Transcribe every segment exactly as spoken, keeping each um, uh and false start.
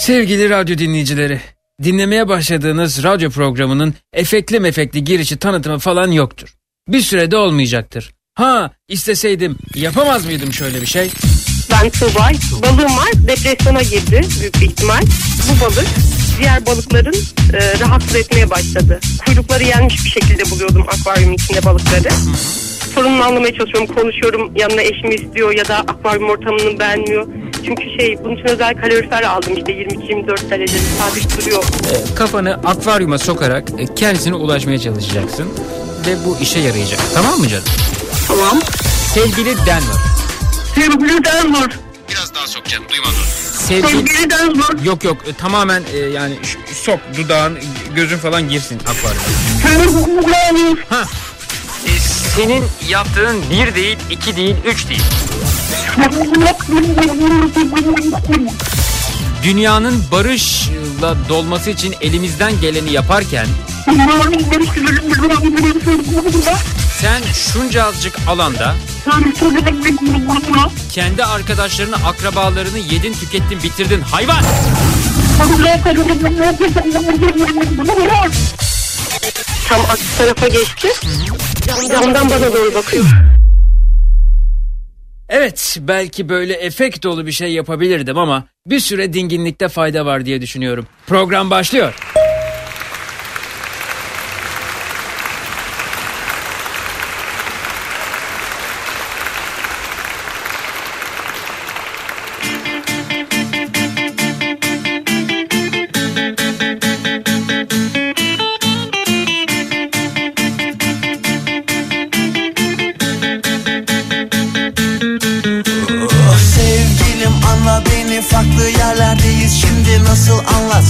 Sevgili radyo dinleyicileri, dinlemeye başladığınız radyo programının efekli mefekli girişi, tanıtımı falan yoktur. Bir sürede olmayacaktır. Ha, isteseydim yapamaz mıydım şöyle bir şey? Ben Tubay, balığım var, depresyona girdi büyük bir ihtimal. Bu balık diğer balıkların e, rahatsız etmeye başladı. Kuyrukları yenmiş bir şekilde buluyordum akvaryumun içinde balıkları. Sorununu anlamaya çalışıyorum, konuşuyorum, yanına eşimi istiyor ya da akvaryum ortamını beğenmiyor. Çünkü şey, bunun için özel kalorifer aldım, işte yirmi iki yirmi dört derecede sabit duruyor. E, kafanı akvaryuma sokarak e, kendisine ulaşmaya çalışacaksın ve bu işe yarayacak. Tamam mı canım? Tamam. Sevgili Denver. Sevgili Denver. Biraz daha sok canım, duymadım. Sevgili, Sevgili Denver. Yok yok, e, tamamen e, yani ş- sok dudağın, gözün falan girsin akvaryuma. Sevgili Denver. Ha. E, senin yaptığın bir değil, iki değil, üç değil. Dünyanın barışla dolması için elimizden geleni yaparken sen şunca azıcık alanda kendi arkadaşlarını, akrabalarını yedin, tükettin, bitirdin hayvan. Tam alt tarafa geçti. Camdan bana doğru bakıyor. Evet, belki böyle efekt dolu bir şey yapabilirdim ama bir süre dinginlikte fayda var diye düşünüyorum. Program başlıyor. Yaşımız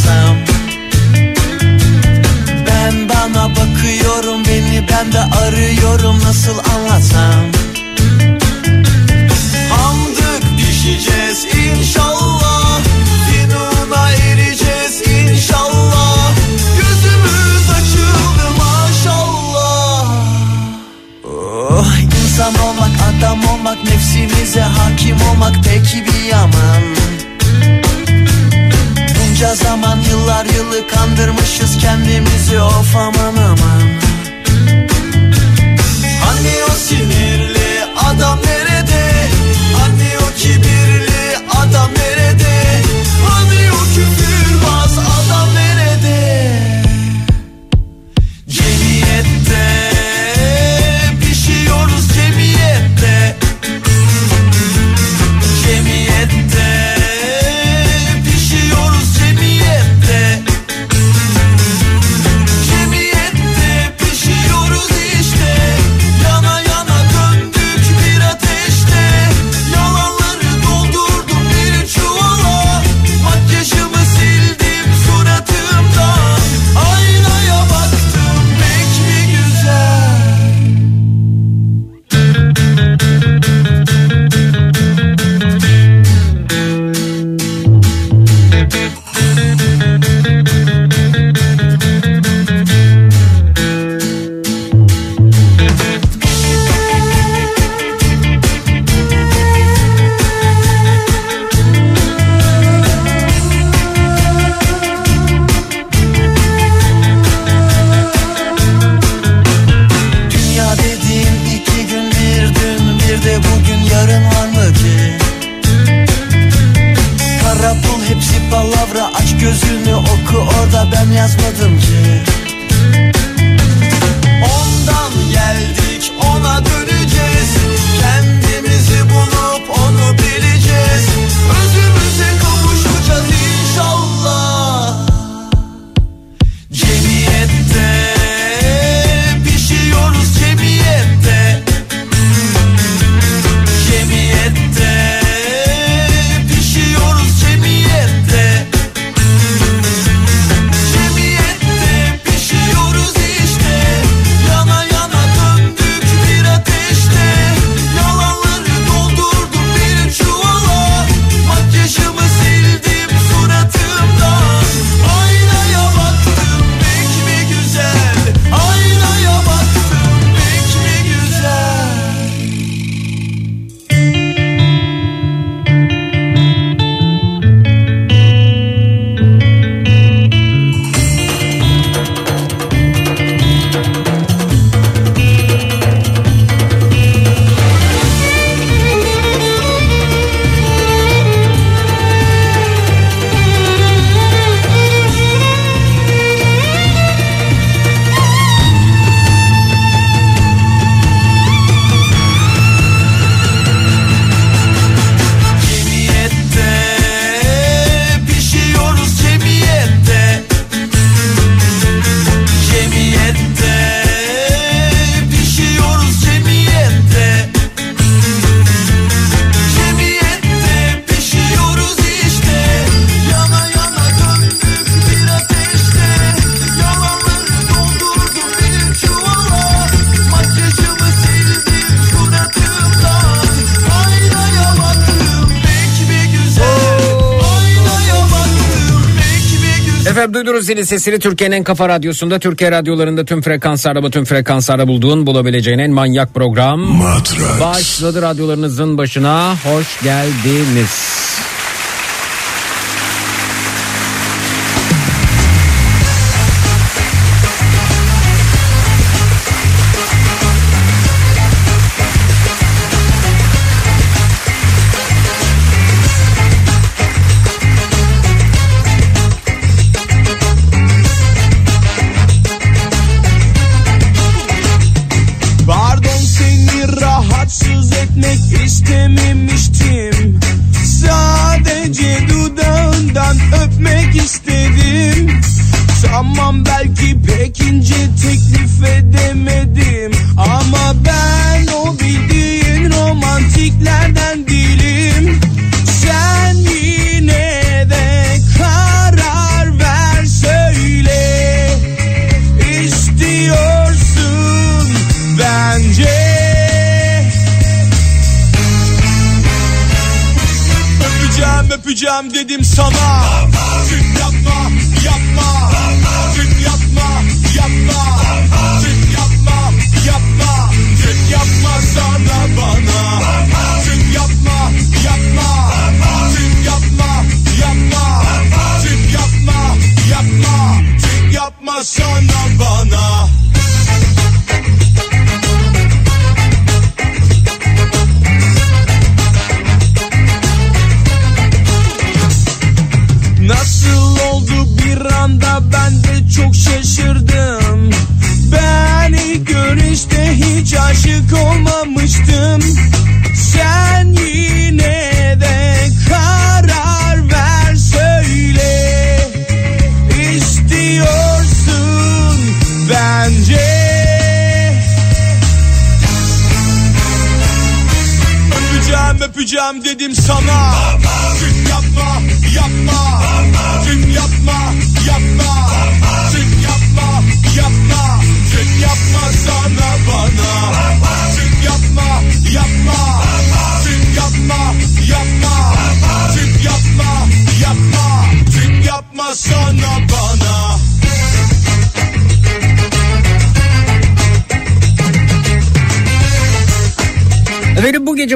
Efendim duydunuz yine sesini Türkiye'nin Kafa Radyosu'nda, Türkiye radyolarında tüm frekanslarda, tüm frekanslarda bulduğun, bulabileceğin en manyak program Matraks başladı. Radyolarınızın başına hoş geldiniz.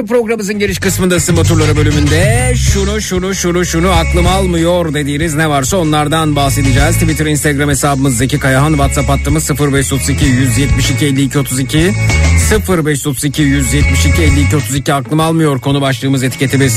Programımızın giriş kısmında ısınma turları bölümünde şunu şunu şunu şunu aklım almıyor dediğiniz ne varsa onlardan bahsedeceğiz. Twitter, Instagram hesabımız Zeki Kayahan, WhatsApp hattımız sıfır beş otuz iki yüz yetmiş iki elli iki otuz iki sıfır beş otuz iki yüz yetmiş iki elli iki otuz iki aklım almıyor konu başlığımız, etiketimiz.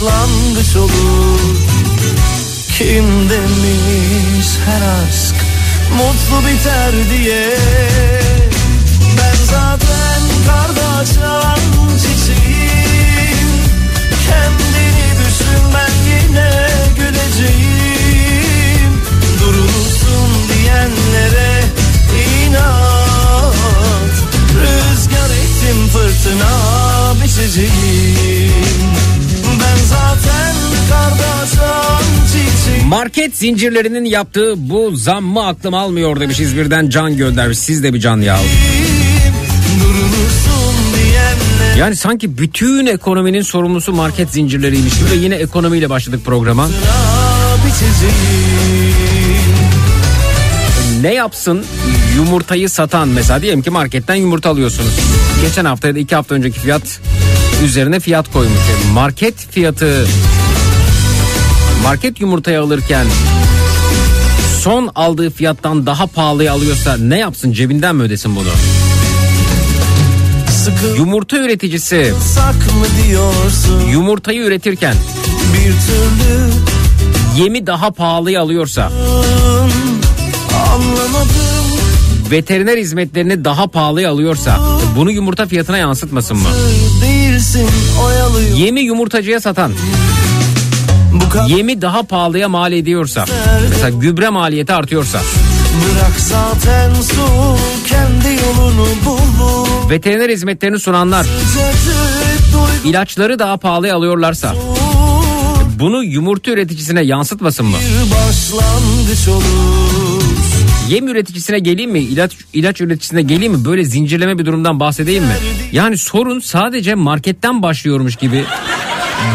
başlangıç olur. Kim demiş her aşk mutlu biter diye? Ben zaten karda açan çiçeğim, kendini düşün, ben yine güleceğim. Durulsun diyenlere inat, rüzgar ettim fırtına biçeceğim. Ben zaten karda açan. Market zincirlerinin yaptığı bu zammı aklım almıyor demiş İzmir'den Can göndermiş. Siz de bir can ya. Yani sanki bütün ekonominin sorumlusu market zincirleriymiş. Ve yine ekonomiyle başladık programa. Ne yapsın yumurtayı satan, mesela diyelim ki marketten yumurta alıyorsunuz. Geçen hafta ya da iki hafta önceki fiyat üzerine fiyat koymuş. Yani market fiyatı... Market yumurtayı alırken son aldığı fiyattan daha pahalıya alıyorsa ne yapsın, cebinden mi ödesin bunu? Sıkı yumurta üreticisi yumurtayı üretirken bir türlü yemi daha pahalıya alıyorsa, anlamadım, veteriner hizmetlerini daha pahalıya alıyorsa bunu yumurta fiyatına yansıtmasın mı? Değilsin, yemi yumurtacıya satan yemi daha pahalıya mal ediyorsa, mesela gübre maliyeti artıyorsa, veteriner hizmetlerini sunanlar ilaçları daha pahalıya alıyorlarsa bunu yumurta üreticisine yansıtmasın mı? Yem üreticisine geleyim mi? İlaç, ilaç üreticisine geleyim mi? Böyle zincirleme bir durumdan bahsedeyim mi? Yani sorun sadece marketten başlıyormuş gibi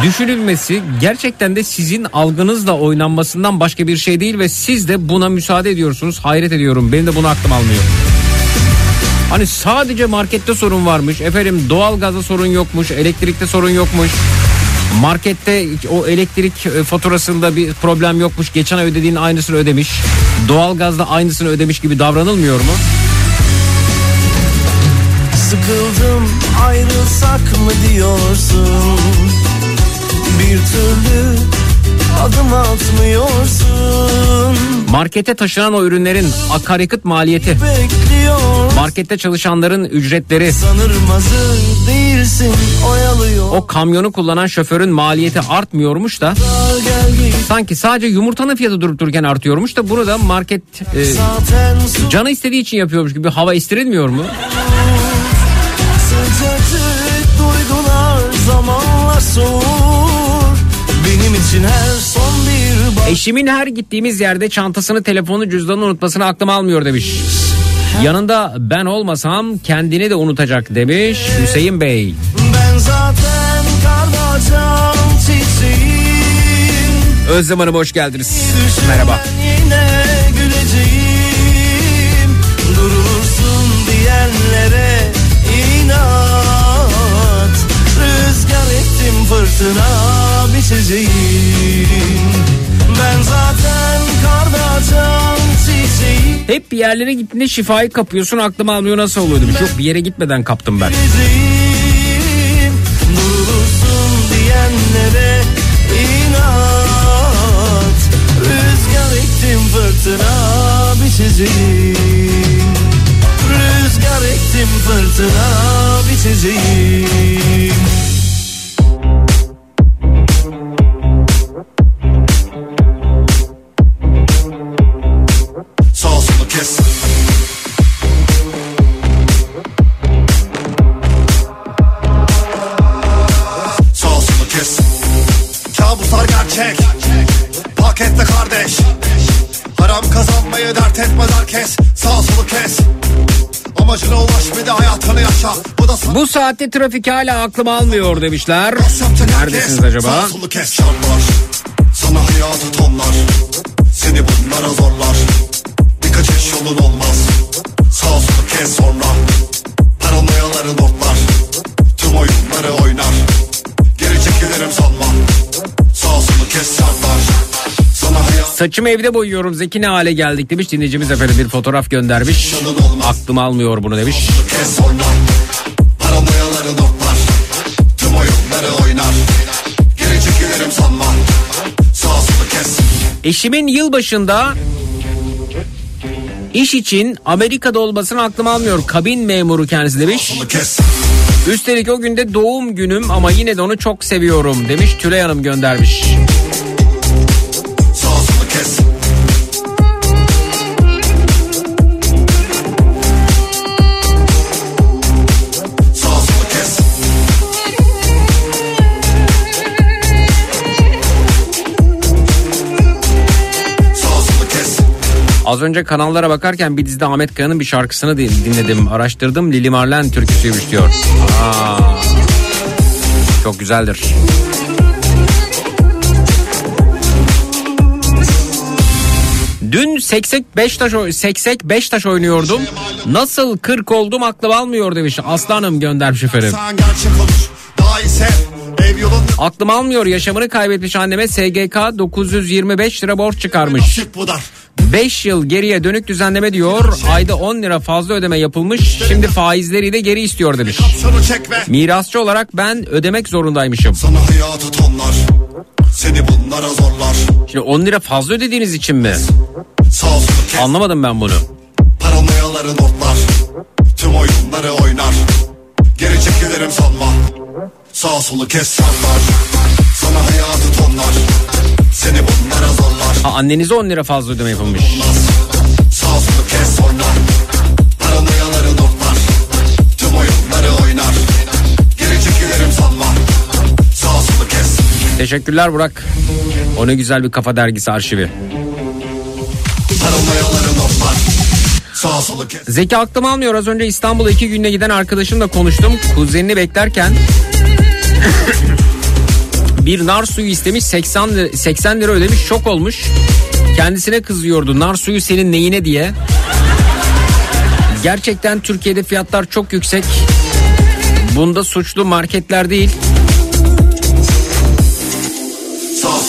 düşünülmesi gerçekten de sizin algınızla oynanmasından başka bir şey değil ve siz de buna müsaade ediyorsunuz. Hayret ediyorum. Benim de bunu aklım almıyor. Hani sadece markette sorun varmış. Efendim doğalgazda sorun yokmuş. Elektrikte sorun yokmuş. Markette o elektrik faturasında bir problem yokmuş. Geçen ay ödediğin aynısını ödemiş. Doğalgazda aynısını ödemiş gibi davranılmıyor mu? Sıkıldım, ayrılsak mı diyorsun? Bir türlü adım atmıyorsun. Markete taşınan o ürünlerin akaryakıt maliyeti, markette çalışanların ücretleri, değilsin, o kamyonu kullanan şoförün maliyeti artmıyormuş da sanki sadece yumurtanın fiyatı durup dururken artıyormuş da bunu da market e, canı istediği için yapıyormuş gibi hava istirilmiyor mu? Sıcacık duygular zamanla soğur. Benim için her son bir bak- Eşimin her gittiğimiz yerde çantasını, telefonu, cüzdanını unutmasını aklım almıyor demiş. Yanında ben olmasam kendini de unutacak demiş Hüseyin Bey. Ben zaten karmacan çiçeğim. Özlem Hanım hoş geldiniz. Merhaba. Yine güleceğim. Durursun diyenlere inat, rüzgar ettim fırtına biçeceğim. Ben zaten karda açan çiçeğim. Hep bir yerlere gittiğinde şifayı kapıyorsun, aklım almıyor nasıl oluyor demiş. Yok, bir yere gitmeden kaptım ben. Durursun diyenlere inat, rüzgar ettim fırtına biçeceğim. Ettim fırtına biteceğim. Sağ solu kes. Sağ solu kes. Kabuslar gerçek. Paketle kardeş. Haram kazanmayı dert etmez herkes. Sağ solu kes. Bu saatte trafik hala aklım almıyor demişler. Neredesiniz acaba? Sana hayatı tonlar, seni bunlara zorlar. Bir kaçış yolun olmaz. Sağ solu kes sonra. Paranoyaları notlar. Tüm oyunları oynar. Geri çekilirim sanma. Sağ solu kes sanlar. Saçımı evde boyuyorum Zeki, ne hale geldik demiş dinleyicimiz efendim, bir fotoğraf göndermiş. Aklım almıyor bunu demiş. Eşimin yılbaşında iş için Amerika'da olmasını aklım almıyor. Kabin memuru kendisi demiş. Üstelik o günde doğum günüm ama yine de onu çok seviyorum demiş. Tülay Hanım göndermiş. Az önce kanallara bakarken bir dizide Ahmet Kaya'nın bir şarkısını dinledim. Araştırdım, Lili Marlen türküsüymüş diyor. Aa, çok güzeldir. Dün Seksek Beştaş, Seksek Beştaş oynuyordum. Nasıl kırk oldum aklım almıyor demiş. Aslanım göndermiş efendim. Aklım almıyor, yaşamını kaybetmiş anneme S G K dokuz yüz yirmi beş lira borç çıkarmış. beş yıl geriye dönük düzenleme diyor. Ayda on lira fazla ödeme yapılmış. Şimdi faizleri de geri istiyor demiş. Mirasçı olarak ben ödemek zorundaymışım. Şimdi on lira fazla ödediğiniz için mi? Anlamadım ben bunu. Paranoyaların otlar, tüm oyunları oynar. Geri çekilirim sanma. Sağ solu kes sanlar. Sana hayatı tonlar. Seni bunlara zorlar. Ha, annenize on lira fazla ödeme yapılmış. Sağ solu kes sonlar. Paranoyaları noklar. Tüm oyunları oynar. Geri çekilirim sanma. Sağ solu kes. Teşekkürler Burak. O ne güzel bir Kafa Dergisi arşivi. Paranoyaları noklar. Zeki aklım almıyor. Az önce İstanbul'a iki günde giden arkadaşımla konuştum. Kuzenini beklerken bir nar suyu istemiş, seksen lira ödemiş, şok olmuş. Kendisine kızıyordu, nar suyu senin neyine diye. Gerçekten Türkiye'de fiyatlar çok yüksek. Bunda suçlu marketler değil.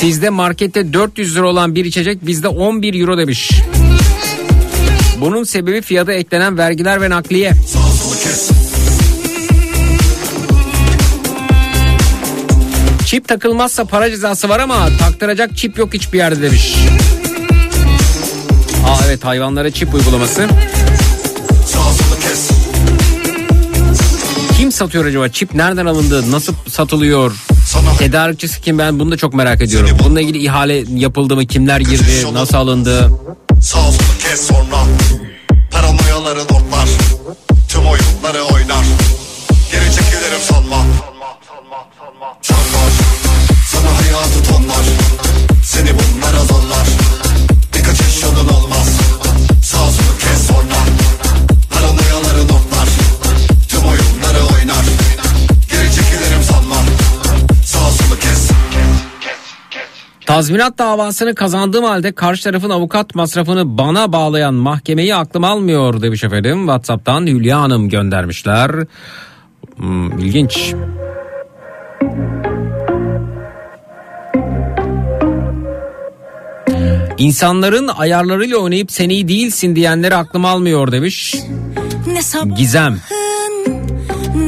Sizde markette dört yüz lira olan bir içecek bizde on bir euro demiş. Bunun sebebi fiyata eklenen vergiler ve nakliye. Çip takılmazsa para cezası var ama taktıracak çip yok hiçbir yerde demiş. Aa evet, hayvanlara çip uygulaması. Kim satıyor acaba? Çip nereden alındı? Nasıl satılıyor? Tedarikçisi kim? Ben bunu da çok merak ediyorum. Bununla ilgili ihale yapıldı mı? Kimler girdi? Nasıl alındı? Sağ solu kes sonra. Paranoyaları notlar. Tüm oyunları oynar. Geri çekilirim sanma. Çallar. Sana hayatı tonlar. Seni bunlara zorlar. Bir kaçış yolun olmaz. Sağ solu kes sonra. Paranoyaları notlar. Tüm oyunları oynar. Geri çekilirim sanma. Sağ solu kes. Tazminat davasını kazandığım halde karşı tarafın avukat masrafını bana bağlayan mahkemeyi aklım almıyor demiş efendim. WhatsApp'tan Hülya Hanım göndermişler. Hmm, ilginç. İnsanların ayarlarıyla oynayıp sen iyi değilsin diyenleri aklım almıyor demiş. Gizem.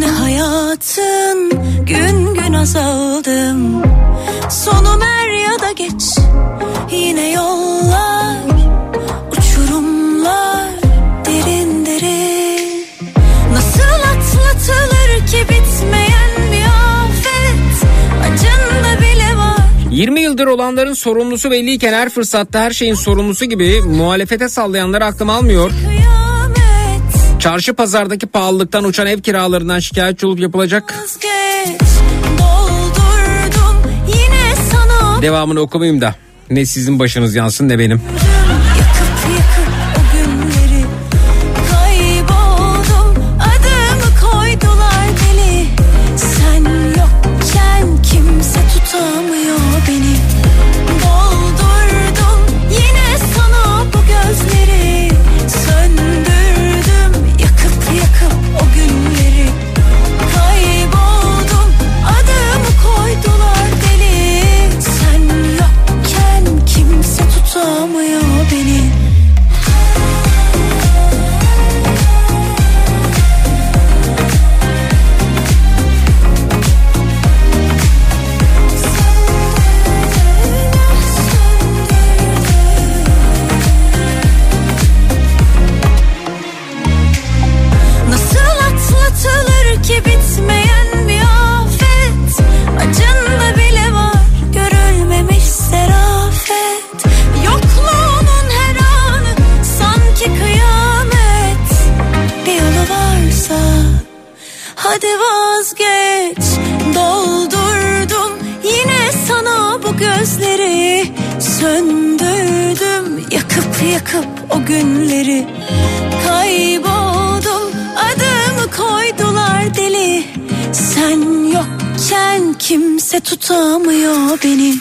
Ne hayatın, gün gün azaldım. Sonum er ya da geç, yine yollar, uçurumlar derin derin. Nasıl atlatılır ki bitmeyen bir afet, acında bile var. yirmi yıldır olanların sorumlusu belliyken her fırsatta her şeyin sorumlusu gibi muhalefete sallayanları aklım almıyor. Çarşı pazardaki pahalılıktan, uçan ev kiralarından şikayetçi olup yapılacak. Devamını okumayayım da ne sizin başınız yansın ne benim. Oh my God. o gözleri söndürdüm, yakıp yakıp o günleri kayboldum. Adımı koydular deli, sen yokken kimse tutamıyor beni.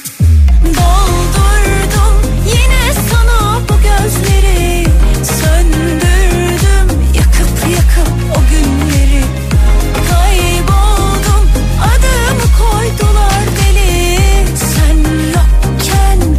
Doldurdum yine sana bu gözleri, söndürdüm yakıp yakıp o günleri kayboldum. Adımı koydular deli, sen yokken.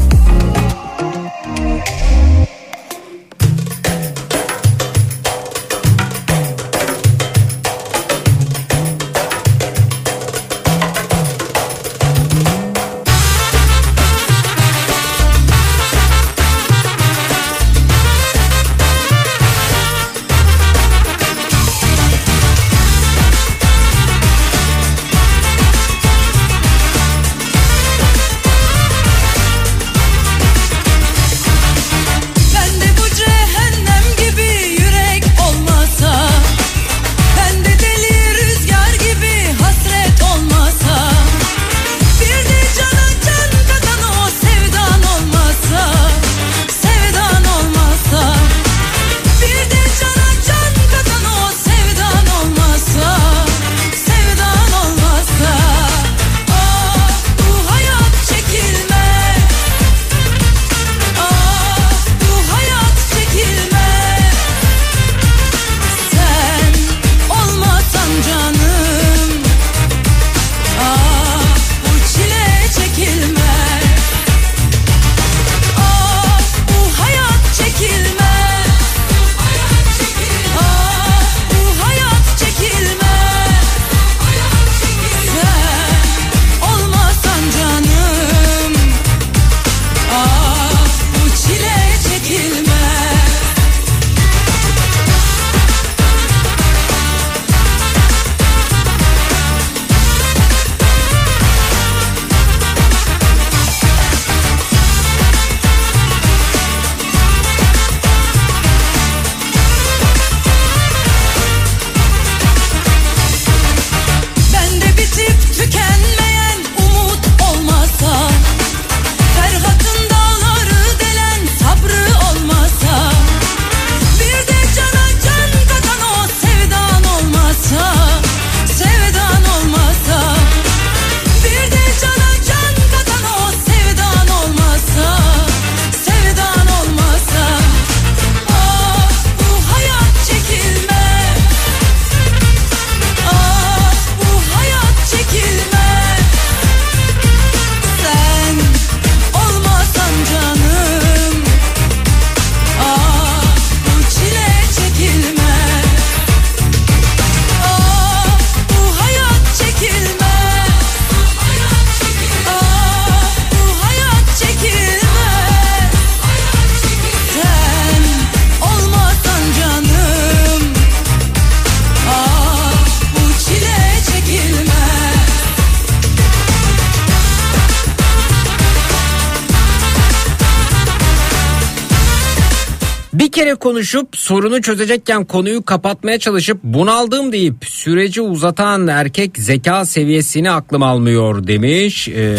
Konuşup sorunu çözecekken konuyu kapatmaya çalışıp bunaldım deyip süreci uzatan erkek zeka seviyesini aklım almıyor demiş. Ee,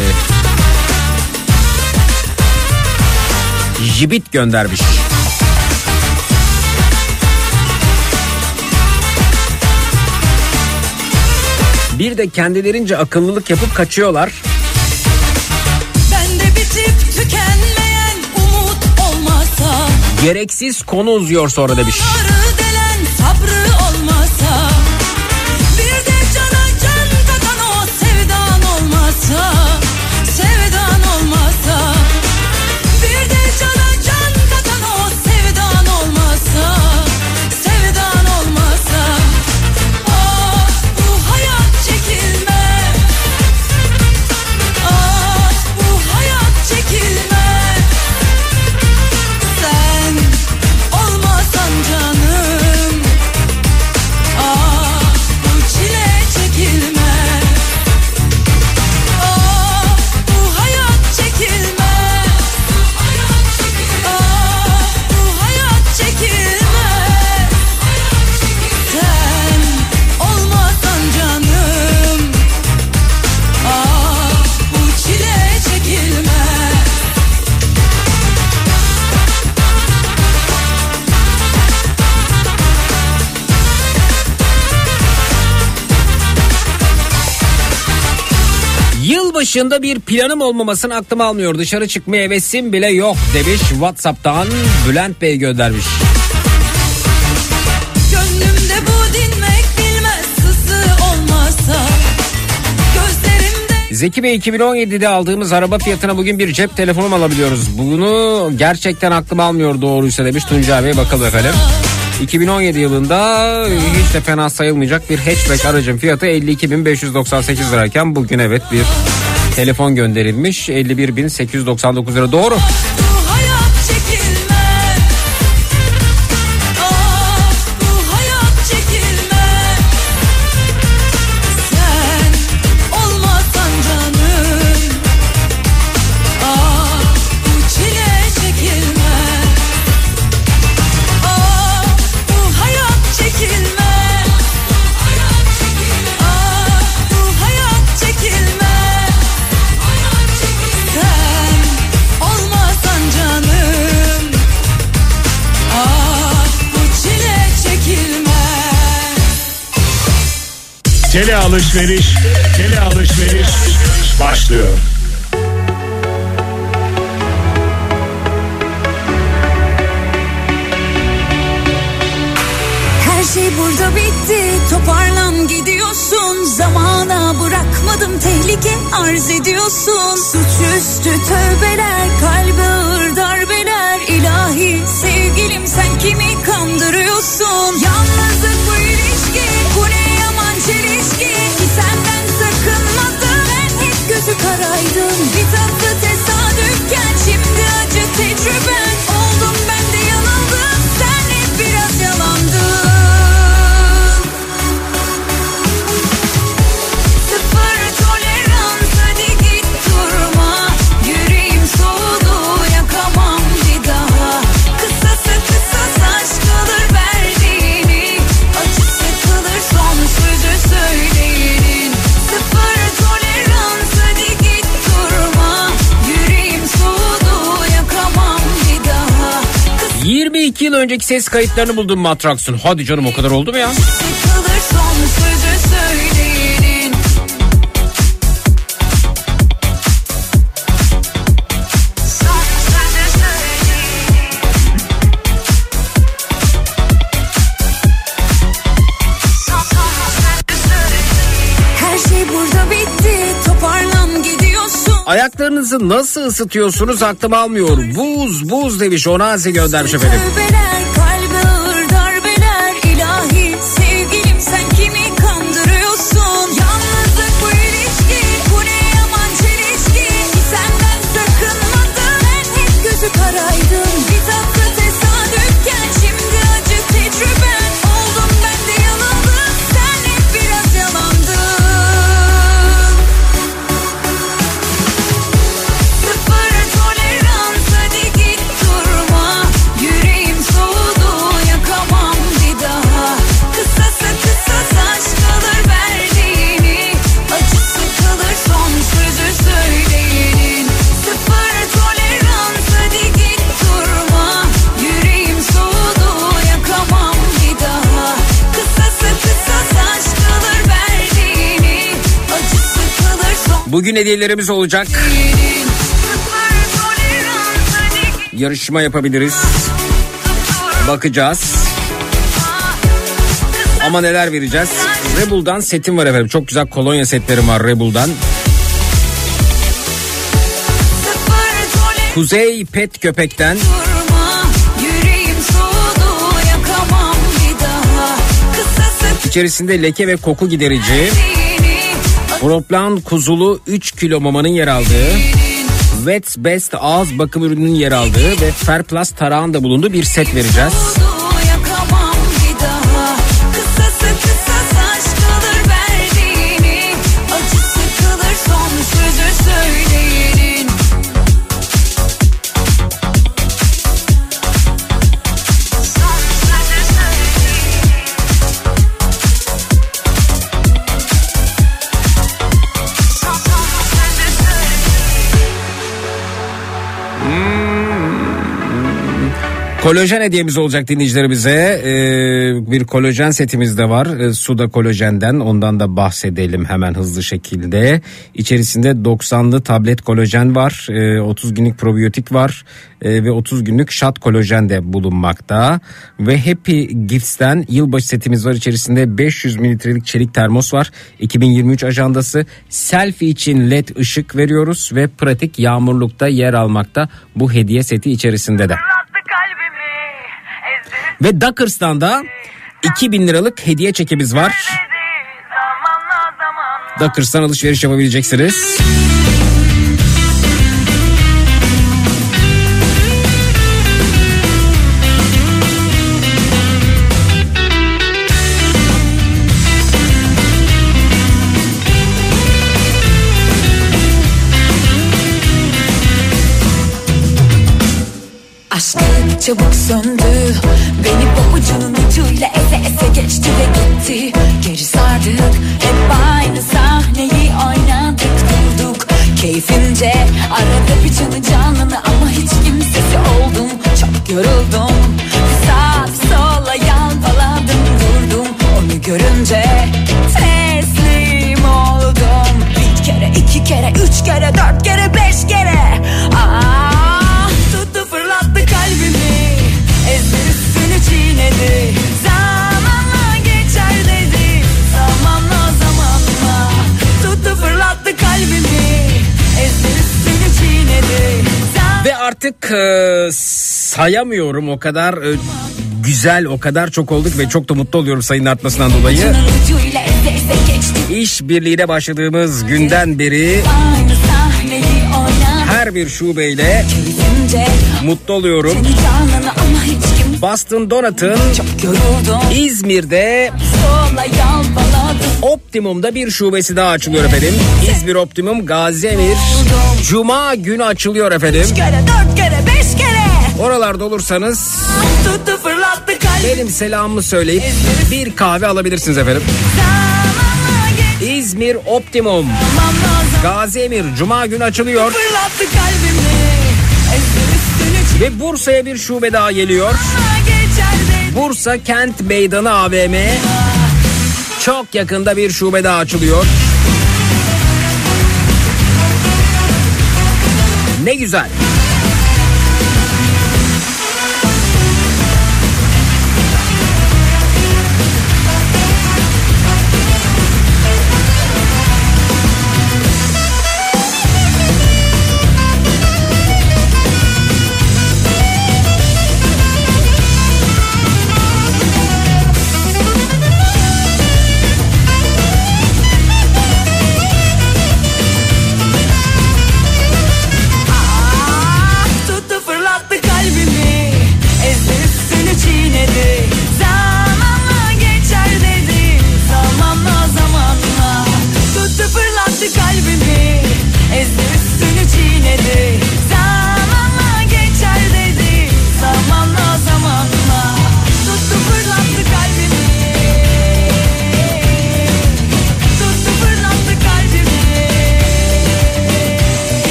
jibit göndermiş. Bir de kendilerince akıllılık yapıp kaçıyorlar. Ben de bitip tükenmeyen umut olmasa, gereksiz konu uzuyor sonra demiş. Canım dışında bir planım olmamasını aklım almıyor. Dışarı çıkma hevesim bile yok demiş. WhatsApp'tan Bülent Bey göndermiş. Gönlümde bu dinmek bilmez sızı olmazsa. Zeki Bey, iki bin on yedide aldığımız araba fiyatına bugün bir cep telefonu alabiliyoruz. Bunu gerçekten aklım almıyor doğruysa demiş Tuncay Bey. Bakalım efendim. iki bin on yedi yılında hiç de fena sayılmayacak bir hatchback aracın fiyatı elli iki bin beş yüz doksan sekiz lirayken bugün evet bir telefon gönderilmiş. elli bir bin sekiz yüz doksan dokuz lira doğru. Tele alışveriş, tele alışveriş başlıyor. Her şey burada bitti, toparlan gidiyorsun. Zamana bırakmadım, tehlike arz ediyorsun. Suçüstü tövbeler, kalbe ağır darbeler. İlahi sevgilim, sen kimi kandırıyorsun? Yalnızlık bu ilişki, bu ne? Çelişki ki senden sakınmadım, ben hep gözü karaydım. Bir tatlı tesadüfken şimdi acı tecrüben oldum, ben de yanıldım, sen hep biraz yalandın. Sıfır tolerans, hadi git durma, yüreğim soğudu, yakamam bir daha. Kısası kısas aşk kalır verdiğini, acısı kalır son sözü. Söyleyin, sıfır tolerans, hadi git durma, yüreğim soğudu, yakamam bir daha. Kız... yirmi iki yıl önceki ses kayıtlarını buldum Matraks'ın. Hadi canım, o kadar oldu mu ya? Sıkılır son sözü söyleyin. Ayaklarınızı nasıl ısıtıyorsunuz aklım almıyor. Buz buz demiş, Onazi göndermiş efendim. Bugün hediyelerimiz olacak. Yarışma yapabiliriz. Bakacağız. Ama neler vereceğiz? Rebel'dan setim var efendim. Çok güzel kolonya setlerim var Rebel'dan. Kuzey Pet köpekten. İçerisinde leke ve koku giderici. Proplan kuzulu üç kilo mamanın yer aldığı, Vet's Best ağız bakım ürününün yer aldığı ve Ferplast tarağın da bulunduğu bir set vereceğiz. Kolajen hediyemiz olacak dinleyicilerimize. Ee, bir kolajen setimiz de var. Ee, Suda kolajenden, ondan da bahsedelim hemen hızlı şekilde. İçerisinde doksanlı tablet kolajen var. Ee, otuz günlük probiyotik var. Ee, ve otuz günlük şat kolajen de bulunmakta. Ve Happy Gifts'ten yılbaşı setimiz var. İçerisinde beş yüz mililitrelik çelik termos var. iki bin yirmi üç ajandası. Selfie için led ışık veriyoruz. Ve pratik yağmurlukta yer almakta bu hediye seti içerisinde de. Ve Duckers'tan da iki bin liralık hediye çekimiz var. Duckers'tan alışveriş yapabileceksiniz. Aşkın çabuk söndü, beni pabucunun ucuyla ese ese geçti ve gitti. Geri sardık, hep aynı sahneyi oynadık durduk. Keyfimce arada bir canı canını ama hiç kimsesi oldum. Çok yoruldum, sağa sola yalpaladım durdum. Onu görünce teslim oldum. Bir kere, iki kere, üç kere, dört kere, beş kere. Aa. Çiğnedi, zamanla geçer dedi, zamanla zamanla tuttu fırlattı kalbimi, ezdi üstünü çiğnedi. Zam- Ve artık e, sayamıyorum, o kadar e, güzel, o kadar çok olduk ve çok da mutlu oluyorum sayının artmasından dolayı. İş birliğine başladığımız günden beri her bir şubeyle mutlu oluyorum. Bastın Donat'ın İzmir'de Optimum'da bir şubesi daha açılıyor efendim. İzmir Optimum Gazi Emir Cuma günü açılıyor efendim. Oralarda olursanız benim selamımı söyleyip bir kahve alabilirsiniz efendim. İzmir Optimum Gazi Emir Cuma günü açılıyor. Ve Bursa'ya bir şube daha geliyor. Bursa Kent Meydanı A V M çok yakında bir şube daha açılıyor. Ne güzel.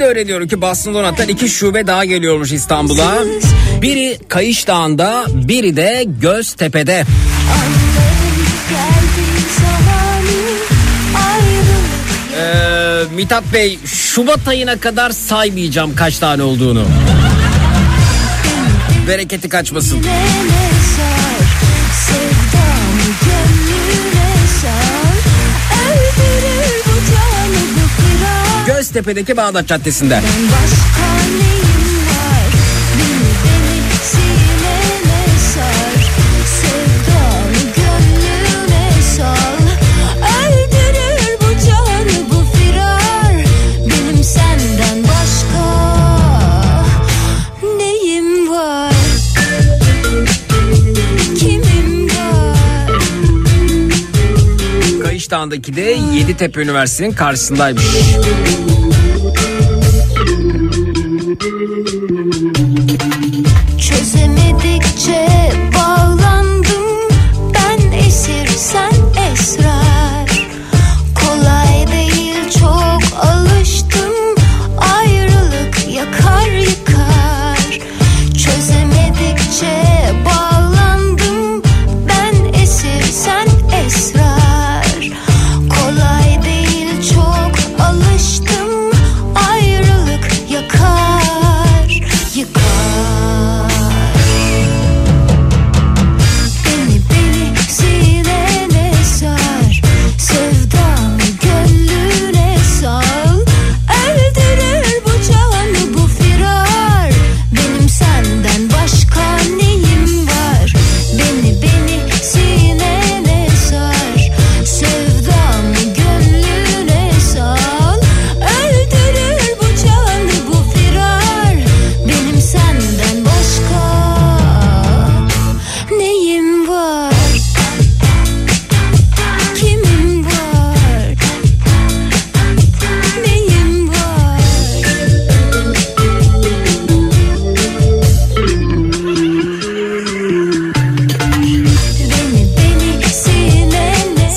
Öğreniyorum ki Bastın Donat'tan iki şube daha geliyormuş İstanbul'a. Biri Kayış Dağı'nda, biri de Göztepe'de. Ee, Mithat Bey, Şubat ayına kadar saymayacağım kaç tane olduğunu. bereketi kaçmasın. Göztepe'deki Bağdat Caddesi'nde. Dağı'ndaki de Yeditepe Üniversitesi'nin karşısındaymış. Çözemedikçe bağlandım ben esir sen esrar. Kolay değil çok alıştım ayrılık yakar yıkar. Çözemedikçe bağlandım ben esir sen esrar.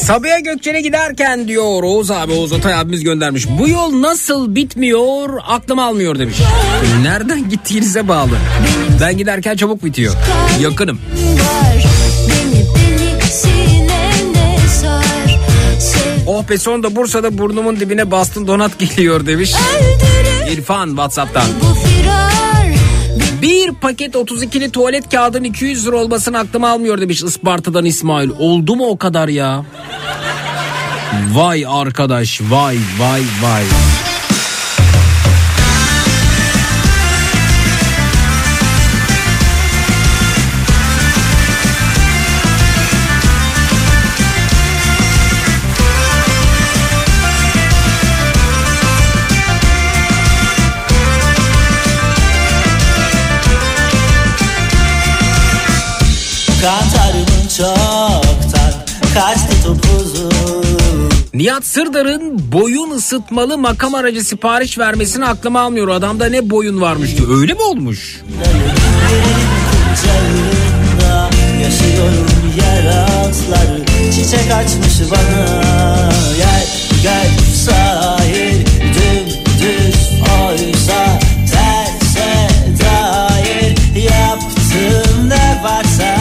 Sabiha Gökçen'e giderken diyor Oğuz abi, Oğuz Atay abimiz göndermiş. Bu yol nasıl bitmiyor aklım almıyor demiş. Nereden gittiğinize bağlı. Ben giderken çabuk bitiyor. Yakınım. Oh be sonunda Bursa'da burnumun dibine Bastın Donat geliyor demiş. İrfan WhatsApp'tan. Bir paket otuz ikili tuvalet kağıdının iki yüz lira olmasını aklıma almıyor demiş Isparta'dan İsmail. Oldu mu o kadar ya? Vay arkadaş, vay vay vay. Katarım çoktan kaçtı topuzu. Nihat Sırdar'ın boyun ısıtmalı makam aracı sipariş vermesini aklıma almıyor. Adamda ne boyun varmış diyor. Öyle mi olmuş? Yaşıyorum yer altları. Çiçek açmış bana. Gel gel sahil dümdüz oysa terse dair yaptığım ne varsa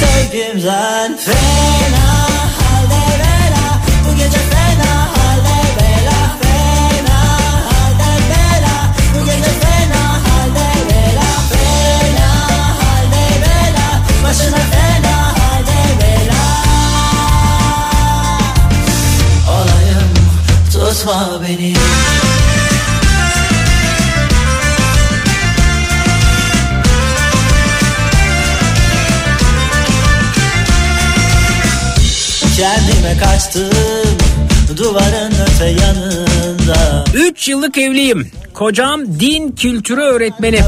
sevgimden fena. Beni. Kendime kaçtım duvarın öte yanında. Üç yıllık evliyim. Kocam din kültürü öğretmeni.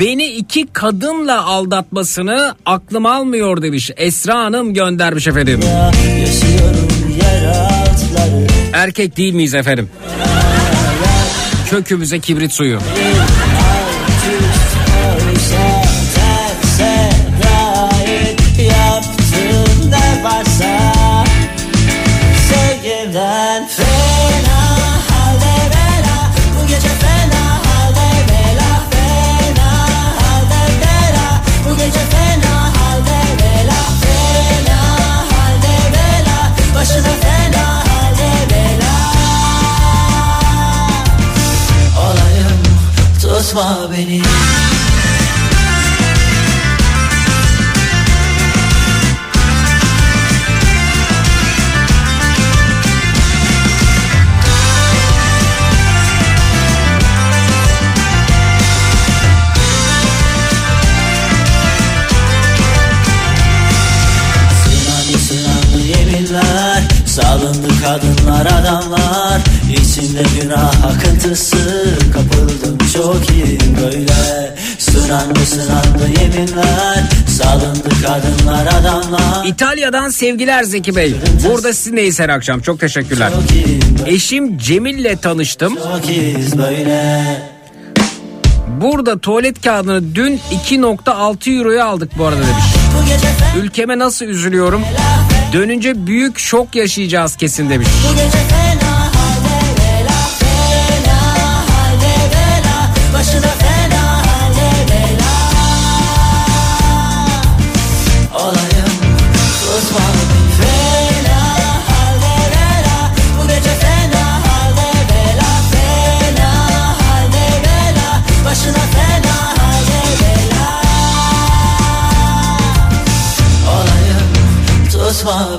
Beni iki kadınla aldatmasını aklım almıyor demiş. Esra Hanım göndermiş efendim. Yaşıyorum yer altları. Erkek değil miyiz efendim? Kökümüze kibrit suyu. Beni. kadınlar, adamlar içinde günah akıntısı, kapıldım çok iyi böyle. Sınandı sınandı yeminler, salındı kadınlar, adamlar. İtalya'dan sevgiler Zeki Bey. Burada sizinleyiz her akşam, çok teşekkürler. Çok eşim Cemil'le tanıştım. Burada tuvalet kağıdını dün iki virgül altı euroya aldık bu arada demiş. Ülkeme nasıl üzülüyorum. Dönünce büyük şok yaşayacağız kesin demiş.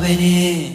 Beni.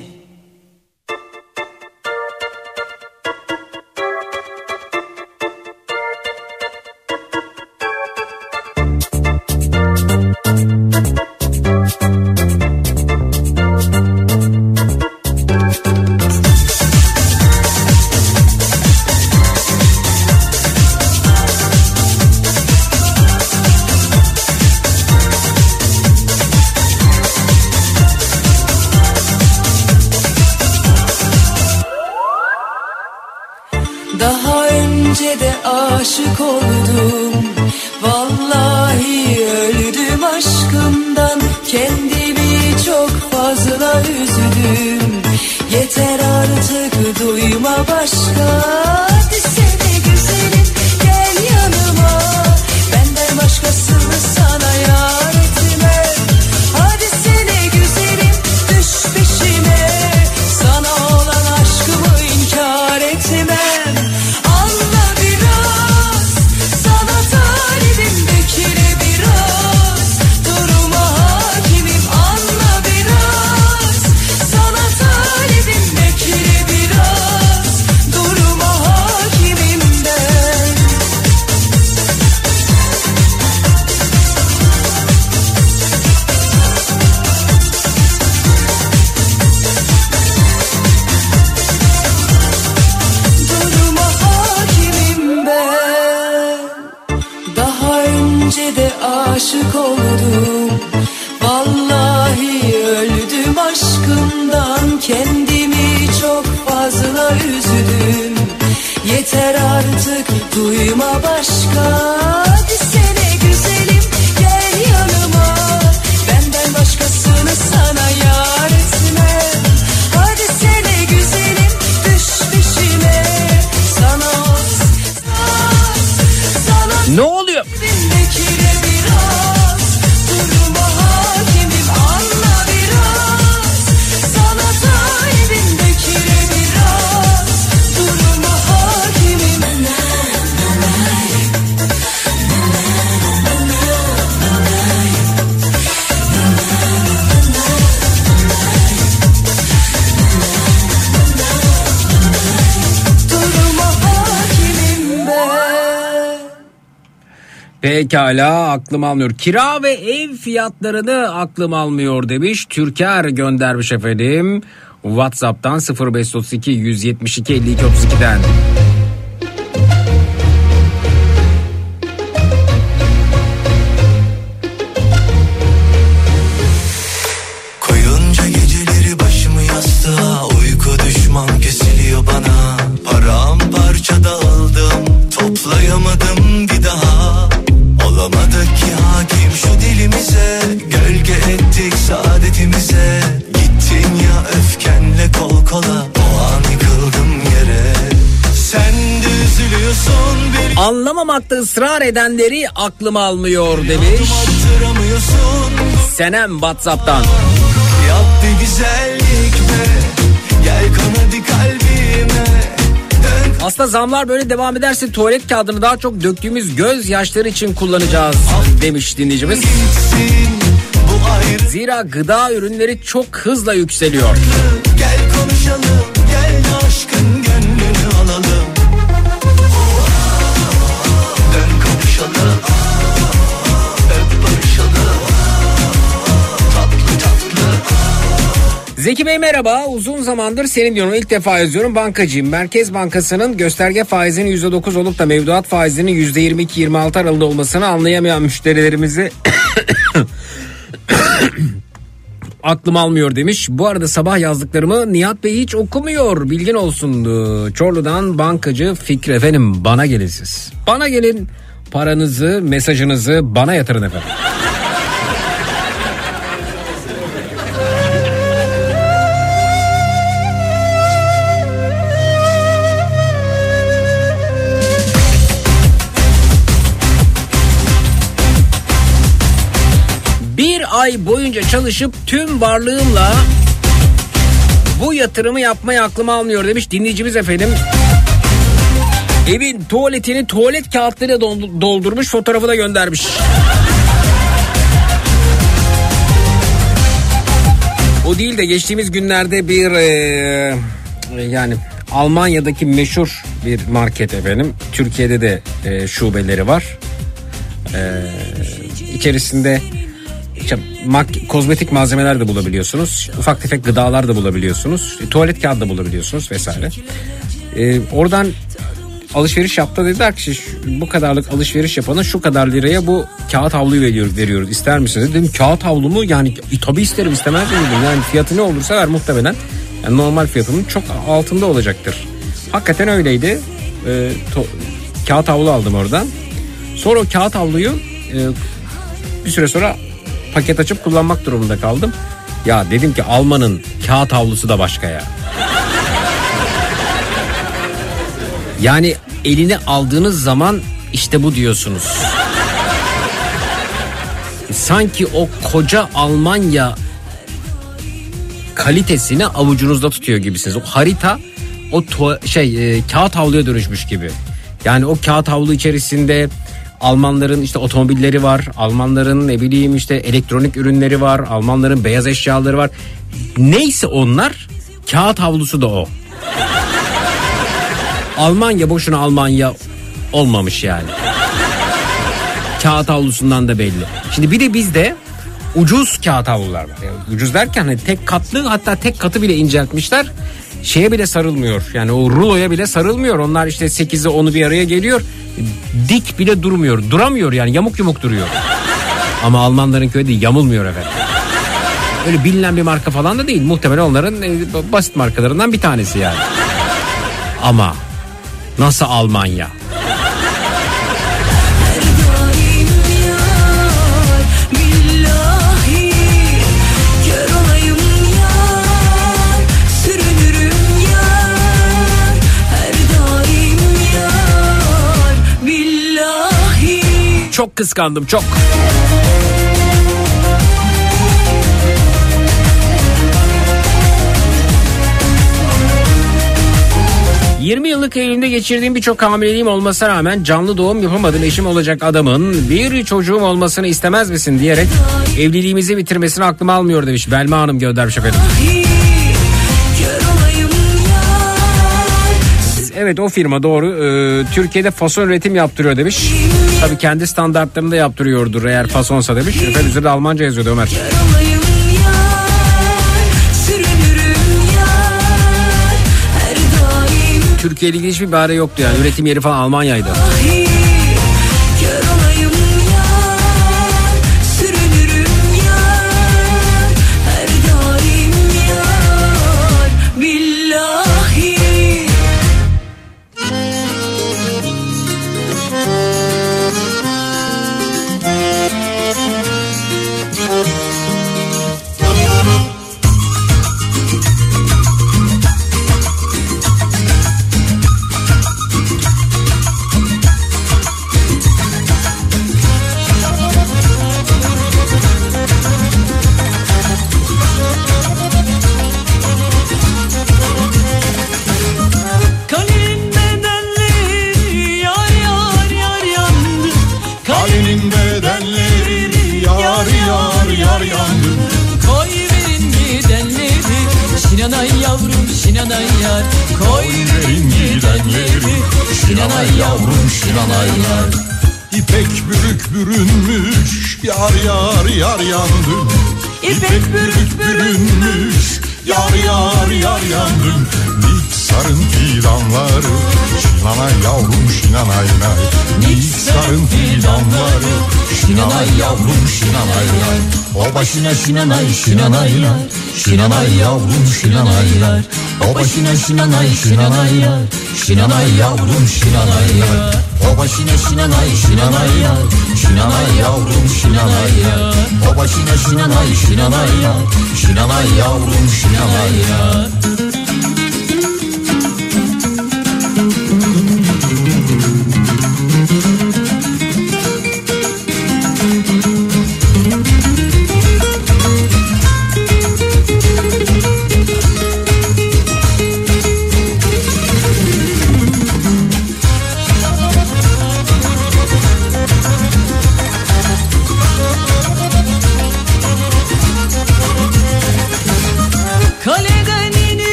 Pekala, aklım almıyor. Kira ve ev fiyatlarını aklım almıyor demiş. Türker göndermiş efendim. WhatsApp'tan sıfır beş otuz iki yüz yetmiş iki elli iki otuz iki'den. Anlamamakta ısrar edenleri aklım almıyor demiş. Senem WhatsApp'tan. Yap bir güzellik be, gel kanadı kalbime. Aslında zamlar böyle devam ederse tuvalet kağıdını daha çok döktüğümüz gözyaşları için kullanacağız demiş dinleyicimiz. Zira gıda ürünleri çok hızla yükseliyor. Gel konuşalım, gel aşkın gönlünü alalım. Zeki Bey merhaba, uzun zamandır senin diyorum, ilk defa yazıyorum, bankacıyım. Merkez Bankası'nın gösterge faizinin yüzde dokuz olup da mevduat faizinin yüzde yirmi iki yirmi altı aralığında olmasını anlayamayan müşterilerimizi aklım almıyor demiş. Bu arada sabah yazdıklarımı Nihat Bey hiç okumuyor, bilgin olsun. Çorlu'dan bankacı Fikri, efendim bana gelin siz. Bana gelin, paranızı, mesajınızı bana yatırın efendim. Ay boyunca çalışıp tüm varlığımla bu yatırımı yapmayı aklıma almıyor demiş dinleyicimiz efendim. Evin tuvaletini tuvalet kağıtlarıyla doldurmuş, fotoğrafı da göndermiş. O değil de geçtiğimiz günlerde bir ee, yani Almanya'daki meşhur bir market efendim, Türkiye'de de e, şubeleri var. E, içerisinde kozmetik malzemeler de bulabiliyorsunuz, ufak tefek gıdalar da bulabiliyorsunuz, tuvalet kağıdı da bulabiliyorsunuz vesaire. Ee, oradan alışveriş yaptı, dediler ki bu kadarlık alışveriş yapana şu kadar liraya bu kağıt havluyu veriyoruz, veriyoruz. İster misiniz? Dedim kağıt havlu mu? Yani e, tabii isterim, istemez miyim? Yani fiyatı ne olursa ver, muhtemelen yani normal fiyatının çok altında olacaktır. Hakikaten öyleydi. Ee, to- kağıt havlu aldım oradan. Sonra o kağıt havluyu e, bir süre sonra paket açıp kullanmak durumunda kaldım. Ya dedim ki Alman'ın kağıt havlusu da başka ya. Yani eline aldığınız zaman işte bu diyorsunuz. Sanki o koca Almanya kalitesini avucunuzda tutuyor gibisiniz. O harita o tuva- şey e, kağıt havluya dönüşmüş gibi. Yani o kağıt havlu içerisinde Almanların işte otomobilleri var, Almanların ne bileyim işte elektronik ürünleri var, Almanların beyaz eşyaları var. Neyse onlar, kağıt havlusu da o. Almanya boşuna Almanya olmamış yani. Kağıt havlusundan da belli. Şimdi bir de bizde ucuz kağıt havlular var. Yani ucuz derken hani tek katlı, hatta tek katı bile inceltmişler. Şeye bile sarılmıyor. Yani o ruloya bile sarılmıyor. Onlar işte sekizi onu bir araya geliyor. Dik bile durmuyor. Duramıyor yani, yamuk yumuk duruyor. Ama Almanların köyde yamulmuyor efendim. Öyle bilinen bir marka falan da değil. Muhtemelen onların basit markalarından bir tanesi yani. Ama nasıl Almanya? Çok kıskandım, çok. yirmi yıllık evliliğimde geçirdiğim birçok hamileliğim olmasına rağmen canlı doğum yapamadım. Eşim olacak adamın bir çocuğum olmasını istemez misin diyerek evliliğimizi bitirmesini aklıma almıyor demiş. Belma Hanım göndermiş efendim. Evet, o firma doğru. Ee, Türkiye'de fason üretim yaptırıyor demiş. Tabii kendi standartlarını da yaptırıyordur eğer fasonsa demiş. Efendim üzerinde Almanca yazıyordu Ömer. Türkiye ile ilgili hiçbir bahane yoktu yani. Üretim yeri falan Almanya'ydı. Yar yar yar yangın, dik sarın fidanları. Şinanay yavrum şinanay nay, dik sarın fidanları. Şinanay yavrum şinanay nay, o başına şinanay şinanay nay. Şinanay yavrum şinanay nay, o başına şinanay şinanay nay. Şinanay yavrum şinanay nay, o başına şinanay şinanay nay. Şinanay yavrum şinanay nay, o başına şinanay şinanay nay. Şinanay yavrum şinanay nay.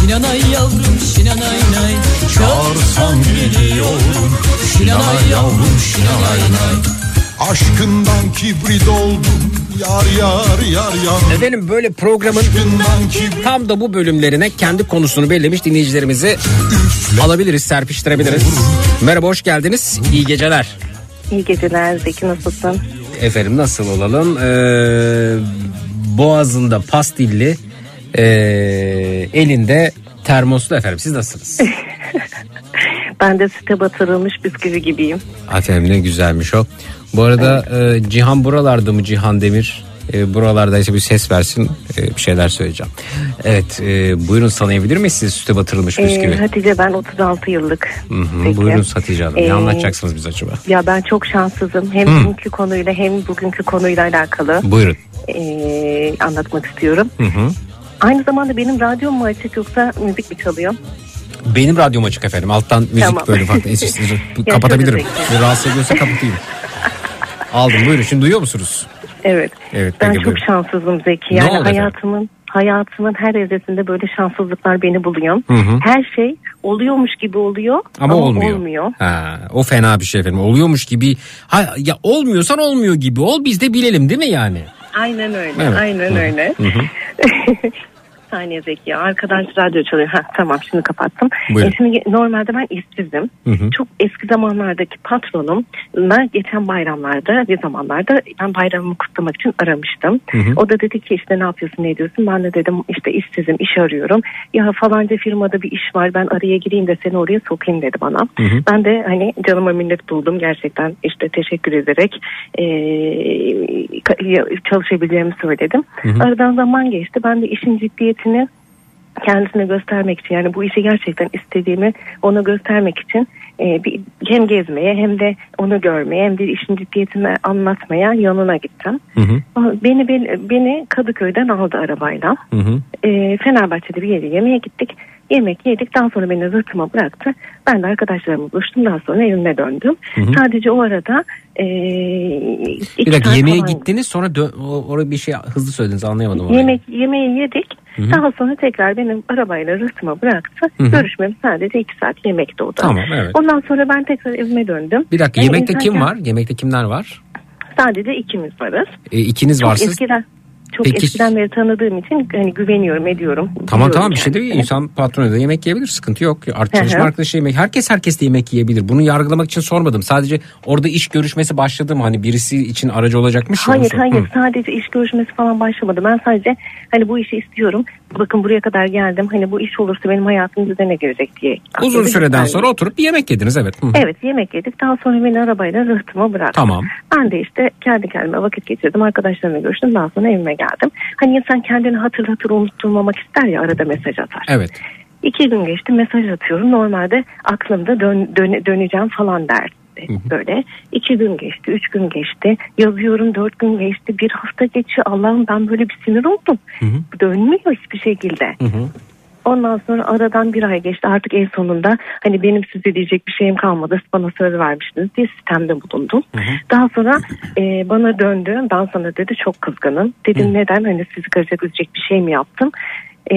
Şinanay yavrum şinanay nay, çağırsam geliyorum. Şinanay yavrum şinanay nay, aşkından kibrit oldum. Yar yar yar yar. Efendim böyle programın aşkından tam da bu bölümlerine kendi konusunu belirlemiş dinleyicilerimizi üfle alabiliriz, serpiştirebiliriz. Olur. Merhaba, hoş geldiniz. İyi geceler. İyi geceler Zeki, nasılsın? Efendim nasıl olalım? Ee, boğazında pastilli, Ee, elinde termoslu efendim, siz nasılsınız? Ben de süte batırılmış bisküvi gibiyim. Efendim ne güzelmiş o. Bu arada evet. e, Cihan buralarda mı? Cihan Demir e, buralardaysa bir ses versin, e, bir şeyler söyleyeceğim. Evet, e, buyurun, tanıyabilir miyiz siz süte batırılmış bisküvi? Ee, Hatice ben, otuz altı yıllık. Hı-hı, buyurun Hatice Hanım, ee, ne anlatacaksınız biz acaba? Ya ben çok şanssızım, hem Hı. dünkü konuyla hem bugünkü konuyla alakalı. Buyurun. Ee, anlatmak istiyorum. Hı hı. Aynı zamanda benim radyom mu açık yoksa müzik mi çalıyor? Benim radyom açık efendim. Alttan müzik, tamam. Böyle farklı esisleri kapatabilirim. Rahatsız ediyorsa kapatayım. Aldım, buyurun, şimdi duyuyor musunuz? Evet. Evet, ben çok buyurun. Şanssızım Zeki. Yani hayatımın efendim? hayatımın her evresinde böyle şanssızlıklar beni buluyor. Hı hı. Her şey oluyormuş gibi oluyor ama, ama olmuyor. olmuyor. Ha, o fena bir şey efendim. Oluyormuş gibi, ha, ya olmuyorsan olmuyor gibi ol, biz de bilelim değil mi yani? Aynen öyle. Evet. Aynen Hı-hı. öyle. Saniye Zeki, arkadan radyo çalıyor. Ha, tamam, şimdi kapattım. E, şimdi normalde ben işsizim. Hı-hı. Çok eski zamanlardaki patronum, ben geçen bayramlarda bir zamanlarda ben bayramımı kutlamak için aramıştım. Hı-hı. O da dedi ki işte ne yapıyorsun, ne ediyorsun? Ben de dedim işte işsizim, iş arıyorum. Ya falanca firmada bir iş var, ben araya gireyim de seni oraya sokayım dedi bana. Hı-hı. Ben de hani canıma minnet buldum gerçekten, işte teşekkür ederek e, çalışabileceğimi söyledim. Hı-hı. Aradan zaman geçti, ben de işin ciddiyeti kendisine göstermek için, yani bu işi gerçekten istediğimi ona göstermek için e, bir, hem gezmeye hem de onu görmeye hem de işin ciddiyetini anlatmaya yanına gittim. Hı hı. Beni, beni beni Kadıköy'den aldı arabayla. Hı hı. E, Fenerbahçe'de bir yere yemeğe gittik. Yemek yedik, daha sonra beni zırtıma bıraktı. Ben de arkadaşlarımla buluştum, daha sonra evime döndüm. Hı hı. Sadece o arada e, bir dakika, yemeğe falan gittiniz, sonra dö- orada bir şey hızlı söylediniz, anlayamadım orayı. Yemek yemeği yedik. Hı hı. Daha sonra tekrar benim arabayla rıhtıma bıraktı. Hı hı. Görüşmem sadece iki saat yemekte oldu. Tamam, evet. Ondan sonra ben tekrar evime döndüm. Bir dakika, yani yemekte kim zaten var? Yemekte kimler var? Sadece ikimiz varız. E, ikiniz varsınız. Eskiler. Çok Peki. eskiden beri tanıdığım için hani güveniyorum, ediyorum. Tamam tamam, bir şey değil. İnsan patronu da yemek yiyebilir, sıkıntı yok. Artık çalışma arkadaşı yemek. Herkes herkes de yemek yiyebilir. Bunu yargılamak için sormadım. Sadece orada iş görüşmesi başladı mı? Hani birisi için aracı olacakmış. Hayır hayır Hı. sadece iş görüşmesi falan başlamadı. Ben sadece hani bu işi istiyorum. Bakın buraya kadar geldim. Hani bu iş olursa benim hayatım düzene girecek diye. Uzun süreden sonra oturup bir yemek yediniz, evet. Hı. Evet, yemek yedik. Daha sonra beni arabayla rıhtıma bıraktı. Tamam. Ben de işte kendi kendime vakit geçirdim. Arkadaşlarımla görüştüm. Daha sonra evime geldim. Hani insan kendini hatırlatır, unutturmamak ister ya, arada mesaj atar. Evet. İki gün geçti, mesaj atıyorum. Normalde aklımda dön, dön, döneceğim falan derdi. Hı hı. Böyle iki gün geçti, üç gün geçti, yazıyorum, dört gün geçti, bir hafta geçti. Allah'ım ben böyle bir sinir oldum. Hı hı. Dönmüyor hiçbir şekilde. Hı hı. Ondan sonra aradan bir ay geçti. Artık en sonunda hani benim size diyecek bir şeyim kalmadı, bana söz vermiştiniz diye sistemde bulundum. Hı hı. Daha sonra e, bana döndü. Ben sana dedi çok kızgınım. Dedim hı. neden, hani sizi kıracak üzecek bir şey mi yaptım? E,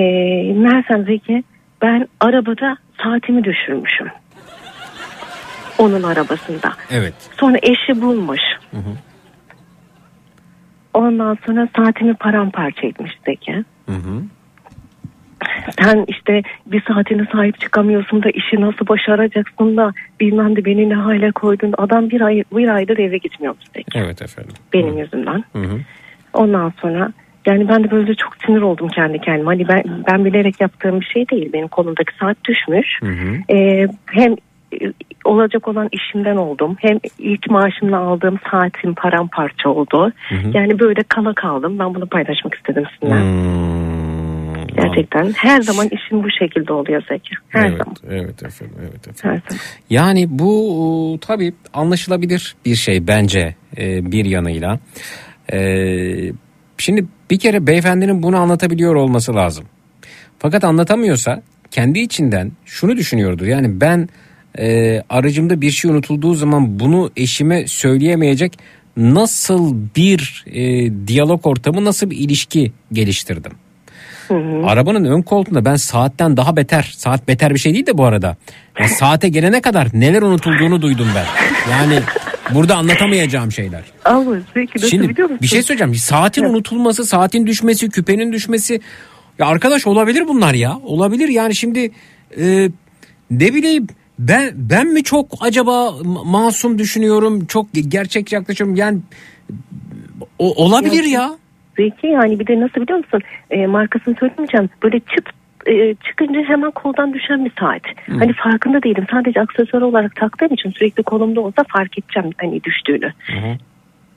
Mersem Zeki, ben arabada saatimi düşürmüşüm. onun arabasında. Evet. Sonra eşi bulmuş. Hı hı. Ondan sonra saatini paramparça etmiş Zeki. Hı hı. Sen işte bir saatine sahip çıkamıyorsun da işi nasıl başaracaksın da bilmem de beni ne hale koydun. Adam bir ay bir aydır eve gitmiyormuş Zeki. Evet efendim. Benim hı. yüzümden. Hı hı. Ondan sonra yani ben de böyle çok sinir oldum kendi kendime. Hani ben, ben bilerek yaptığım bir şey değil. Benim kolumdaki saat düşmüş. Hı hı. Ee, hem olacak olan işimden oldum. Hem ilk maaşımla aldığım saatim paramparça oldu. Hı hı. Yani böyle kala kaldım. Ben bunu paylaşmak istedim sizinle. Hmm, gerçekten. Anladım. Her zaman işim bu şekilde oluyor Zeki. Her evet, zaman. Evet efendim. Evet efendim. Her zaman. Yani bu tabii anlaşılabilir bir şey bence bir yanıyla. Şimdi bir kere beyefendinin bunu anlatabiliyor olması lazım. Fakat anlatamıyorsa kendi içinden şunu düşünüyordur. Yani ben e, aracımda bir şey unutulduğu zaman bunu eşime söyleyemeyecek nasıl bir e, diyalog ortamı, nasıl bir ilişki geliştirdim? Hı hı. Arabanın ön koltuğunda ben saatten daha beter, saat beter bir şey değil de bu arada. Yani saate gelene kadar neler unutulduğunu duydum ben. Yani... Burada anlatamayacağım şeyler. Ama peki, şimdi bir şey söyleyeceğim. Saatin evet. unutulması, saatin düşmesi, küpenin düşmesi. Ya arkadaş olabilir bunlar ya. Olabilir yani şimdi e, ne bileyim ben ben mi çok acaba masum düşünüyorum? Çok gerçek yaklaşıyorum. Yani o, olabilir ya. ya. Peki yani bir de nasıl biliyor musun? E, markasını söylemeyeceğim. Böyle çıt çıkınca hemen koldan düşen bir saat. Hmm. Hani farkında değilim. Sadece aksesuar olarak taktığım için sürekli kolumda olsa fark edeceğim hani düştüğünü. Hmm.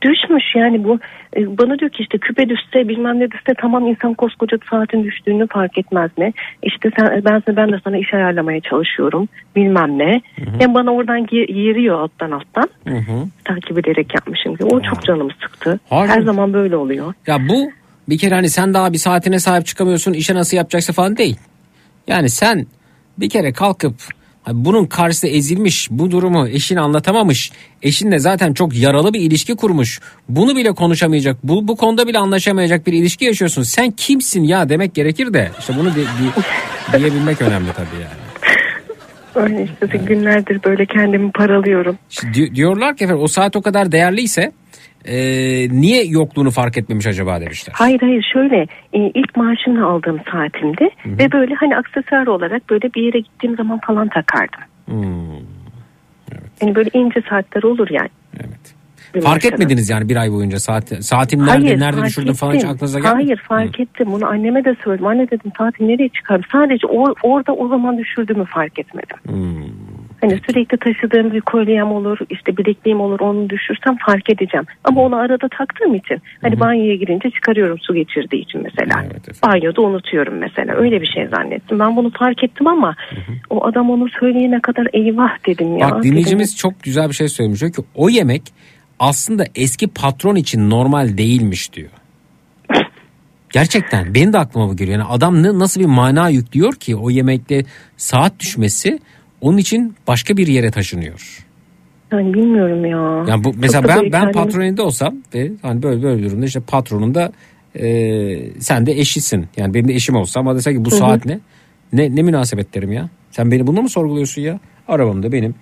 Düşmüş yani bu. Bana diyor ki işte küpe düşse bilmem ne düşse tamam insan koskoca saatin düştüğünü fark etmez mi? İşte sen, ben, ben de sana iş ayarlamaya çalışıyorum. Bilmem ne. Hmm. Hem bana oradan giriyor alttan alttan. Hmm. Takip ederek yapmışım. O çok canımı sıktı. Harbi. Her zaman böyle oluyor. Ya bu bir kere hani sen daha bir saatine sahip çıkamıyorsun, işe nasıl yapacaksın falan değil. Yani sen bir kere kalkıp bunun karşısında ezilmiş, bu durumu eşine anlatamamış, eşinle zaten çok yaralı bir ilişki kurmuş, bunu bile konuşamayacak, bu, bu konuda bile anlaşamayacak bir ilişki yaşıyorsun. Sen kimsin ya demek gerekir de işte bunu de, de, diyebilmek önemli tabii yani. Öyle işte yani. Günlerdir böyle kendimi paralıyorum. Di- diyorlar ki efendim o saat o kadar değerliyse Ee, niye yokluğunu fark etmemiş acaba demişler. Hayır hayır şöyle e, ilk maaşını aldığım saatimdi. Hı-hı. Ve böyle hani aksesuar olarak böyle bir yere gittiğim zaman falan takardım. Hmm. Evet. Yani böyle ince saatler olur yani. Evet. Bir fark maaşını. Etmediniz yani bir ay boyunca saat, saatim nerede hayır, nerede düşürdüm ettim. Falan hiç aklınıza gelmedi. Hayır fark Hı. ettim bunu anneme de söyledim. Anne dedim saatimi nereye çıkardım. Sadece or, orada o zaman düşürdüğümü fark etmedim. Hmm. Hani sürekli taşıdığım bir kolyem olur, işte bilekliğim olur, onu düşürsem fark edeceğim. Ama onu arada taktığım için, hani Hı-hı. banyoya girince çıkarıyorum su geçirdiği için mesela. Evet, banyoda unutuyorum mesela, öyle bir şey zannettim. Ben bunu fark ettim ama Hı-hı. o adam onu söyleyene kadar eyvah dedim ya. Bak dinleyicimiz dedim. Çok güzel bir şey söylemiş. Diyor ki o yemek aslında eski patron için normal değilmiş diyor. Gerçekten benim de aklıma bu geliyor. Yani adam ne, nasıl bir mana yüklüyor ki o yemekte saat düşmesi... Onun için başka bir yere taşınıyor. Yani bilmiyorum ya. Yani bu mesela çok ben ben patronunda olsam ve hani böyle böyle durumda işte patronunda e, sen de eşisin. Yani benim de eşim olsam ama dese ki bu Hı-hı. saat ne? Ne ne münasebet derim ya. Sen beni bununla mı sorguluyorsun ya? Arabam da benim.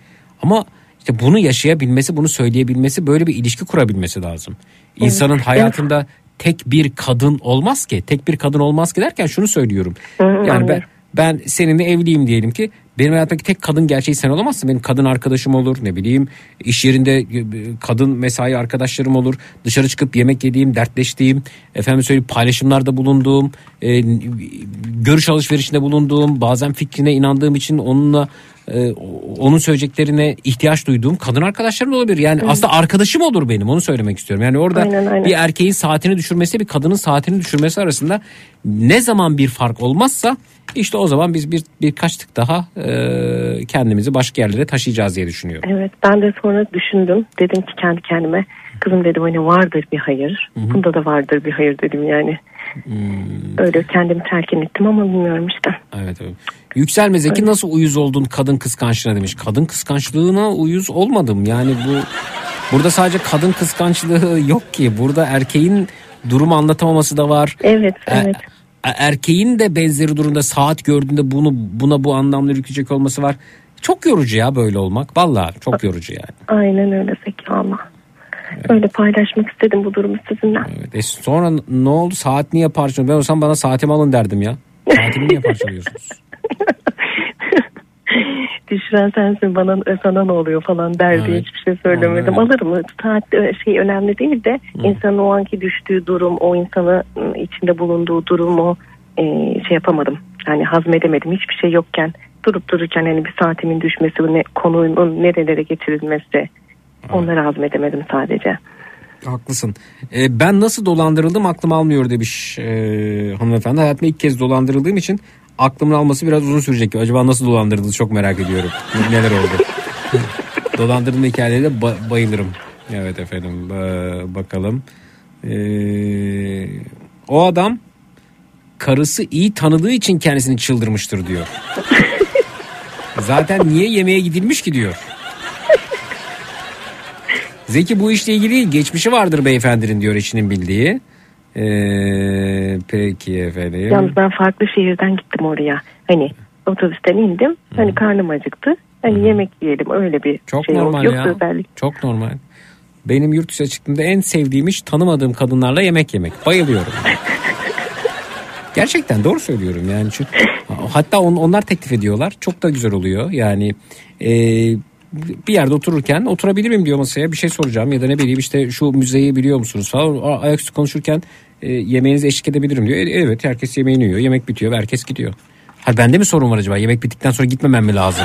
Ama işte bunu yaşayabilmesi, bunu söyleyebilmesi, böyle bir ilişki kurabilmesi lazım. İnsanın Hı-hı. hayatında tek bir kadın olmaz ki. Tek bir kadın olmaz ki derken şunu söylüyorum. Hı-hı. Yani ben ben seninle evliyim diyelim ki benim hayatımdaki tek kadın gerçeği sen olamazsın. Benim kadın arkadaşım olur, ne bileyim iş yerinde kadın mesai arkadaşlarım olur. Dışarı çıkıp yemek yediğim, dertleştiğim, efendim söyleyeyim paylaşımlarda bulunduğum, e, görüş alışverişinde bulunduğum, bazen fikrine inandığım için onunla e, onun söyleyeceklerine ihtiyaç duyduğum kadın arkadaşlarım da olabilir. Yani Hı. aslında arkadaşım olur benim, onu söylemek istiyorum. Yani orada aynen, aynen. bir erkeğin saatini düşürmesi, bir kadının saatini düşürmesi arasında ne zaman bir fark olmazsa işte o zaman biz bir birkaç tık daha e, kendimizi başka yerlere taşıyacağız diye düşünüyorum. Evet, ben de sonra düşündüm. Dedim ki kendi kendime, kızım dedim hani vardır bir hayır. Hı-hı. Bunda da vardır bir hayır dedim yani. Hmm. Öyle kendimi telkin ettim ama bilmiyorum işte. Evet evet. Yükselme Zeki evet. Nasıl uyuz oldun kadın kıskançlığına demiş. Kadın kıskançlığına uyuz olmadım. Yani bu burada sadece kadın kıskançlığı yok ki. Burada erkeğin durumu anlatamaması da var. Evet evet. E, Erkeğin de benzeri durumda saat gördüğünde bunu buna bu anlamda yükleyecek olması var. Çok yorucu ya böyle olmak. Vallahi çok yorucu yani. Aynen öyle Zeki ama. Evet. Öyle paylaşmak istedim bu durumu sizinle. Evet. E sonra ne oldu? Saat niye parçalıyorsun? Ben olsam bana saatimi alın derdim ya. Saatimi niye parçalıyorsunuz? Düşüren sensin, bana sana ne oluyor falan derdi, evet. Hiçbir şey söylemedim. Aynen. Alırım. Saat şey önemli değil de Hı. insanın o anki düştüğü durum, o insanı içinde bulunduğu durumu e, şey yapamadım. Yani hazmedemedim. Hiçbir şey yokken durup dururken hani bir saatimin düşmesi, ne, konunun nerelere getirilmesi. Evet. Onları hazmedemedim sadece. Haklısın. E, ben nasıl dolandırıldım aklım almıyor demiş e, hanımefendi. Hayatımda ilk kez dolandırıldığım için aklımın alması biraz uzun sürecek. Acaba nasıl dolandırıldınız çok merak ediyorum. Neler oldu? Dolandırılma hikayelerine ba- bayılırım. Evet efendim ba- bakalım. E, o adam karısı iyi tanıdığı için kendisini çıldırmıştır diyor. Zaten niye yemeğe gidilmiş ki diyor. Zeki bu işle ilgili geçmişi vardır beyefendinin diyor, eşinin bildiği. Ee, peki efendim. Yalnız ben farklı şehirden gittim oraya. Hani otobüsten indim. Hani Hı. karnım acıktı. Hani Hı. yemek yiyelim, öyle bir çok şey normal yok. Yoksa özellik. Çok normal. Benim yurt dışına çıktığımda en sevdiğim iş tanımadığım kadınlarla yemek yemek. Bayılıyorum. Gerçekten doğru söylüyorum yani. Çünkü hatta on, onlar teklif ediyorlar. Çok da güzel oluyor. Yani e, bir yerde otururken oturabilir miyim diyor masaya, bir şey soracağım ya da ne bileyim işte şu müzeyi biliyor musunuz falan. Ayaküstü konuşurken e, yemeğinizi eşlik edebilirim diyor. E, evet herkes yemeğini yiyor. Yemek bitiyor ve herkes gidiyor. Ha bende mi sorun var acaba? Yemek bittikten sonra gitmemem mi lazım?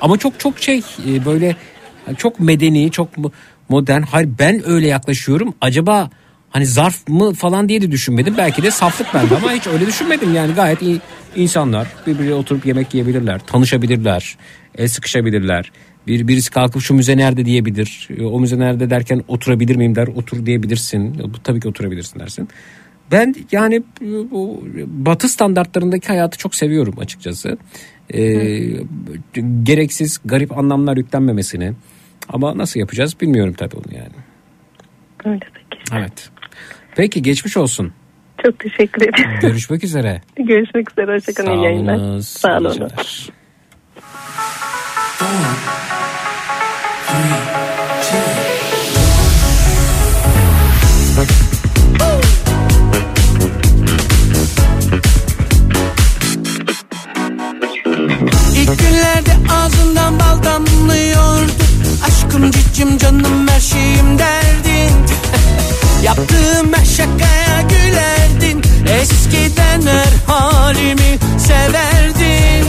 Ama çok çok şey e, böyle çok medeni, çok modern. Hayır ben öyle yaklaşıyorum. Acaba... Hani zarf mı falan diye de düşünmedim. Belki de saflık bende ama hiç öyle düşünmedim. Yani gayet iyi insanlar birbirine oturup yemek yiyebilirler. Tanışabilirler. El sıkışabilirler. Bir, birisi kalkıp şu müze nerede diyebilir. O müze nerede derken oturabilir miyim der. Otur diyebilirsin. Tabii ki oturabilirsin dersin. Ben yani Batı standartlarındaki hayatı çok seviyorum açıkçası. Ee, gereksiz garip anlamlar yüklenmemesini. Ama nasıl yapacağız bilmiyorum tabii onu yani. Öyle peki. Evet. Peki geçmiş olsun. Çok teşekkür ederim. Görüşmek üzere. Görüşmek üzere. Hoşçakalın. İyi yayınlar. Sağ olun. İlk günlerde ağzından bal damlıyordu. Aşkım cicim canım her şeyim derdin. Yaptığım her şakaya gülerdin. Eskiden her halimi severdin.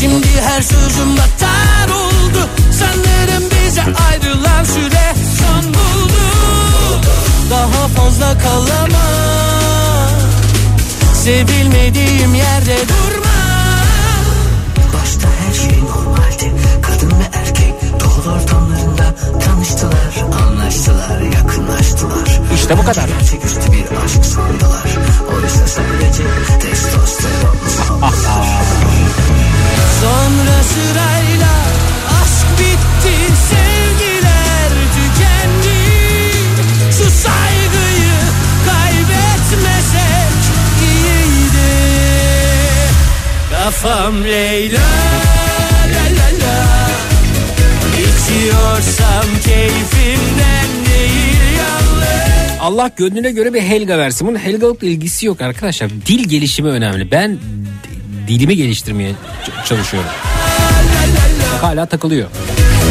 Şimdi her sözüm batar oldu. Sanırım bize ayrılan süre son buldu. Daha fazla kalamam. Sevilmediğim yerde durma. Başta her şey normaldi. Kadın ve erkek doğal ortamlarında tanıştılar, anlaştılar, yakınlaştılar. İşte bu kadar. Gerçeküstü bir aşk sandılar. Oysa sadece testosteron sandılar. Sonra sırayla aşk bitti, sevgiler tükendi. Şu saygıyı kaybetmesek iyiydi. Kafam Leyla. Allah gönlüne göre bir helga versin. Bunun helgalıkla ilgisi yok arkadaşlar. Dil gelişimi önemli. Ben dilimi geliştirmeye çalışıyorum. Hala takılıyor.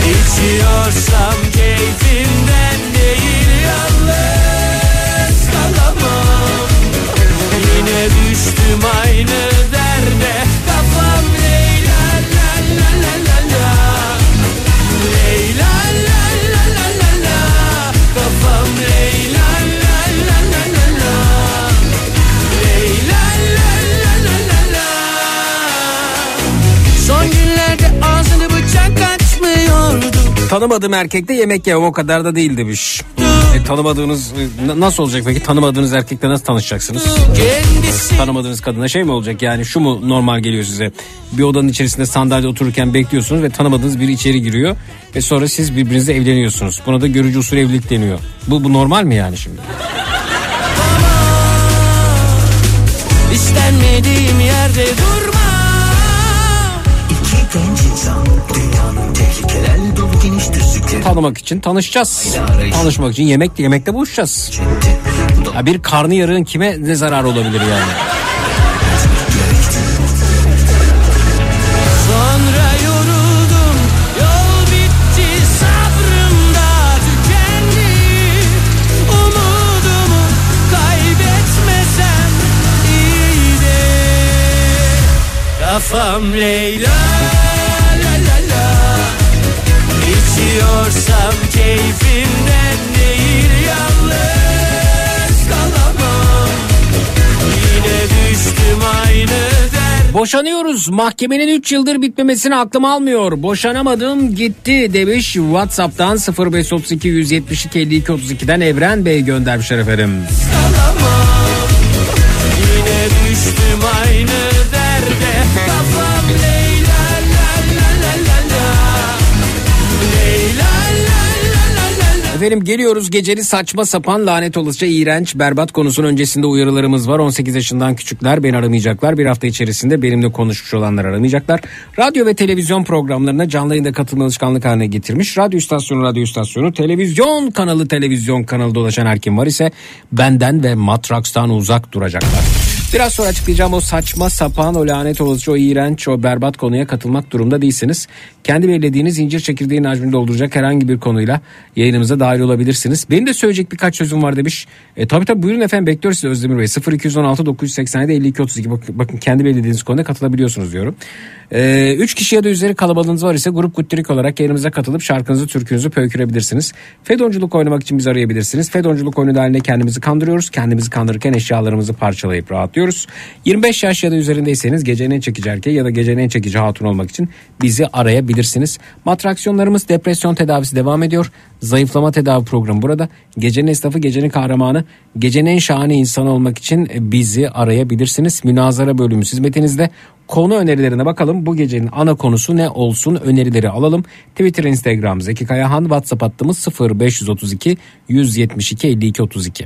İçiyorsam keyfimden değil, yalnız kalamam. Yine düştüm aynı derde. Kafam Leyla la la la la. Tanımadığım erkekte yemek yemem o kadar da değil demiş. E, tanımadığınız nasıl olacak peki? Tanımadığınız erkekle nasıl tanışacaksınız? Kendisi. Tanımadığınız kadına şey mi olacak yani, şu mu normal geliyor size? Bir odanın içerisinde sandalye otururken bekliyorsunuz ve tanımadığınız biri içeri giriyor ve sonra siz birbirinizle evleniyorsunuz. Buna da görücü usulü evlilik deniyor. Bu, bu normal mi yani şimdi? Ama, istenmediğim yerde durma. Tanımak için tanışacağız. Tanışmak için yemek yemekte buluşacağız. Ya bir karnıyarığın kime ne zararı olabilir yani? Kafam Leyla la la la, içiyorsam keyfimden değil, yalnız kalamam, yine düştüm aynı der. Boşanıyoruz, mahkemenin üç yıldır bitmemesini aklım almıyor, boşanamadım gitti demiş WhatsApp'tan sıfır beş otuz iki yüz yetmiş iki elli iki otuz iki'den Evren Bey göndermiş efendim. Kalamam, yine düştüm aynı. Efendim geliyoruz geceli saçma sapan lanet olasıca iğrenç berbat konusunun öncesinde uyarılarımız var. on sekiz yaşından küçükler beni aramayacaklar. Bir hafta içerisinde benimle konuşmuş olanlar aramayacaklar. Radyo ve televizyon programlarına canlı yayında katılma alışkanlık haline getirmiş. Radyo istasyonu, radyo istasyonu, televizyon kanalı, televizyon kanalı dolaşan her kim var ise benden ve Matraks'tan uzak duracaklar. Biraz sonra açıklayacağım o saçma sapan, o lanet olası, o iğrenç, o berbat konuya katılmak durumda değilsiniz. Kendi belirlediğiniz zincir çekirdeğin hacmini dolduracak herhangi bir konuyla yayınımıza dahil olabilirsiniz. Benim de söyleyecek birkaç sözüm var demiş. E, tabii tabii buyurun efendim, bekliyoruz sizi Özdemir Bey. sıfır iki on altı dokuz seksen yedi elli iki otuz iki bakın, bakın kendi belirlediğiniz konuda katılabiliyorsunuz diyorum. E, üç kişi ya da üzeri kalabalığınız var ise grup kuttirik olarak yayınımıza katılıp şarkınızı, türkünüzü pöykürebilirsiniz. Fedonculuk oynamak için bizi arayabilirsiniz. Fedonculuk oyunu dahilinde kendimizi kandırıyoruz. Kendimizi kandırırken eşyalarımızı parçalayıp rahatlıyoruz. yirmi beş yaş ya da üzerindeyseniz gecenin en çekici erkeği ya da gecenin en çekici hatun olmak için bizi arayabilirsiniz. Matraksiyonlarımız depresyon tedavisi devam ediyor. Zayıflama tedavi programı burada. Gecenin esnafı, gecenin kahramanı, gecenin en şahane insanı olmak için bizi arayabilirsiniz. Münazara bölümü hizmetinizde. Konu önerilerine bakalım. Bu gecenin ana konusu ne olsun? Önerileri alalım. Twitter, Instagram, Zeki Kayahan, WhatsApp hattımız sıfır beş otuz iki yüz yetmiş iki elli iki otuz iki.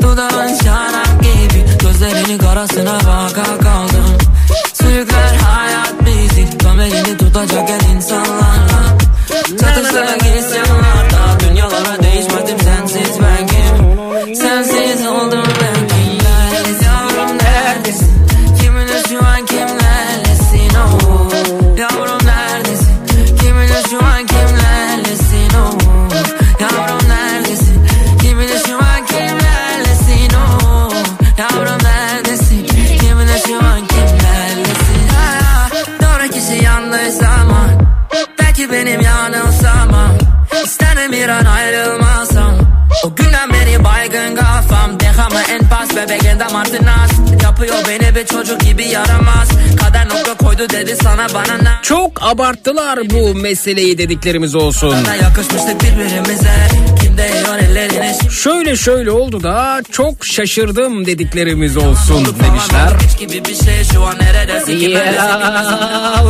dudağın şarap gibi, gözlerinin karasına baka kaldım. Sürükler hayat bizi, kamerini tutacak el insanlarla. Çatışarak isyanlarda dünyalara değişmedim, sensiz ben kim? Sensiz oldum ben kimlerlesin? Yavrum neredesin? Kiminle şu an kimlerlesin? Oh, yavrum neredesin? Kiminle şu an kimlerlesin? Oh, yavrum. Benim yanılsam, isterim bir an ayrılmasam. O günden beri baygın kafam, dehama en pas bebek endam artı nas. Yapıyor beni bir çocuk gibi yaramaz. Kader nokta koydu dedi sana bana na. Çok abarttılar bu meseleyi dediklerimiz olsun. Yakışmıştık birbirimize. Kim değiyor ellerine. Şöyle şöyle oldu da çok şaşırdım dediklerimiz olsun demişler.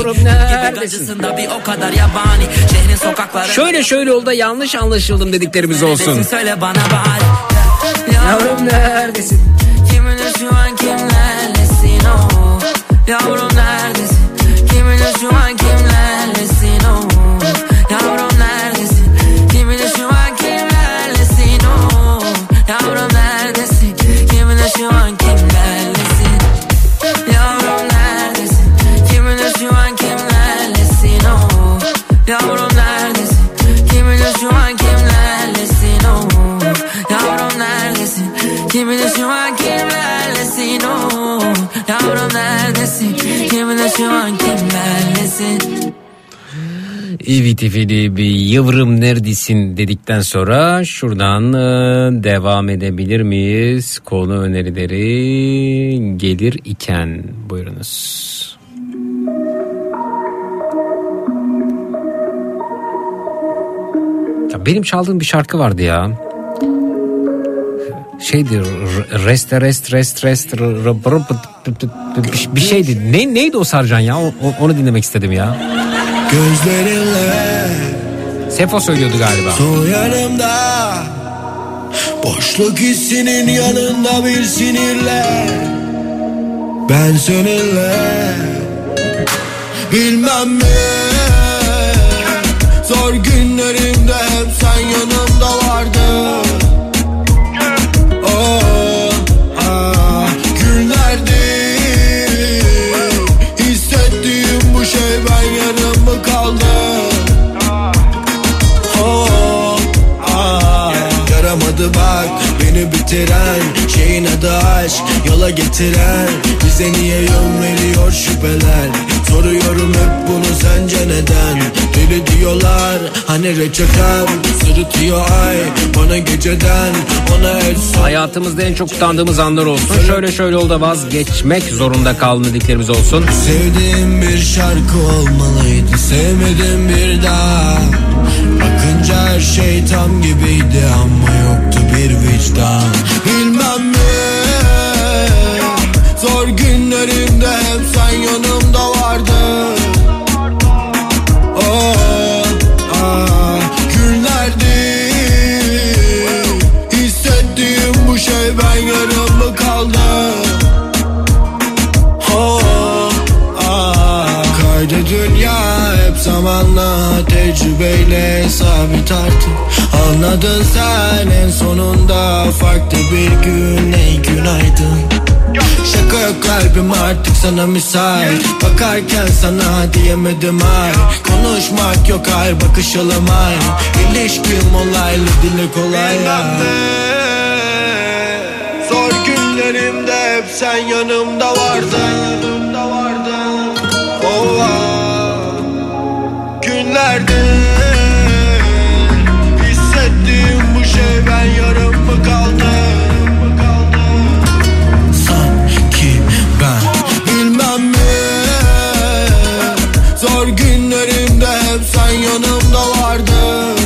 Yavrum neredesin? Şöyle şöyle oldu da yanlış anlaşıldım dediklerimiz olsun. Söyle bana bari. Yavrum neredesin? Kiminle şu an kimlerlesin? Oh, yavrum neredesin? Kiminle şu an kimlerlesin? Oh, yavrum neredesin? Kiminle şu an kimlerlesin? Oh, yavrum neredesin? Kiminle şu an kimlerlesin? Yavrum neredesin? Kiminle şu an kimlerlesin? Aklımda şu an kimlerlesin? Evet efendim, yavrum neredesin dedikten sonra şuradan devam edebilir miyiz? Konu önerileri gelir iken buyurunuz. Ya benim çaldığım bir şarkı vardı ya. Şeydi, rest rest rest rest bir şeydi. Ne neydi o Sarcan ya? O, onu dinlemek istedim ya. Gözlerinle Sefo söylüyordu galiba. Soyanımda boşluk hissinin yanında bir sinirle ben seninle bilmem ne zor günlerimde hep sen yanımda vardın. Bak beni bitiren şeyin adı aşk, yola getiren bize niye yön veriyor şüpheler. Soruyorum hep bunu sence neden? Deli diyorlar hani reçeten sırıtıyor ay bana geceden ona el. Hayatımızda en çok utandığımız anlar olsun. Şöyle şöyle oldu da vazgeçmek zorunda kaldığımız dediklerimiz olsun. Sevdiğim bir şarkı olmalıydı, sevmedim bir daha. Bakınca her şey tam gibiydi ama yoktu bir vicdan. Bilmem mi zor günlerimde hep sen yanımda vardın. Oh, ah, günlerdi hissettiğim bu şey ben yarım kaldım. Oh, ah, kaydı dünya hep zamanla tecrübeyle sabit artık. Anladın sen en sonunda farklı bir gün ey günaydın. Şaka yok kalbim artık sana müsait. Bakarken sana diyemedim ay. Konuşmak yok ay bakış alamayın. İlişkim olaylı dile kolay ya. Zor günlerimde hep sen yanımda vardın. Ova günlerde hissettiğim bu şey ben yarım mı kaldım? Zor günlerimde hep sen yanımda vardın.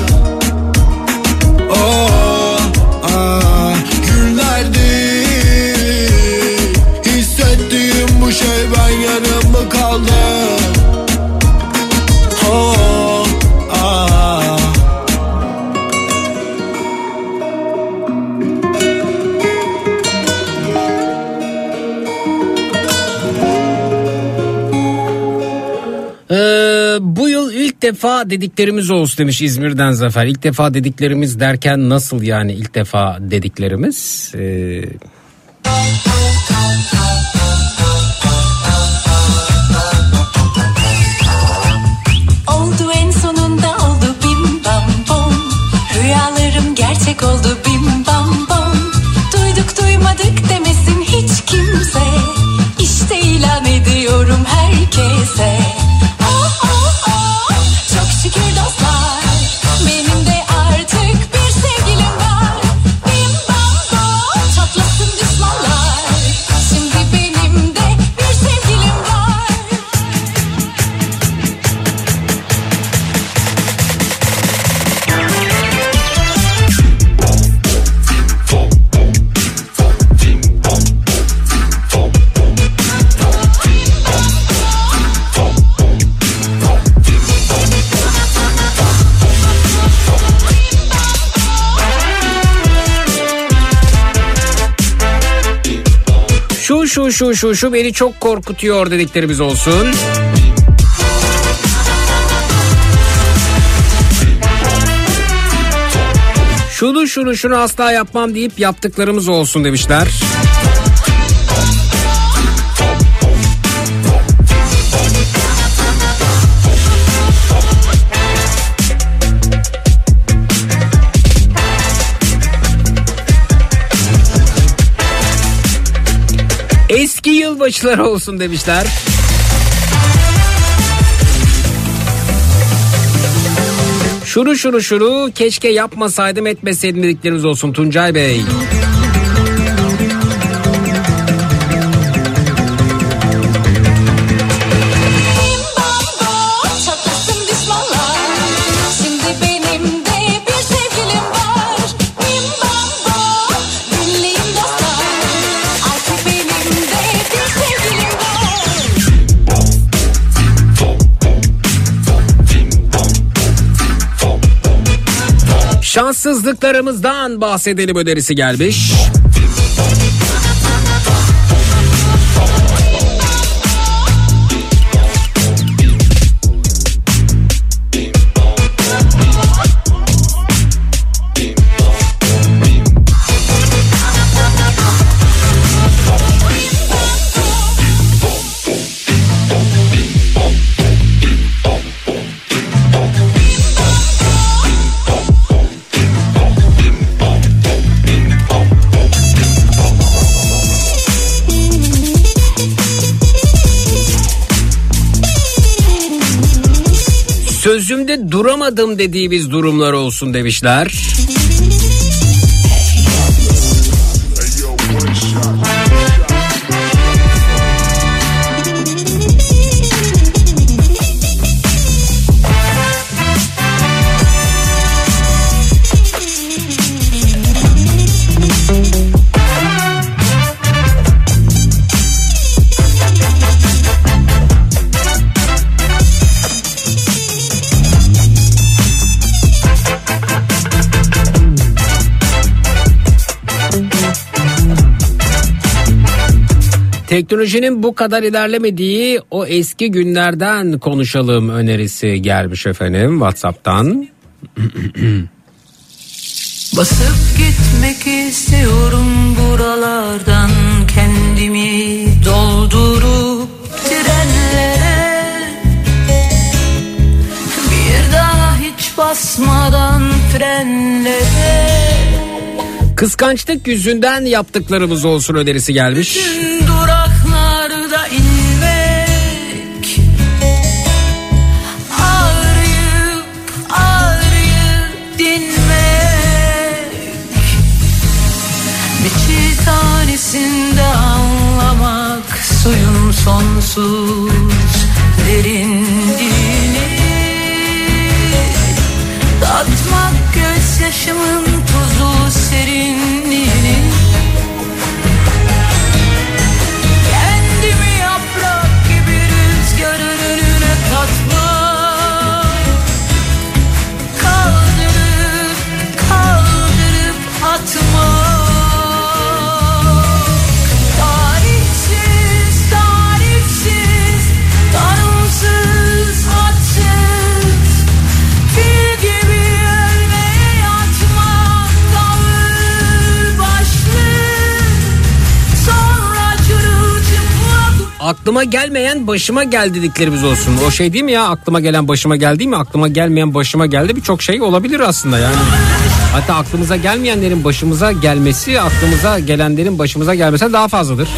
Oh, ah, günlerdi hissettiğim bu şey ben yarım mı kaldım? Oh, ah. Bu yıl ilk defa dediklerimiz olsun demiş İzmir'den Zafer. İlk defa dediklerimiz derken nasıl yani ilk defa dediklerimiz? Ee... Oldu en sonunda oldu bim bam bom. Rüyalarım gerçek oldu bim bam bom. Duyduk duymadık demesin hiç kimse. İşte ilan ediyorum herkese. Şu şu şu şu beni çok korkutuyor dediklerimiz olsun. Şunu şunu şunu asla yapmam deyip yaptıklarımız olsun demişler. Eski yılbaşılar olsun demişler. Şuru şuru şuru keşke yapmasaydım etmeseydim dediklerimiz olsun Tuncay Bey. Şanssızlıklarımızdan bahsedelim önerisi gelmiş. Sözümde duramadım dediğimiz durumlar olsun demişler. Teknolojinin bu kadar ilerlemediği o eski günlerden konuşalım önerisi gelmiş efendim WhatsApp'tan. Basıp gitmek istiyorum buralardan, kendimi doldurup trenlere, bir daha hiç basmadan frenlere. Kıskançlık yüzünden yaptıklarımız olsun önerisi gelmiş. Suyun sonsuz derinliğini tatmak, gözyaşımın tuzu serinliğini, kendimi yaprak gibi rüzgarın önüne katmak, kaldırıp kaldırıp atmak. Aklıma gelmeyen başıma gel dediklerimiz olsun. O şey değil mi ya? Aklıma gelen başıma gel değil mi? Aklıma gelmeyen başıma geldi. Birçok şey olabilir aslında yani. Hatta aklımıza gelmeyenlerin başımıza gelmesi, aklımıza gelenlerin başımıza gelmesinden daha fazladır.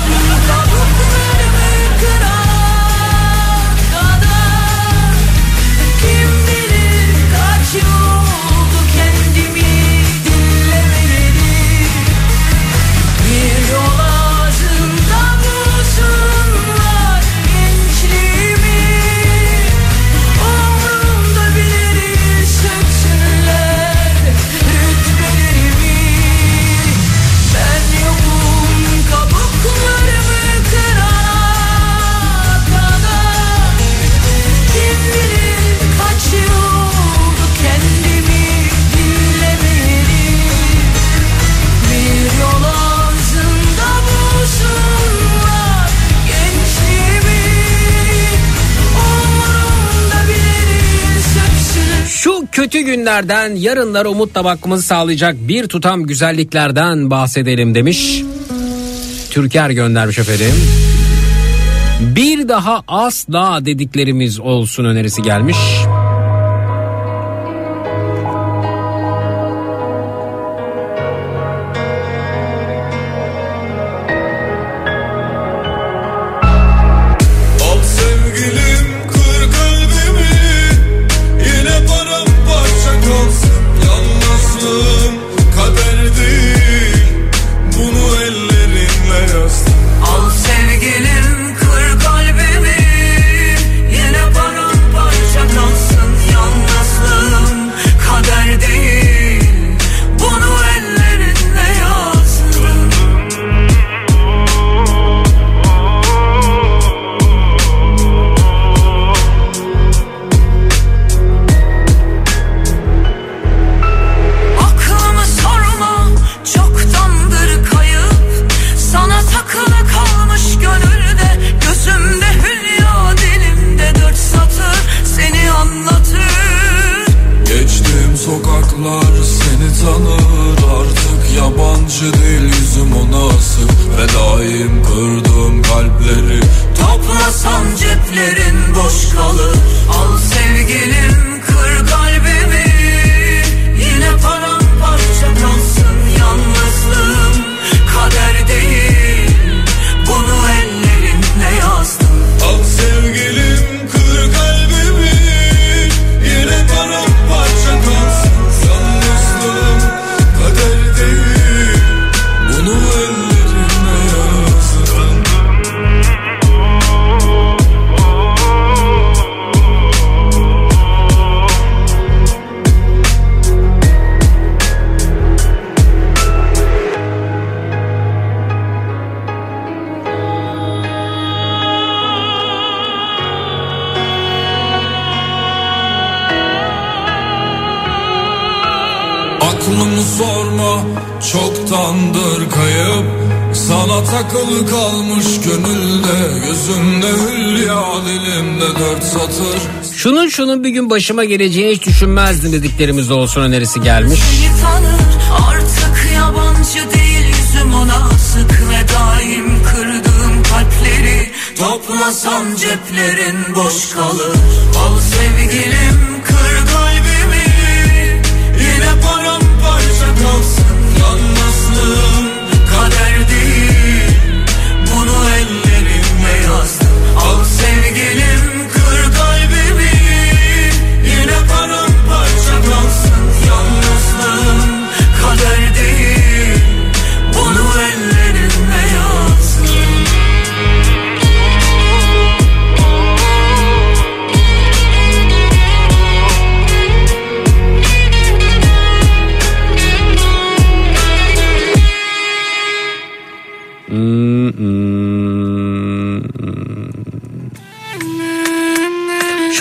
Kötü günlerden, yarınlara umutla bakmamızı sağlayacak bir tutam güzelliklerden bahsedelim demiş. Türker göndermiş efendim. Bir daha asla dediklerimiz olsun önerisi gelmiş. yaşıyoruz. Al sevgilim, kır kalbimi, yine paramparça kalsın yalnızlığım. Kader değil, bunu ellerinde yazdım. Aklımı sorma, çoktandır kayıp. Sana takılı kalmış gönülde, gözümde hülya, dilimde dört satır seni anlatır. Geçtiğim sokaklar seni tanır, artık yabancı değil yüzüm ona asık. Fedaim kırdığım kalpleri, toplasan ceplerin boş kalır. Al sevgilim, kır kalbimi, yine paramparça kalsın yalnızlığım. Kader değil, bunu ellerimle yazdım. Al sevgilim, kır kalbimi, yine paramparça kalsın yalnızlığım. Kader değil, bunu ellerimle yazdım. Aklımı sorma, çoktandır kayıp. Sana takılı kalmış gönülde, gözümde hülya, dilimde dört satır. Şunun şunun bir gün başıma geleceğini hiç düşünmezdim dediklerimiz olsun önerisi gelmiş. Seni tanır, artık yabancı değil yüzüm ona sık. Ve daim kırdığım kalpleri, toplasan ceplerin boş kalır. Al sevgilim, kır kalbimi, yine paramparça kalsın yalnızlığım. Kader değil, bunu ellerimle yazdım. Al sevgilim, kır kalbimi, yine paramparça kalsın yalnızlığım. Kader değil, bunu ellerimle yazdım.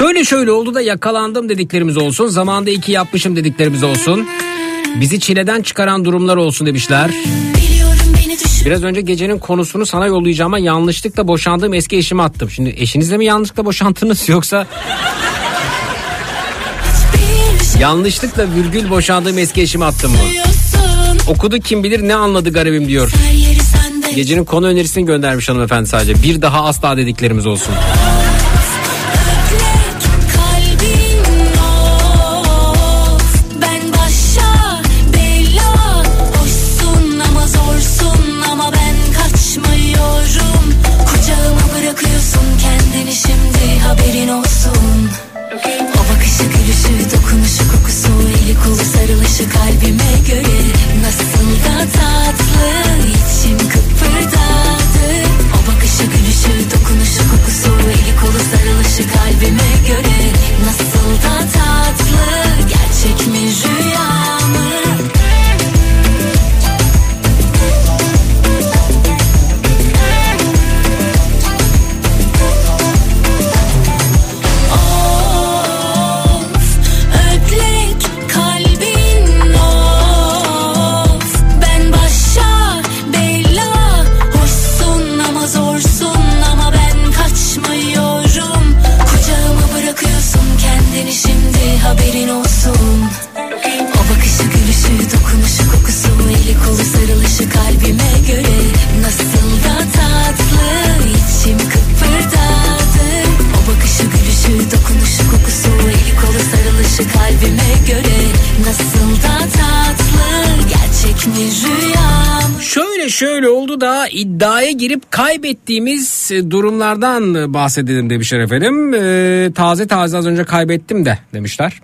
Şöyle şöyle oldu da yakalandım dediklerimiz olsun. Zamanında iki yapmışım dediklerimiz olsun. Bizi çileden çıkaran durumlar olsun demişler. Biraz önce gecenin konusunu sana yollayacağıma yanlışlıkla boşandığım eski eşimi attım. Şimdi eşinizle mi yanlışlıkla boşandınız yoksa... Yanlışlıkla virgül boşandığım eski eşimi attım mı? Okudu kim bilir ne anladı garibim diyor. Gecenin konu önerisini göndermiş hanımefendi sadece. Bir daha asla dediklerimiz olsun. İddiaya girip kaybettiğimiz durumlardan bahsedelim demişler efendim. Ee, taze taze az önce kaybettim de demişler.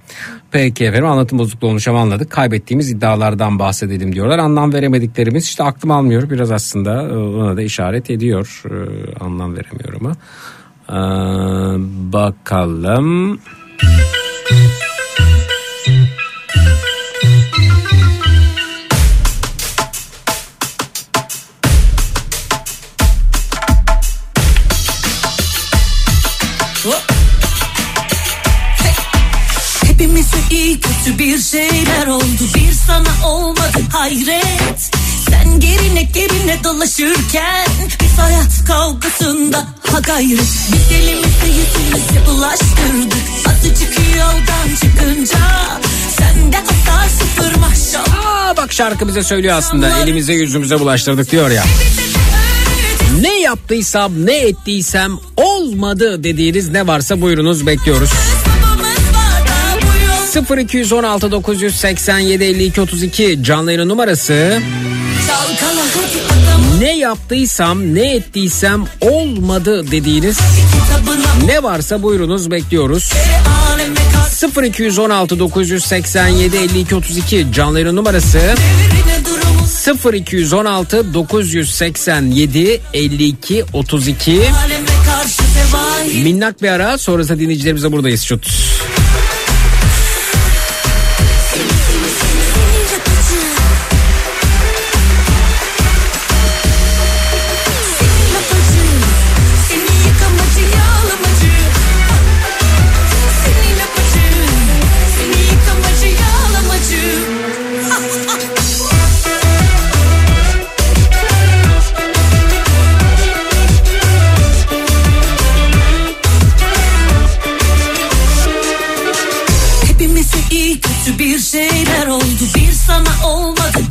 Peki efendim, anlatım bozukluğu olmuş ama anladık. Kaybettiğimiz iddialardan bahsedelim diyorlar. Anlam veremediklerimiz işte aklım almıyor biraz aslında, ona da işaret ediyor. Ee, anlam veremiyorum ha. Ee, bakalım. İyi kötü bir şeyler oldu, bir sana olmadı hayret. Sen gerine gerine dolaşırken biz hayat kavgasında ha gayret. Biz elimizi yüzümüze bulaştırdık, azıcık yoldan çıkınca sen de atar sıfır maşallah. Aa, bak şarkı bize söylüyor aslında, elimize yüzümüze bulaştırdık diyor ya. Ne yaptıysam ne ettiysem olmadı dediğiniz ne varsa buyurunuz, bekliyoruz. sıfır iki on altı dokuz yüz seksen yedi elli iki otuz iki canlı yayın numarası. Ne yaptıysam ne ettiysem olmadı dediğiniz ne varsa buyurunuz, bekliyoruz. sıfır iki on altı dokuz yüz seksen yedi elli iki otuz iki canlı yayın numarası. sıfır iki on altı dokuz yüz seksen yedi elli iki otuz iki. Minnak bir ara sonrasında dinleyicilerimize buradayız. Şut.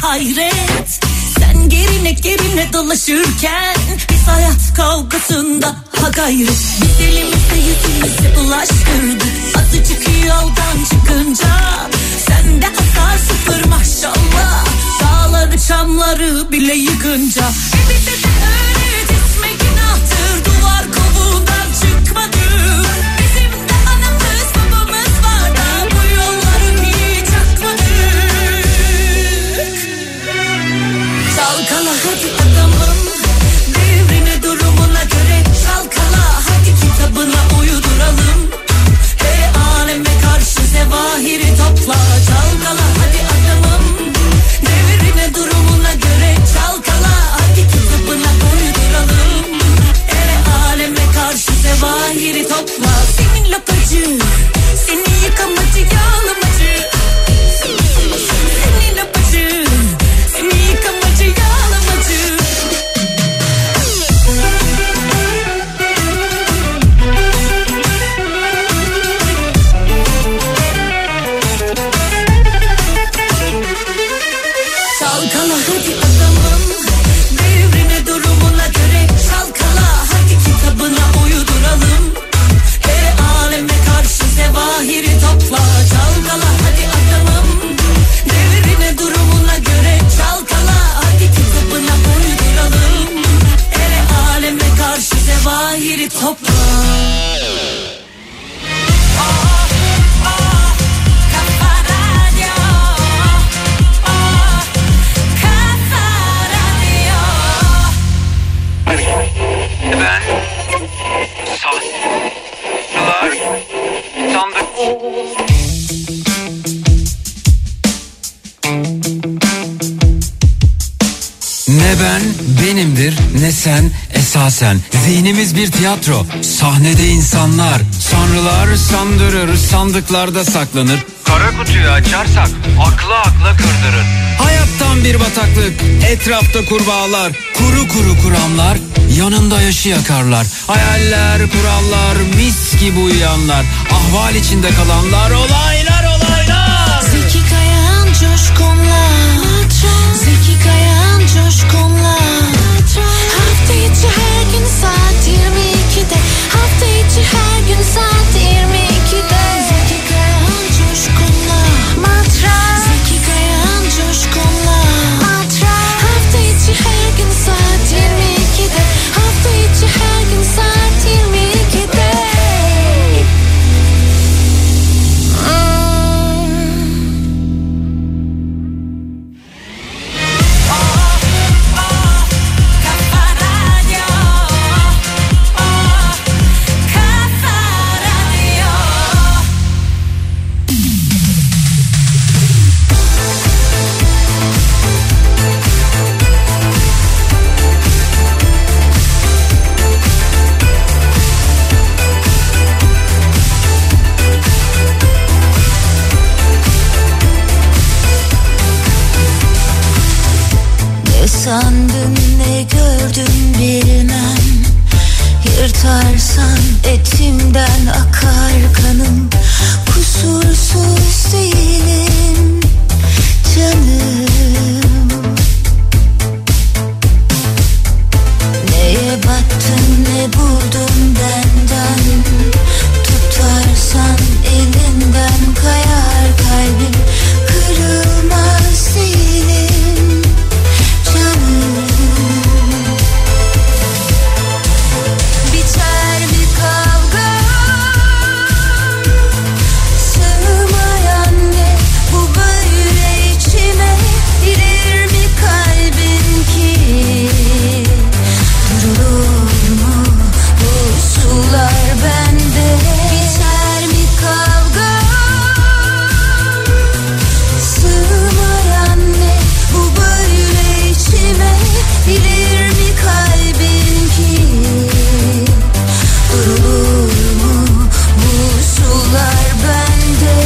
Hayret, sen gerine gerine dolaşırken biz hayat kavgasında ha gayret. Biz elimize yüzümüze bulaştırdık, azıcık yoldan çıkınca sen de atar sıfır maşallah, dağları çamları bile yıkınca. E bize de öğretme günahtır, duvar kovuğundan çıkmadı. Çalkala hadi adamım, devrini durumuna göre çalkala, hadi kitabına uyduralım. Hey aleme karşı zevahiri topla, çalkala hadi adamım, devrini durumuna göre çalkala, hadi kitabına uyduralım. Hey aleme karşı zevahiri topla, senin lapacı, seni yıkamacı yağlamacı. Sen, zihnimiz bir tiyatro, sahnede insanlar, sanrılar sandırır, sandıklarda saklanır. Kara kutuyu açarsak akla akla kırdırır. Hayattan bir bataklık, etrafta kurbağalar, kuru kuru kuramlar, yanında yaşı yakarlar. Hayaller, kurallar, mis gibi uyuyanlar, ahval içinde kalanlar, olaylar olaylar. Zeki Kayahan coşkunla, Zeki Kayahan coşkunla. Hafta içi her gün saat yirmi ikide, hafta içi her gün saat yirmi ikide. Zeki Kayahan coşkunla Matraks, Zeki Kayahan coşkunla Matraks. Hafta içi her gün saat yirmi ikide, hafta içi her gün saat yirmi ikide. sandın, ne gördün bilmem. Yırtarsan etimden akar kanım. Kusursuz değilim canım. Neye battın, ne buldun benden? Tutarsan elinden kayar kalbim. Kırılmaz değilim canım. Biter bir kavga, sığmayan ne bu böyle içime? Dirir mi kalbin ki? Durur mu bu sular bende? Biter mi kavga, sığmayan ne bu böyle içime? Dirir mi kalbin ki? Durulur mu bu sular bende?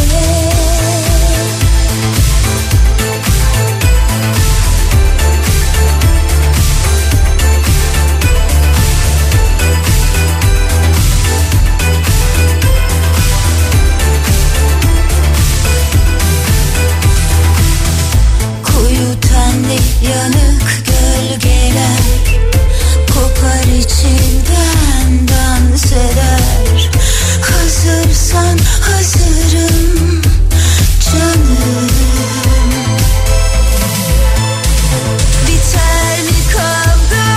Koyu tenli yanık gölgeler kopar içinden dans eder. Hazırsan hazırım canım. Biter mi kavga,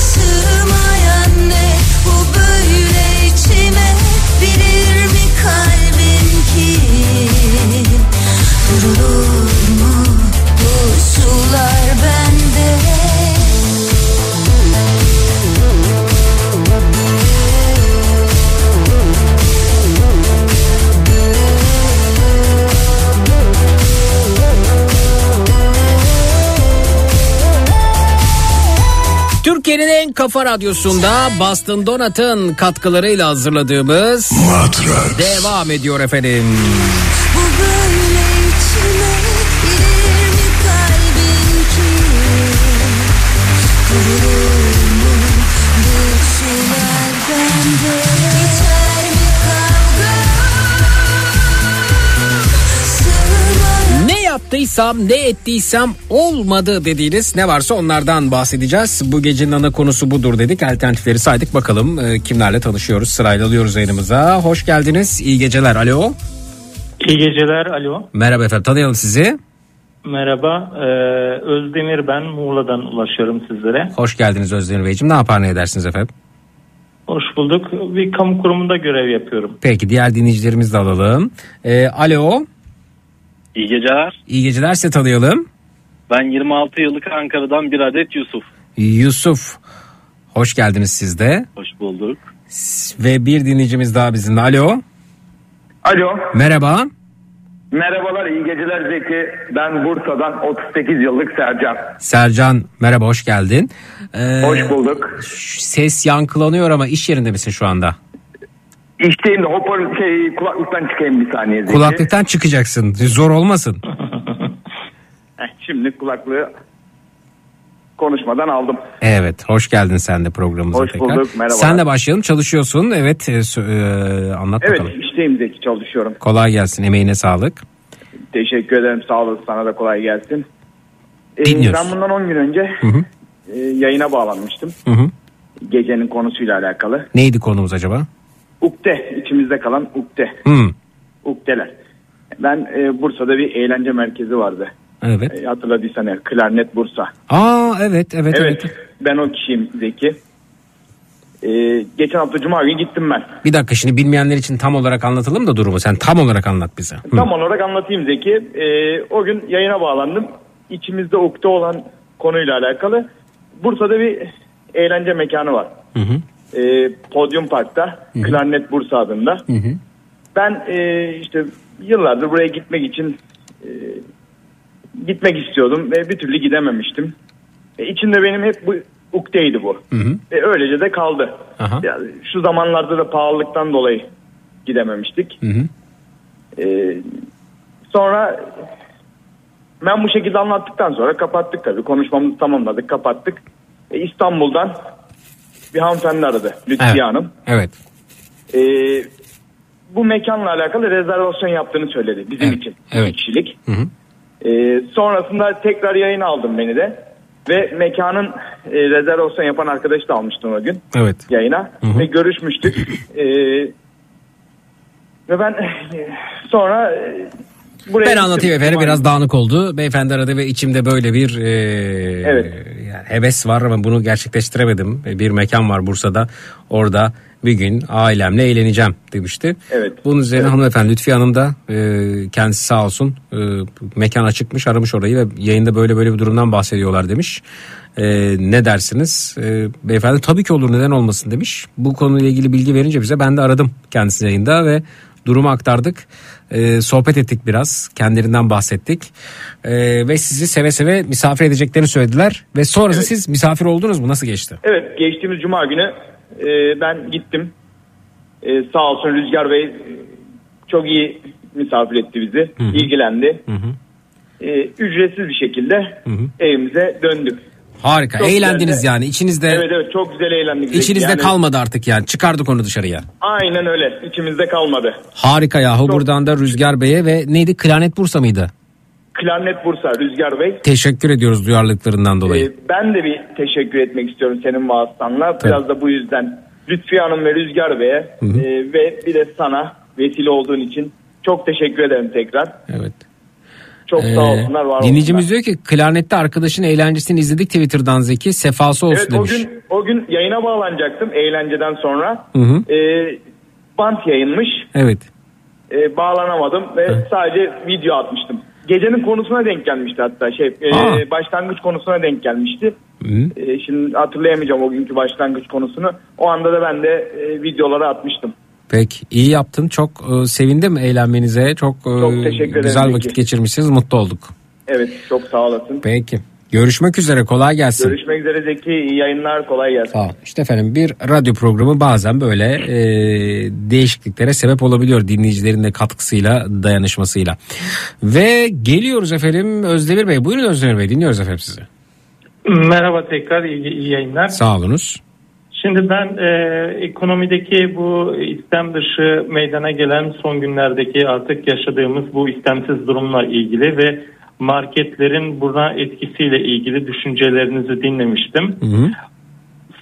sığmayan ne bu böyle içime? Bilir mi kalbin ki? Durulur mu bu sular bende? Türkiye'nin en kafa radyosunda Bastın Donat'ın katkılarıyla hazırladığımız Matraks devam ediyor efendim. Yaptıysam, ne ettiysem olmadı dediğiniz ne varsa onlardan bahsedeceğiz. Bu gecenin ana konusu budur dedik. Alternatifleri saydık. Bakalım e, kimlerle tanışıyoruz, sırayla alıyoruz yayınımıza. Hoş geldiniz. İyi geceler. Alo. İyi geceler. Alo. Merhaba efendim. Tanıyalım sizi. Merhaba. E, Özdemir ben. Muğla'dan ulaşıyorum sizlere. Hoş geldiniz Özdemir Beyciğim. Ne yapar ne edersiniz efendim? Hoş bulduk. Bir kamu kurumunda görev yapıyorum. Peki. Diğer dinleyicilerimizi de alalım. E, alo. İyi geceler. İyi geceler, size tanıyalım. Ben yirmi altı yıllık Ankara'dan bir adet Yusuf. Yusuf, hoş geldiniz siz de. Hoş bulduk. Ve bir dinleyicimiz daha bizimle. Alo. Alo. Merhaba. Merhabalar, iyi geceler Zeki. Ben Bursa'dan otuz sekiz yıllık Sercan. Sercan, merhaba, hoş geldin. Ee, hoş bulduk. Ses yankılanıyor ama iş yerinde misin şu anda? İşteyim de hoparlör şey, kulaklıktan çıkayım bir saniye. Zeki. Kulaklıktan çıkacaksın. Zor olmasın. Şimdi kulaklığı konuşmadan aldım. Evet, hoş geldin sen de programımıza tekrar. Hoş bulduk, tekrar. Merhaba. Sen de başlayalım, çalışıyorsun. Evet, e, anlat evet, bakalım. Evet, işteyim Zeki, çalışıyorum. Kolay gelsin, emeğine sağlık. Teşekkür ederim, sağ olasın, sana da kolay gelsin. Dinliyoruz. E, ben bundan on gün önce hı hı. E, yayına bağlanmıştım. Hı hı. Gecenin konusuyla alakalı. Neydi konumuz acaba? Ukde, içimizde kalan ukde. Hmm. Ukdeler. Ben e, Bursa'da bir eğlence merkezi vardı. Evet. E, hatırladıysan eğer, Klarnet Bursa. Aa evet, evet, evet. Evet, ben o kişiyim Zeki. E, geçen hafta Cuma günü gittim ben. Bir dakika, şimdi bilmeyenler için tam olarak anlatalım da durumu. Sen tam olarak anlat bize. Tam hmm. olarak anlatayım Zeki. E, o gün yayına bağlandım. İçimizde ukde olan konuyla alakalı. Bursa'da bir eğlence mekanı var. Hı hı. E, Podyum Park'ta, hı-hı, Klarnet Bursa adında. Hı-hı. Ben e, işte yıllardır buraya gitmek için e, gitmek istiyordum ve bir türlü gidememiştim. E, içinde benim hep bu ukteydi bu. Ve öylece de kaldı. Ya, şu zamanlarda da pahalılıktan dolayı gidememiştik. E, sonra Ben bu şekilde anlattıktan sonra kapattık tabii. Konuşmamızı tamamladık, kapattık. E, İstanbul'dan bir hanımefendi aradı. Lütfiye evet. Hanım. Evet. E, bu mekanla alakalı rezervasyon yaptığını söyledi bizim evet. için. Evet. Kişilik. Hı hı. E, sonrasında tekrar yayına aldım beni de. Ve mekanın e, rezervasyon yapan arkadaşı da almıştım o gün. Evet. Yayına. Hı hı. Ve görüşmüştük. E, ve ben e, sonra... E, Buraya ben anlatayım efendim, tamam. Biraz dağınık oldu. Beyefendi aradı ve içimde böyle bir e, evet. yani heves var ama bunu gerçekleştiremedim. Bir mekan var Bursa'da, orada bir gün ailemle eğleneceğim demişti. Evet. Bunun üzerine evet. hanımefendi Lütfiye Hanım da e, kendisi sağ olsun e, mekan açıkmış, aramış orayı ve yayında böyle böyle bir durumdan bahsediyorlar demiş. E, ne dersiniz? E, beyefendi tabii ki olur, neden olmasın demiş. Bu konuyla ilgili bilgi verince bize, ben de aradım kendisini yayında ve durumu aktardık. Ee, sohbet ettik biraz. Kendilerinden bahsettik. Ee, ve sizi seve seve misafir edeceklerini söylediler. Ve sonrası evet. siz misafir oldunuz mu? Nasıl geçti? Evet. Geçtiğimiz cuma günü e, ben gittim. E, sağ olsun Rüzgar Bey çok iyi misafir etti bizi. Hı-hı. İlgilendi. Hı-hı. E, ücretsiz bir şekilde Hı-hı. evimize döndük. Harika. Çok eğlendiniz güzeldi. Yani. İçinizde... Evet evet, çok güzel eğlendik. İçinizde yani. Kalmadı artık yani. Çıkardık onu dışarıya. Aynen öyle. İçimizde kalmadı. Harika yahu. Çok... Buradan da Rüzgar Bey'e ve neydi? Klarnet Bursa mıydı? Klarnet Bursa, Rüzgar Bey. Teşekkür ediyoruz duyarlılıklarından dolayı. Ee, ben de bir teşekkür etmek istiyorum senin vasıtanla. Biraz da bu yüzden Lütfiye Hanım ve Rüzgar Bey'e e, ve bir de sana vesile olduğun için çok teşekkür ederim tekrar. Evet. Çok sağ olsunlar, var ee, dinleyicimiz olsunlar. Diyor ki klarnette arkadaşın eğlencesini izledik Twitter'dan Zeki. Sefası olsun evet, demiş. O gün, o gün yayına bağlanacaktım eğlenceden sonra. Hı hı. E, bant yayınmış. Evet. E, bağlanamadım ve hı. sadece video atmıştım. Gecenin konusuna denk gelmişti hatta. şey e, Başlangıç konusuna denk gelmişti. Hı. E, şimdi hatırlayamayacağım o günkü başlangıç konusunu. O anda da ben de e, videoları atmıştım. Peki, iyi yaptın. Çok e, sevindim eğlenmenize. Çok, e, çok teşekkür güzel ederim, vakit geçirmişsiniz. Mutlu olduk. Evet, çok sağ olasın. Peki. Görüşmek üzere. Kolay gelsin. Görüşmek üzere Zeki. İyi yayınlar. Kolay gelsin. Aa, işte efendim bir radyo programı bazen böyle e, değişikliklere sebep olabiliyor. Dinleyicilerin de katkısıyla, dayanışmasıyla. Ve geliyoruz efendim Özdemir Bey. Buyurun Özdemir Bey. Dinliyoruz efendim sizi. Merhaba tekrar. İyi, iyi yayınlar. Sağ olunuz. Şimdi ben e, ekonomideki bu istem dışı meydana gelen son günlerdeki artık yaşadığımız bu istemsiz durumla ilgili ve marketlerin buna etkisiyle ilgili düşüncelerinizi dinlemiştim. Hı hı.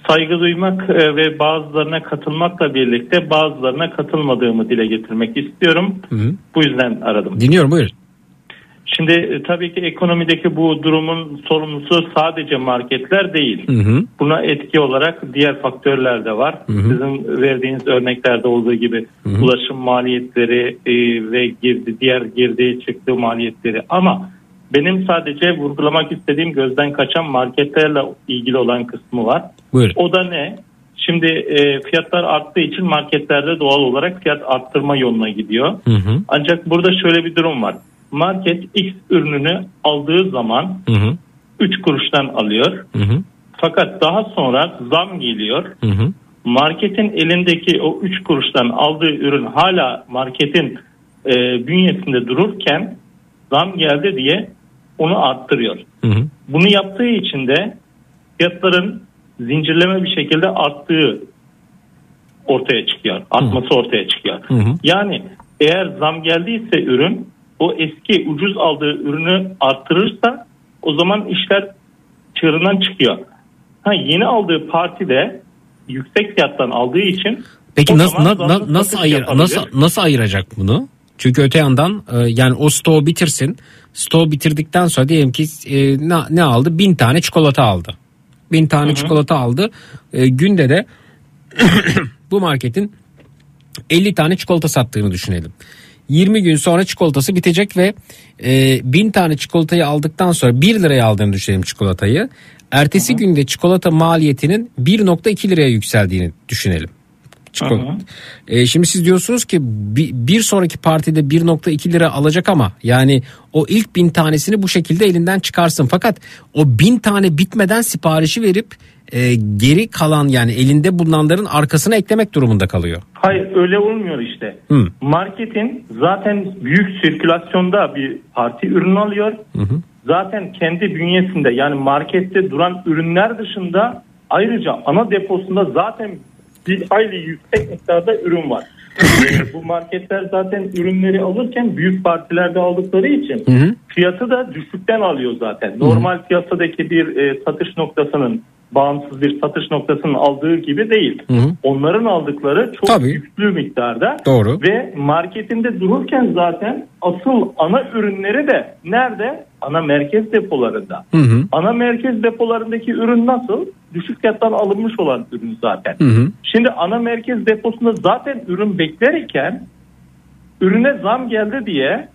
Saygı duymak e, ve bazılarına katılmakla birlikte bazılarına katılmadığımı dile getirmek istiyorum. Hı hı. Bu yüzden aradım. Dinliyorum, buyurun. Şimdi e, tabii ki ekonomideki bu durumun sorumlusu sadece marketler değil. Hı hı. Buna etki olarak diğer faktörler de var. Hı hı. Sizin verdiğiniz örneklerde olduğu gibi hı hı. ulaşım maliyetleri e, ve girdi diğer girdiye çıktığı maliyetleri. Ama benim sadece vurgulamak istediğim gözden kaçan marketlerle ilgili olan kısmı var. Buyurun. O da ne? Şimdi e, fiyatlar arttığı için marketlerde doğal olarak fiyat arttırma yoluna gidiyor. Hı hı. Ancak burada şöyle bir durum var. Market X ürününü aldığı zaman üç kuruştan alıyor. Hı hı. Fakat daha sonra zam geliyor. Hı hı. Marketin elindeki o üç kuruştan aldığı ürün hala marketin e, bünyesinde dururken zam geldi diye onu arttırıyor. Hı hı. Bunu yaptığı için de fiyatların zincirleme bir şekilde arttığı ortaya çıkıyor. Artması hı hı. ortaya çıkıyor. Hı hı. Yani eğer zam geldiyse ürün o eski ucuz aldığı ürünü arttırırsa o zaman işler çığırından çıkıyor. Ha, yeni aldığı parti de yüksek fiyattan aldığı için. Peki nasıl na, na, nasıl ayır nasıl nasıl ayıracak bunu? Çünkü öte yandan e, yani o stoğu bitirsin. Stoğu bitirdikten sonra diyelim ki e, ne, ne aldı? Bin tane çikolata aldı. Bin tane Hı-hı. çikolata aldı. E, günde de bu marketin elli tane çikolata sattığını düşünelim. yirmi gün sonra çikolatası bitecek ve e, bin tane çikolatayı aldıktan sonra bir liraya aldığını düşünelim çikolatayı. Ertesi Aha. günde çikolata maliyetinin bir virgül iki liraya yükseldiğini düşünelim. E, şimdi siz diyorsunuz ki bir, bir sonraki partide bir virgül iki lira alacak ama yani o ilk bin tanesini bu şekilde elinden çıkarsın. Fakat o bin tane bitmeden siparişi verip e, geri kalan yani elinde bulunanların arkasına eklemek durumunda kalıyor. Hayır, öyle olmuyor işte. Hı. Marketin zaten büyük sirkülasyonda bir parti ürünü alıyor. Hı hı. zaten kendi bünyesinde yani markette duran ürünler dışında ayrıca ana deposunda zaten bir hayli yüksek miktarda ürün var. Bu marketler zaten ürünleri alırken büyük partilerde aldıkları için hı hı. fiyatı da düşükten alıyor zaten. Normal hı hı. piyasadaki bir e, satış noktasının, bağımsız bir satış noktasının aldığı gibi değil. Hı hı. Onların aldıkları çok tabii. yüklü miktarda. Doğru. Ve marketinde dururken zaten asıl ana ürünleri de nerede? Ana merkez depolarında. Hı hı. Ana merkez depolarındaki ürün nasıl? Düşük fiyattan alınmış olan ürün zaten. Hı hı. Şimdi ana merkez deposunda zaten ürün beklerken ürüne zam geldi diye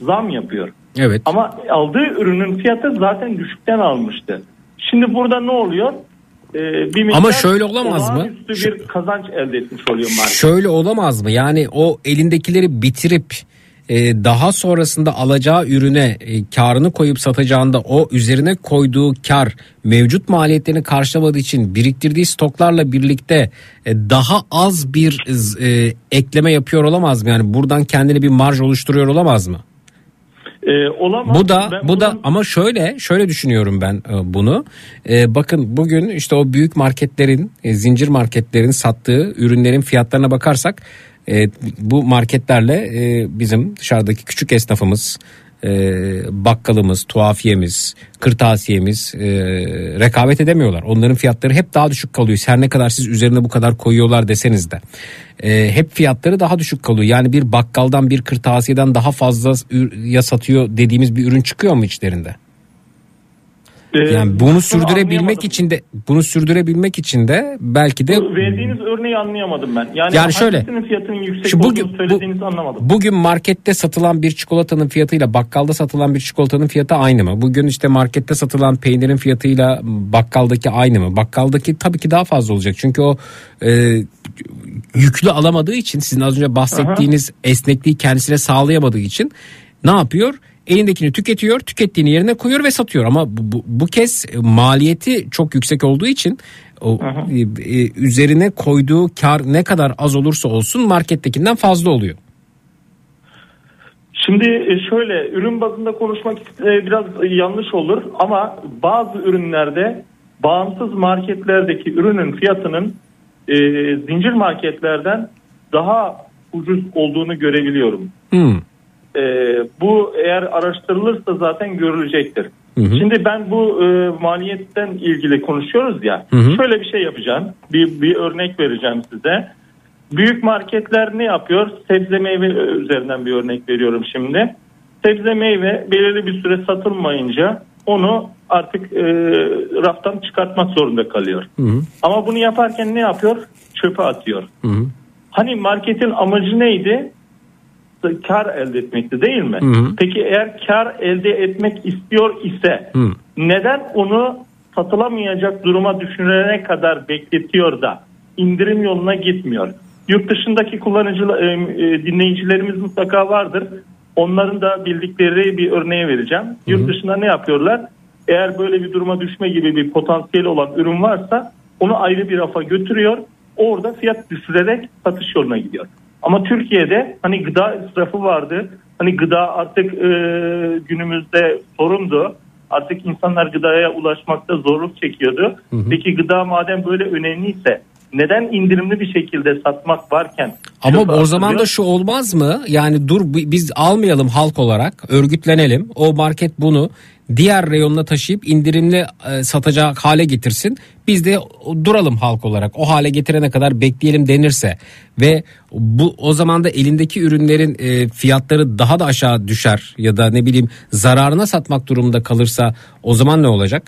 zam yapıyor. Evet. Ama aldığı ürünün fiyatı zaten düşükten almıştı. Şimdi burada ne oluyor? Ee, bir miktar ama şöyle olamaz mı? Üstü bir kazanç elde etmiş oluyor market. Şöyle olamaz mı? Yani o elindekileri bitirip e, daha sonrasında alacağı ürüne e, karını koyup satacağında o üzerine koyduğu kar mevcut maliyetlerini karşılamadığı için biriktirdiği stoklarla birlikte e, daha az bir e, ekleme yapıyor olamaz mı? Yani buradan kendine bir marj oluşturuyor olamaz mı? Ee, olamaz. Bu da ben bu bunu... da ama şöyle şöyle düşünüyorum ben e, bunu. E, bakın bugün işte o büyük marketlerin, e, zincir marketlerin sattığı ürünlerin fiyatlarına bakarsak e, bu marketlerle e, bizim dışarıdaki küçük esnafımız, e, bakkalımız, tuhafiyemiz, kırtasiyemiz e, rekabet edemiyorlar. Onların fiyatları hep daha düşük kalıyor. Her ne kadar siz üzerine bu kadar koyuyorlar deseniz de. E, hep fiyatları daha düşük kalıyor. Yani bir bakkaldan, bir kırtasiyeden daha fazla ya satıyor dediğimiz bir ürün çıkıyor mu içlerinde? Ee, yani bunu sürdürebilmek için de bunu sürdürebilmek için de belki de bu verdiğiniz örneği anlayamadım ben. Yani, yani şöyle. Fiyatının yüksek olduğunu söylediğinizi bu, anlamadım. Bugün markette satılan bir çikolatanın fiyatıyla bakkalda satılan bir çikolatanın fiyatı aynı mı? Bugün işte markette satılan peynirin fiyatıyla bakkaldaki aynı mı? Bakkaldaki tabii ki daha fazla olacak. Çünkü o e, yüklü alamadığı için, sizin az önce bahsettiğiniz aha. esnekliği kendisine sağlayamadığı için ne yapıyor? Elindekini tüketiyor, tükettiğini yerine koyuyor ve satıyor. Ama bu, bu, bu kez maliyeti çok yüksek olduğu için o, e, üzerine koyduğu kar ne kadar az olursa olsun markettekinden fazla oluyor. Şimdi şöyle, ürün bazında konuşmak biraz yanlış olur ama bazı ürünlerde bağımsız marketlerdeki ürünün fiyatının e, zincir marketlerden daha ucuz olduğunu görebiliyorum. Hmm. Ee, bu eğer araştırılırsa zaten görülecektir. Hı hı. Şimdi ben bu e, maliyetten ilgili konuşuyoruz ya. Hı hı. Şöyle bir şey yapacağım. Bir, bir örnek vereceğim size. Büyük marketler ne yapıyor? Sebze meyve üzerinden bir örnek veriyorum şimdi. Sebze meyve belirli bir süre satılmayınca onu artık e, raftan çıkartmak zorunda kalıyor. Hı hı. Ama bunu yaparken ne yapıyor? Çöpe atıyor. Hı hı. Hani marketin amacı neydi? Kar elde etmekti değil mi? Hı-hı. Peki eğer kar elde etmek istiyor ise hı. neden onu satılamayacak duruma düşürene kadar bekletiyor da indirim yoluna gitmiyor? Yurt dışındaki kullanıcı dinleyicilerimiz mutlaka vardır. Onların da bildikleri bir örneği vereceğim. Hı-hı. Yurt dışında ne yapıyorlar? Eğer böyle bir duruma düşme gibi bir potansiyeli olan ürün varsa onu ayrı bir rafa götürüyor. Orada fiyat düşürerek satış yoluna gidiyor. Ama Türkiye'de hani gıda israfı vardı. Hani gıda artık e, günümüzde sorundu. Artık insanlar gıdaya ulaşmakta zorluk çekiyordu. Hı hı. Peki gıda madem böyle önemliyse neden indirimli bir şekilde satmak varken? Ama o zaman da şu olmaz mı? Yani dur biz almayalım halk olarak, örgütlenelim. O market bunu diğer reyonuna taşıyıp indirimli e, satacak hale getirsin. Biz de duralım halk olarak. O hale getirene kadar bekleyelim denirse ve bu o zaman da elindeki ürünlerin e, fiyatları daha da aşağı düşer ya da ne bileyim zararına satmak durumunda kalırsa o zaman ne olacak?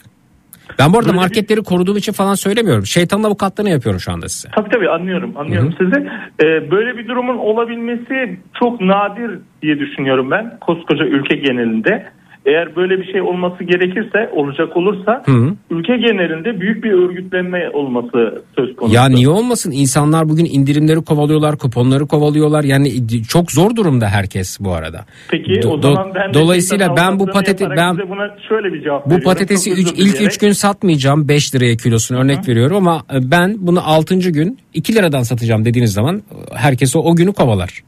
Ben bu arada böyle marketleri bir... koruduğum için falan söylemiyorum. Şeytanın avukatlığını yapıyorum şu anda size. Tabii tabii anlıyorum. Anlıyorum Hı-hı. sizi. Ee, böyle bir durumun olabilmesi çok nadir diye düşünüyorum ben. Koskoca ülke genelinde. Eğer böyle bir şey olması gerekirse, olacak olursa Hı-hı. ülke genelinde büyük bir örgütlenme olması söz konusu. Ya niye olmasın? İnsanlar bugün indirimleri kovalıyorlar, kuponları kovalıyorlar. Yani çok zor durumda herkes bu arada. Peki do- o zaman do- ben dolayısıyla ben bu patatesi ben buna şöyle bir cevap bu patatesi üç, ilk üç gün satmayacağım beş liraya kilosunu örnek Hı-hı. veriyorum ama ben bunu altıncı gün iki liradan satacağım dediğiniz zaman herkes o, o günü kovalar.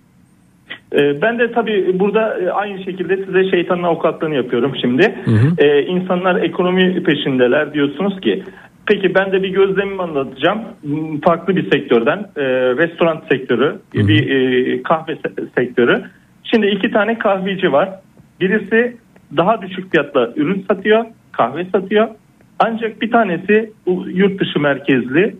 Ben de tabii burada aynı şekilde size şeytanın avukatlığını yapıyorum şimdi. Hı hı. Ee, insanlar ekonomi peşindeler diyorsunuz ki. Peki ben de bir gözlemimi anlatacağım. Farklı bir sektörden. E, restoran sektörü, hı hı. bir e, kahve sektörü. Şimdi iki tane kahveci var. Birisi daha düşük fiyatla ürün satıyor, kahve satıyor. Ancak bir tanesi yurt dışı merkezli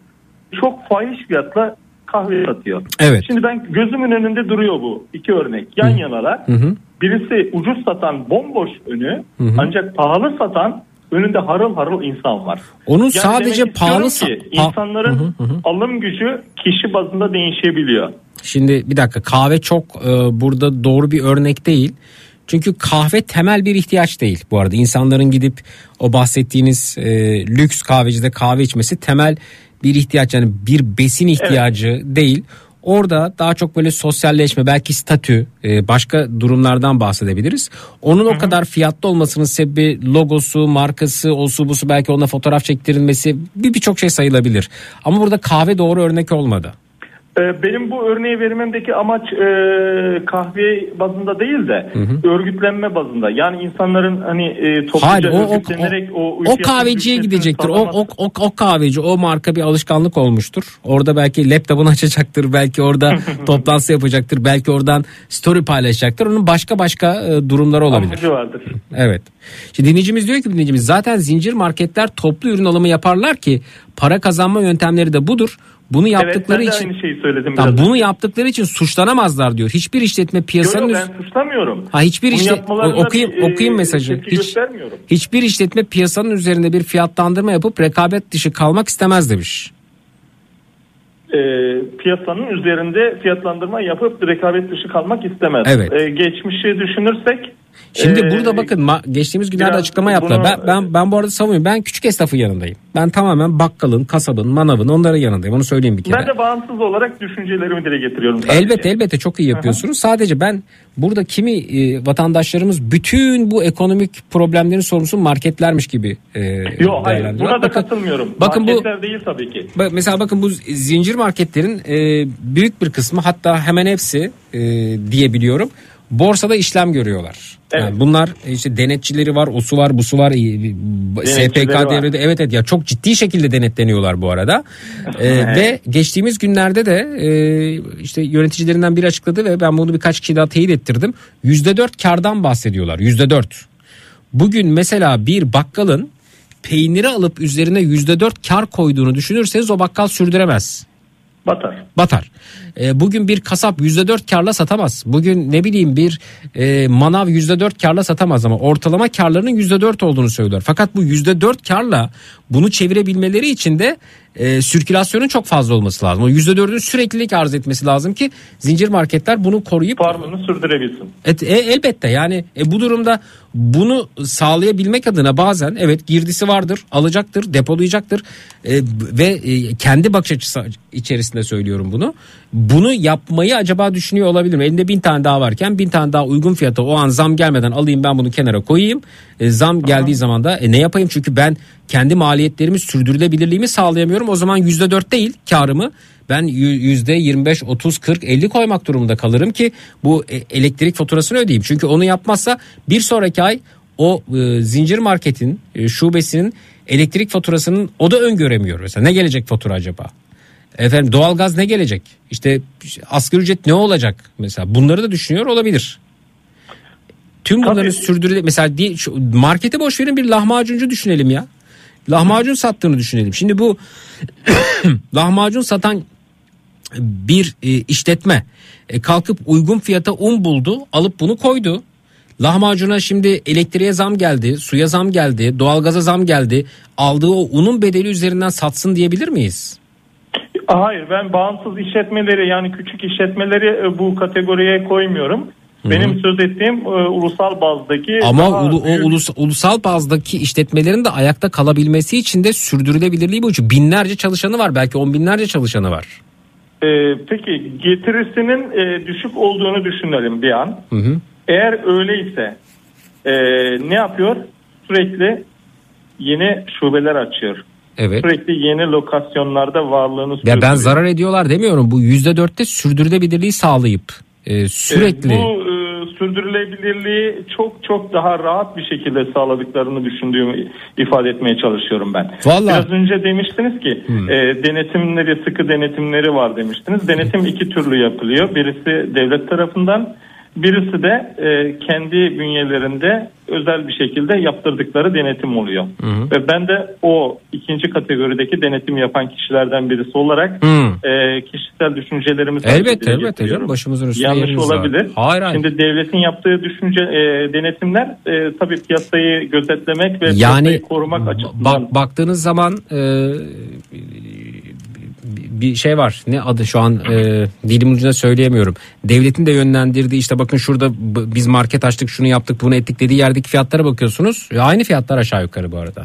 çok fahiş fiyatla kahve satıyor. Evet. Şimdi ben gözümün önünde duruyor bu iki örnek yan hı. yanalar. Hı hı. Birisi ucuz satan bomboş önü, hı hı. ancak pahalı satan önünde harıl harıl insan var. Onun yani sadece pahalı ki insanların hı hı hı. alım gücü kişi bazında değişebiliyor. Şimdi bir dakika, kahve çok e, burada doğru bir örnek değil. Çünkü kahve temel bir ihtiyaç değil bu arada. İnsanların gidip o bahsettiğiniz e, lüks kahvecide kahve içmesi temel bir ihtiyaç, yani bir besin ihtiyacı evet. değil. Orada daha çok böyle sosyalleşme, belki statü, başka durumlardan bahsedebiliriz. Onun Hı-hı. o kadar fiyatlı olmasının sebebi logosu, markası, osu busu, belki ona fotoğraf çektirilmesi, bir birçok şey sayılabilir. Ama burada kahve doğru örnek olmadı. Benim bu örneği vermemdeki amaç e, kahve bazında değil de hı hı. örgütlenme bazında. Yani insanların hani e, topluca Hayır, o, örgütlenerek o o, o kahveciye gidecektir. O, o o o kahveci, o marka bir alışkanlık olmuştur. Orada belki laptopunu açacaktır, belki orada toplantı yapacaktır, belki oradan story paylaşacaktır. Onun başka başka durumları olabilir. Amacı vardır. Evet. Şimdi dinleyicimiz diyor ki dinleyicimiz zaten zincir marketler toplu ürün alımı yaparlar ki para kazanma yöntemleri de budur. Bunu yaptıkları evet, için tam bunu yaptıkları için suçlanamazlar diyor. Hiçbir işletme piyasanın yok, yok, ben suçlamıyorum. Ha hiçbir işlet okuyayım bir, okuyayım mesajı. Hiç, hiçbir işletme piyasanın üzerinde bir fiyatlandırma yapıp rekabet dışı kalmak istemez demiş. E, piyasanın üzerinde fiyatlandırma yapıp rekabet dışı kalmak istemez. Evet. E, geçmişi düşünürsek Şimdi ee, burada bakın geçtiğimiz günlerde açıklama yaptılar. Buna, ben, ben ben bu arada savunuyorum. Ben küçük esnafın yanındayım. Ben tamamen bakkalın, kasabın, manavın, onların yanındayım. Onu söyleyeyim bir kere. Ben de bağımsız olarak düşüncelerimi dile getiriyorum. Sadece. Elbette elbette çok iyi yapıyorsunuz. Hı-hı. Sadece ben burada kimi e, vatandaşlarımız bütün bu ekonomik problemlerin sorumlusu marketlermiş gibi e, Yok hayır. Buna da katılmıyorum. Bakın, marketler bu, değil tabii ki. Bak, mesela bakın bu zincir marketlerin e, büyük bir kısmı, hatta hemen hepsi e, diyebiliyorum. Borsada işlem görüyorlar. Evet. Yani bunlar işte denetçileri var, osu var, busu var, S P K devrede. Evet evet ya çok ciddi şekilde denetleniyorlar bu arada. ee, ve geçtiğimiz günlerde de e, işte yöneticilerinden biri açıkladı ve ben bunu birkaç kişi daha teyit ettirdim. yüzde dört kardan bahsediyorlar. yüzde dört. Bugün mesela bir bakkalın peyniri alıp üzerine yüzde dört kar koyduğunu düşünürseniz o bakkal sürdüremez. Batar. Batar. E, bugün bir kasap yüzde dört karla satamaz. Bugün ne bileyim bir e, manav yüzde dört karla satamaz ama ortalama karlarının yüzde dört olduğunu söylüyorlar. Fakat bu yüzde dört karla bunu çevirebilmeleri için de e, sirkülasyonun çok fazla olması lazım. O yüzde dördün süreklilik arz etmesi lazım ki zincir marketler bunu koruyup farmını sürdürebilsin. Et, e, elbette yani e, bu durumda bunu sağlayabilmek adına bazen evet girdisi vardır, alacaktır, depolayacaktır e, ve e, kendi bakış açısı içerisinde söylüyorum bunu. Bunu yapmayı acaba düşünüyor olabilir mi? Elinde bin tane daha varken bin tane daha uygun fiyata o an zam gelmeden alayım, ben bunu kenara koyayım. E, zam Aha. geldiği zaman da e, ne yapayım? Çünkü ben kendi maliyetlerimi, sürdürülebilirliğimi sağlayamıyorum. O zaman yüzde dört değil karımı ben yüzde yirmi beş, otuz, kırk, elli koymak durumunda kalırım ki bu elektrik faturasını ödeyeyim. Çünkü onu yapmazsa bir sonraki ay o e, zincir marketin e, şubesinin elektrik faturasının o da öngöremiyor. Mesela ne gelecek fatura acaba? Efendim doğalgaz ne gelecek? İşte asgari ücret ne olacak? Mesela bunları da düşünüyor olabilir. Tüm bunları sürdürüle... Mesela markete boş verin, bir lahmacuncu düşünelim ya. Lahmacun sattığını düşünelim. Şimdi bu lahmacun satan bir e, işletme e, kalkıp uygun fiyata un buldu, alıp bunu koydu. Lahmacuna şimdi elektriğe zam geldi, suya zam geldi, doğalgaza zam geldi. Aldığı o unun bedeli üzerinden satsın diyebilir miyiz? Hayır, ben bağımsız işletmeleri yani küçük işletmeleri bu kategoriye koymuyorum. Benim Hı-hı. söz ettiğim e, ulusal bazdaki ama ulu, o ulus, ulusal bazdaki işletmelerin de ayakta kalabilmesi için de sürdürülebilirliği bu. Binlerce çalışanı var, belki on binlerce çalışanı var. E, peki getirisinin e, düşük olduğunu düşünelim bir an. Hı-hı. Eğer öyleyse e, ne yapıyor? Sürekli yeni şubeler açıyor. Evet. Sürekli yeni lokasyonlarda varlığını sürdürüyor. Ya ben zarar ediyorlar demiyorum. Bu yüzde dörtte sürdürülebilirliği sağlayıp e, sürekli... E, bu e, sürdürülebilirliği çok çok daha rahat bir şekilde sağladıklarını düşündüğümü ifade etmeye çalışıyorum ben. Vallahi... Biraz önce demiştiniz ki hmm. e, denetimleri, sıkı denetimleri var demiştiniz. Denetim iki türlü yapılıyor. Birisi devlet tarafından, birisi de e, kendi bünyelerinde özel bir şekilde yaptırdıkları denetim oluyor. Hı hı. Ve ben de o ikinci kategorideki denetim yapan kişilerden birisi olarak e, kişisel düşüncelerimizi... Elbette elbette hocam, başımızın üstüne yanlış olabilir. Var. Hayır, hayır. Şimdi devletin yaptığı düşünce e, denetimler e, tabii piyasayı gözetlemek ve yani, piyasayı korumak açısından... Bak, baktığınız zaman... E, bir şey var, ne adı şu an e, dilim ucuna söyleyemiyorum. Devletin de yönlendirdiği, işte bakın şurada b- biz market açtık, şunu yaptık, bunu ettik dediği yerdeki fiyatlara bakıyorsunuz. E, aynı fiyatlar aşağı yukarı bu arada.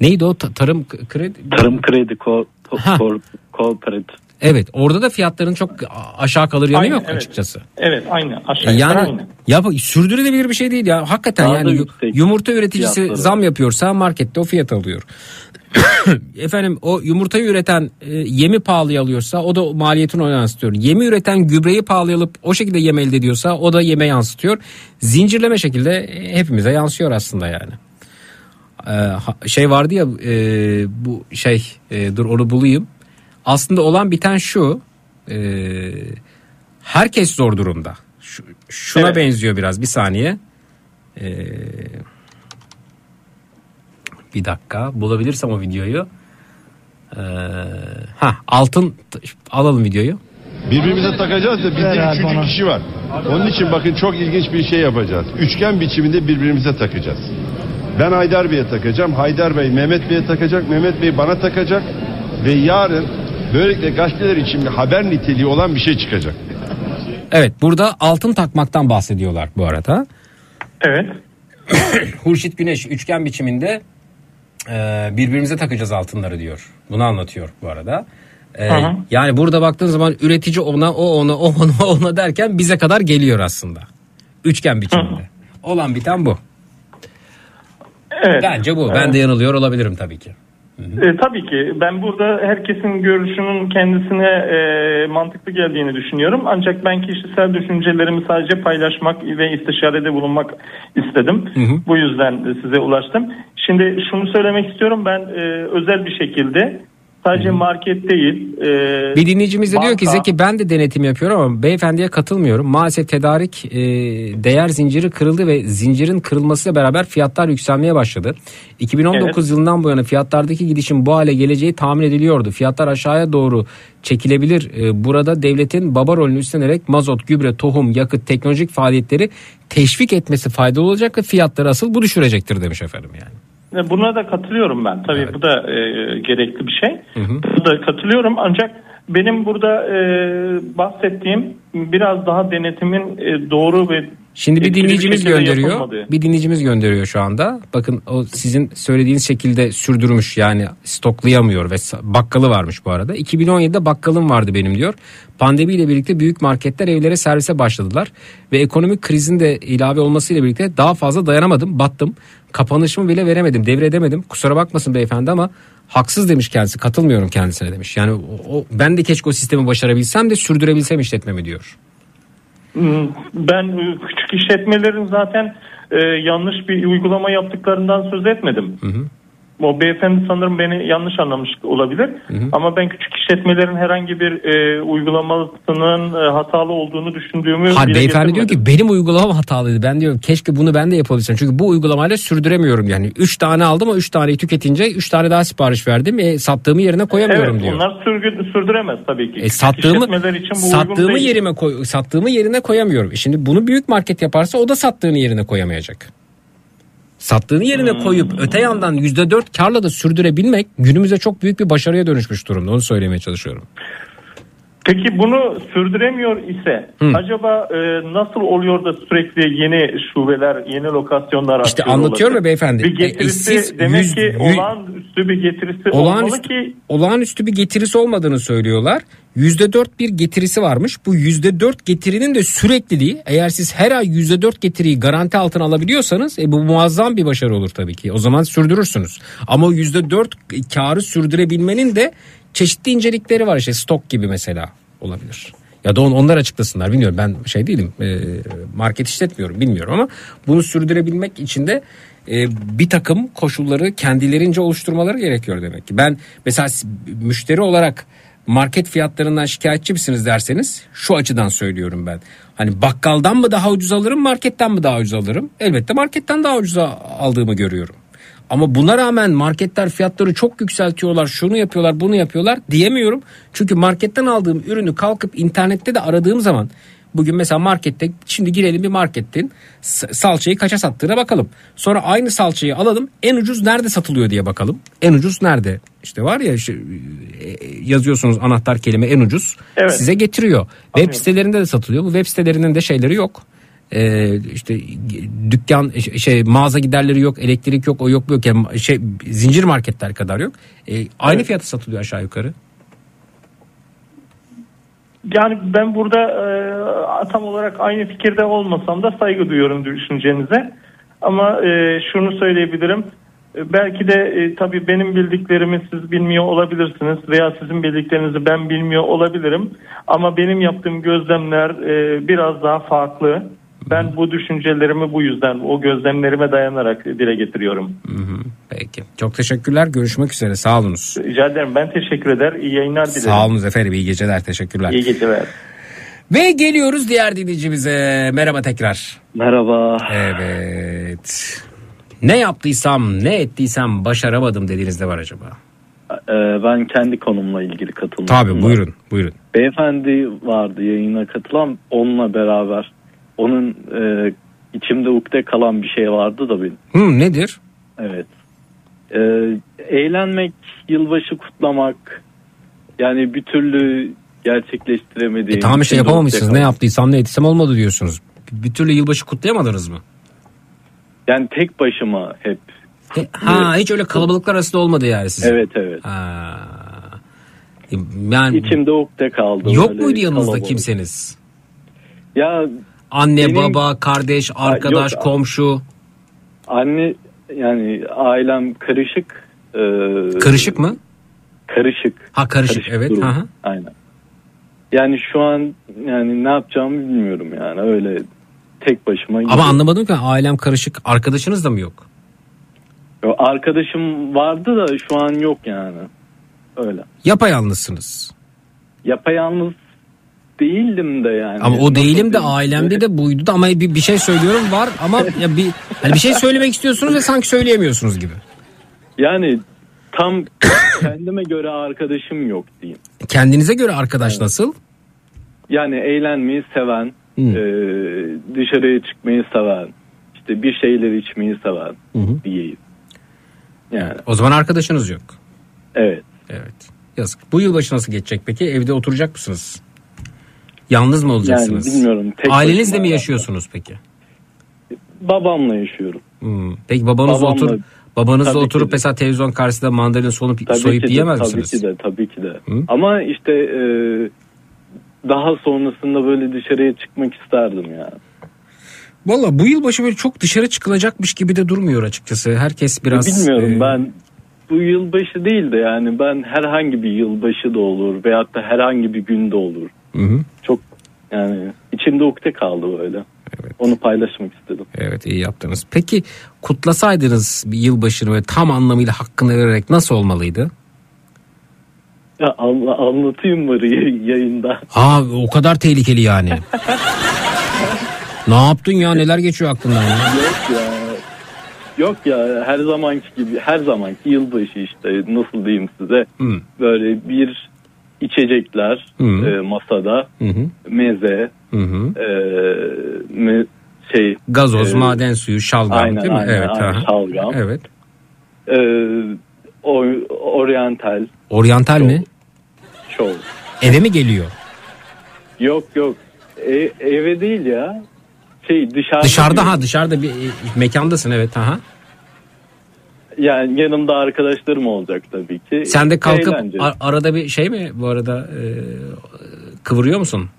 Neydi o? Ta- tarım kredi? Tarım kredi ko- ko- kooperatif. Evet, orada da fiyatların çok aşağı kalır yanı aynı, yok evet. açıkçası. Evet, aynı aşağı. Yani aynı. Ya bu sürdürülebilir bir şey değil ya. Hakikaten daha yani yumurta üreticisi fiyatları zam yapıyorsa markette o fiyat alıyor. Efendim o yumurtayı üreten e, yemi pahalıya alıyorsa o da maliyetini ona yansıtıyor. Yemi üreten gübreyi pahalıya alıp o şekilde yem elde ediyorsa o da yeme yansıtıyor. Zincirleme şekilde hepimize yansıyor aslında yani. Ee, şey vardı ya e, bu şey e, dur onu bulayım. Aslında olan biten şu, e, herkes zor durumda. Şu, şuna evet. benziyor biraz, bir saniye. E, bir dakika bulabilirsem o videoyu. E, ha altın alalım videoyu. Birbirimize takacağız da bizde evet, üçüncü kişi var. Onun için bakın çok ilginç bir şey yapacağız. Üçgen biçiminde birbirimize takacağız. Ben Haydar Bey'e takacağım. Haydar Bey Mehmet Bey'e takacak. Mehmet Bey bana takacak. Ve yarın böylelikle gazeteler için haber niteliği olan bir şey çıkacak. Evet, burada altın takmaktan bahsediyorlar bu arada. Evet. Hurşit Güneş üçgen biçiminde e, birbirimize takacağız altınları diyor. Bunu anlatıyor bu arada. E, yani burada baktığın zaman üretici ona, o ona, o ona, o ona derken bize kadar geliyor aslında. Üçgen biçiminde. Hı-hı. Olan biten bu. Evet. Bence bu. Evet. Ben de yanılıyor olabilirim tabii ki. E, tabii ki ben burada herkesin görüşünün kendisine e, mantıklı geldiğini düşünüyorum. Ancak ben kişisel düşüncelerimi sadece paylaşmak ve istişarede bulunmak istedim. Hı hı. Bu yüzden size ulaştım. Şimdi şunu söylemek istiyorum, ben e, özel bir şekilde sadece hı hı. market değil. E, bir dinleyicimiz de banka... diyor ki Zeki ben de denetim yapıyorum ama beyefendiye katılmıyorum. Maalesef tedarik e, değer zinciri kırıldı ve zincirin kırılmasıyla beraber fiyatlar yükselmeye başladı. iki bin on dokuz evet. yılından bu yana fiyatlardaki gidişin bu hale geleceği tahmin ediliyordu. Fiyatlar aşağıya doğru çekilebilir. E, burada devletin baba rolünü üstlenerek mazot, gübre, tohum, yakıt, teknolojik faaliyetleri teşvik etmesi faydalı olacak ve fiyatları asıl bu düşürecektir demiş efendim yani. Buna da katılıyorum ben. Tabii evet. bu da e, gerekli bir şey. Hı hı. Buna da katılıyorum ancak benim burada e, bahsettiğim biraz daha denetimin e, doğru ve... Şimdi bir dinleyicimiz bir gönderiyor. Yapılmadı. Bir dinleyicimiz gönderiyor şu anda. Bakın o sizin söylediğiniz şekilde sürdürmüş yani stoklayamıyor ve bakkalı varmış bu arada. iki bin on yedide bakkalım vardı benim diyor. Pandemiyle birlikte büyük marketler evlere servise başladılar ve ekonomik krizin de ilave olmasıyla birlikte daha fazla dayanamadım, battım. Kapanışımı bile veremedim, devredemedim. Kusura bakmasın beyefendi ama haksız demiş kendisi. Katılmıyorum kendisine demiş. Yani o, o, ben de keşke o sistemi başarabilsem de sürdürebilsem işletmemi diyor. Ben küçük işletmelerin zaten e, yanlış bir uygulama yaptıklarından söz etmedim. Hı hı. O beyefendi sanırım beni yanlış anlamış olabilir. Hı hı. Ama ben küçük işletmelerin herhangi bir e, uygulamasının e, hatalı olduğunu düşündüğümü... Hayır, beyefendi diyor ki benim uygulamam hatalıydı. Ben diyorum keşke bunu ben de yapabilsem. Çünkü bu uygulamayla sürdüremiyorum yani. Üç tane aldım ama üç taneyi tüketince üç tane daha sipariş verdim. E, sattığımı yerine koyamıyorum evet, diyor. Evet, onlar sürgü, sürdüremez tabii ki. E, sattığımı için bu sattığımı yerime koy, sattığımı yerine koyamıyorum. Şimdi bunu büyük market yaparsa o da sattığını yerine koyamayacak. Sattığını yerine koyup hmm. öte yandan yüzde dört karla da sürdürebilmek günümüzde çok büyük bir başarıya dönüşmüş durumda. Onu söylemeye çalışıyorum. Peki bunu sürdüremiyor ise hmm. acaba e, nasıl oluyor da sürekli yeni şubeler, yeni lokasyonlar açıyor? İşte anlatıyor mu beyefendi? Bir getirisi e, işsiz, demek yüz, ki olağanüstü bir getirisi olağan olmalı üstü, ki. Olağanüstü bir getirisi olmadığını söylüyorlar. yüzde dört bir getirisi varmış. Bu yüzde dört getirinin de sürekliliği, eğer siz her ay yüzde dört getiriyi garanti altına alabiliyorsanız e, bu muazzam bir başarı olur tabii ki. O zaman sürdürürsünüz. Ama yüzde dört karı sürdürebilmenin de çeşitli incelikleri var, işte stok gibi mesela olabilir. ya da on, onlar açıklasınlar, bilmiyorum, ben şey değilim, e, market işletmiyorum, bilmiyorum ama bunu sürdürebilmek için de e, bir takım koşulları kendilerince oluşturmaları gerekiyor demek ki. Ben mesela müşteri olarak market fiyatlarından şikayetçi misiniz derseniz şu açıdan söylüyorum ben. Hani bakkaldan mı daha ucuz alırım, marketten mi daha ucuz alırım? Elbette marketten daha ucuz aldığımı görüyorum. Ama buna rağmen marketler fiyatları çok yükseltiyorlar, şunu yapıyorlar, bunu yapıyorlar diyemiyorum. Çünkü marketten aldığım ürünü kalkıp internette de aradığım zaman, bugün mesela markette, şimdi girelim bir marketin salçayı kaça sattığına bakalım. Sonra aynı salçayı alalım, en ucuz nerede satılıyor diye bakalım. En ucuz nerede? İşte var ya, işte yazıyorsunuz anahtar kelime en ucuz, evet, size getiriyor. Anladım. Web sitelerinde de satılıyor. Bu web sitelerinin de şeyleri yok. Ee, işte dükkan şey mağaza giderleri yok, elektrik yok, o yok, bu yok, yani şey zincir marketler kadar yok. Ee, aynı evet. fiyata satılıyor aşağı yukarı. Yani ben burada e, tam olarak aynı fikirde olmasam da saygı duyuyorum düşüncenize. Ama e, şunu söyleyebilirim. E, belki de e, tabii benim bildiklerimi siz bilmiyor olabilirsiniz veya sizin bildiklerinizi ben bilmiyor olabilirim. Ama benim yaptığım gözlemler e, biraz daha farklı. Ben bu düşüncelerimi bu yüzden, o gözlemlerime dayanarak dile getiriyorum. Peki. Çok teşekkürler. Görüşmek üzere. Sağ olunuz. Rica ederim. Ben teşekkür eder. İyi yayınlar dilerim. Sağ olunuz efendim. İyi geceler. Teşekkürler. İyi geceler. Ve geliyoruz diğer dinleyicimize. Merhaba tekrar. Merhaba. Evet. Ne yaptıysam, ne ettiysem başaramadım dediğiniz ne var acaba? Ben kendi konumla ilgili katıldım. Tabii, buyurun. Buyurun. Beyefendi vardı yayına katılan. Onunla beraber onun e, içimde ukde kalan bir şey vardı da benim. Hı, nedir? Evet. E, eğlenmek, yılbaşı kutlamak, yani bir türlü gerçekleştiremediğim. E, tamam işte yapamamışsınız. Ne yaptıysam ne etsem olmadı diyorsunuz. Bir türlü yılbaşı kutlayamadınız mı? Yani tek başıma hep. E, ha evet. Hiç öyle kalabalıklar arasında olmadı yani sizin. Evet evet. Ha. Yani, İçimde ukde kaldı. Yok muydu yanınızda kalabalık kimseniz? Ya... Anne, benim, baba, kardeş, arkadaş, yok, komşu. Anne, yani ailem karışık. Ee, karışık mı? Karışık. Ha karışık, karışık evet. Aha. Aynen. Yani şu an yani ne yapacağımı bilmiyorum yani, öyle tek başıma. Ama gidiyorum. Anlamadım ki, ailem karışık. Arkadaşınız da mı yok? Yo, arkadaşım vardı da şu an yok yani. Öyle. Yapayalnızsınız. Yapayalnız değildim de yani. Ama o değilim de ailemde de buydu da, ama bir bir şey söylüyorum var ama ya bir hani bir şey söylemek istiyorsunuz ve sanki söyleyemiyorsunuz gibi. Yani tam kendime göre arkadaşım yok diyeyim. Kendinize göre arkadaş evet. Nasıl? Yani eğlenmeyi seven, hmm. e, dışarıya çıkmayı seven, işte bir şeyler içmeyi seven hmm. diyeyim. Yani. O zaman arkadaşınız yok. Evet. Evet. Yazık. Bu yılbaşı nasıl geçecek peki? Evde oturacak mısınız? Yalnız mı olacaksınız? Yani bilmiyorum. Ailenizle mi yaşıyorsunuz peki? Babamla yaşıyorum. Hmm. Peki babanızla babamla, otur, babanızla oturup mesela televizyon karşısında mandalina soyup, tabii soyup de, yiyemez tabii misiniz? Tabii ki de, tabii ki de. Hı? Ama işte e, daha sonrasında böyle dışarıya çıkmak isterdim ya. Valla bu yılbaşı böyle çok dışarı çıkılacakmış gibi de durmuyor açıkçası. Herkes biraz... Bilmiyorum e, ben... Bu yılbaşı değil de yani ben herhangi bir yılbaşı da olur veyahut da herhangi bir gün de olur. Hı hı. Çok yani içimde ukde kaldı böyle. Evet. Onu paylaşmak istedim. Evet, iyi yaptınız. Peki kutlasaydınız bir yılbaşını ve tam anlamıyla hakkını vererek nasıl olmalıydı? Ya anla, anlatayım mı yayında? Ha, o kadar tehlikeli yani. Ne yaptın ya, neler geçiyor aklından ya? Yok ya. Yok ya, her zamanki gibi, her zamanki yılbaşı işte, nasıl diyeyim size, hmm. böyle bir içecekler hmm. e, masada hmm. meze hmm. E, me, şey gazoz, e, maden suyu, şalgam, aynen, değil mi? Aynen, evet, aynen, şalgam. Evet. E, or, oryantal. Oryantal mi? Şov. Eve mi geliyor? Yok yok, e, eve değil ya. Şey, dışarıda dışarıda bir... ha dışarıda bir mekandasın, evet, aha. Yani yanımda arkadaşlarım olacak tabii ki. Sen de kalkıp ar- arada bir şey mi bu arada e, kıvırıyor musun?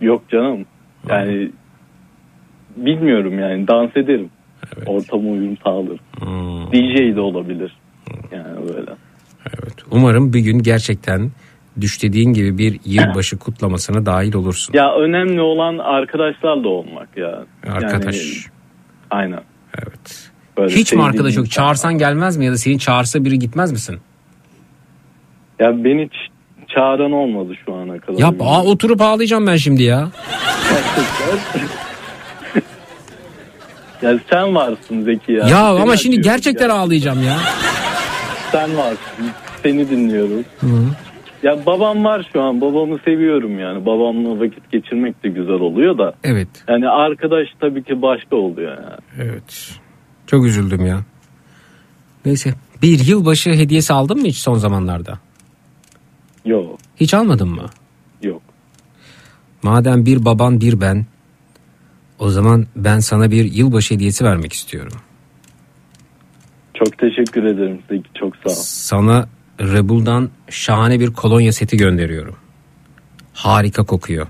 Yok canım. Yani hmm. bilmiyorum yani, dans ederim. Evet. Ortama uyum sağlarım. Hmm. D J de olabilir. Hmm. Yani böyle. Evet. Umarım bir gün gerçekten düş dediğin gibi bir yılbaşı kutlamasına dahil olursun. Ya önemli olan arkadaşlarla olmak ya. Arkadaş. Yani, aynen. Evet. Böyle hiç mi arkadaş yok? Çağırsan gelmez mi, ya da seni çağırsa biri gitmez misin? Ya beni hiç çağıran olmadı şu ana kadar. Ya a, oturup ağlayacağım ben şimdi ya. Ya sen varsın Zeki ya. Ya seni ama şimdi gerçekten ya. Ağlayacağım ya. Sen varsın. Seni dinliyoruz. Hı. Ya babam var şu an. Babamı seviyorum yani. Babamla vakit geçirmek de güzel oluyor da. Evet. Yani arkadaş tabii ki başka oluyor yani. Evet. Çok üzüldüm ya. Neyse. Bir yılbaşı hediyesi aldın mı hiç son zamanlarda? Yok. Hiç almadın mı? Yok. Madem bir baban bir ben, o zaman ben sana bir yılbaşı hediyesi vermek istiyorum. Çok teşekkür ederim. Çok sağ ol. Sana Rebul'dan şahane bir kolonya seti gönderiyorum. Harika kokuyor.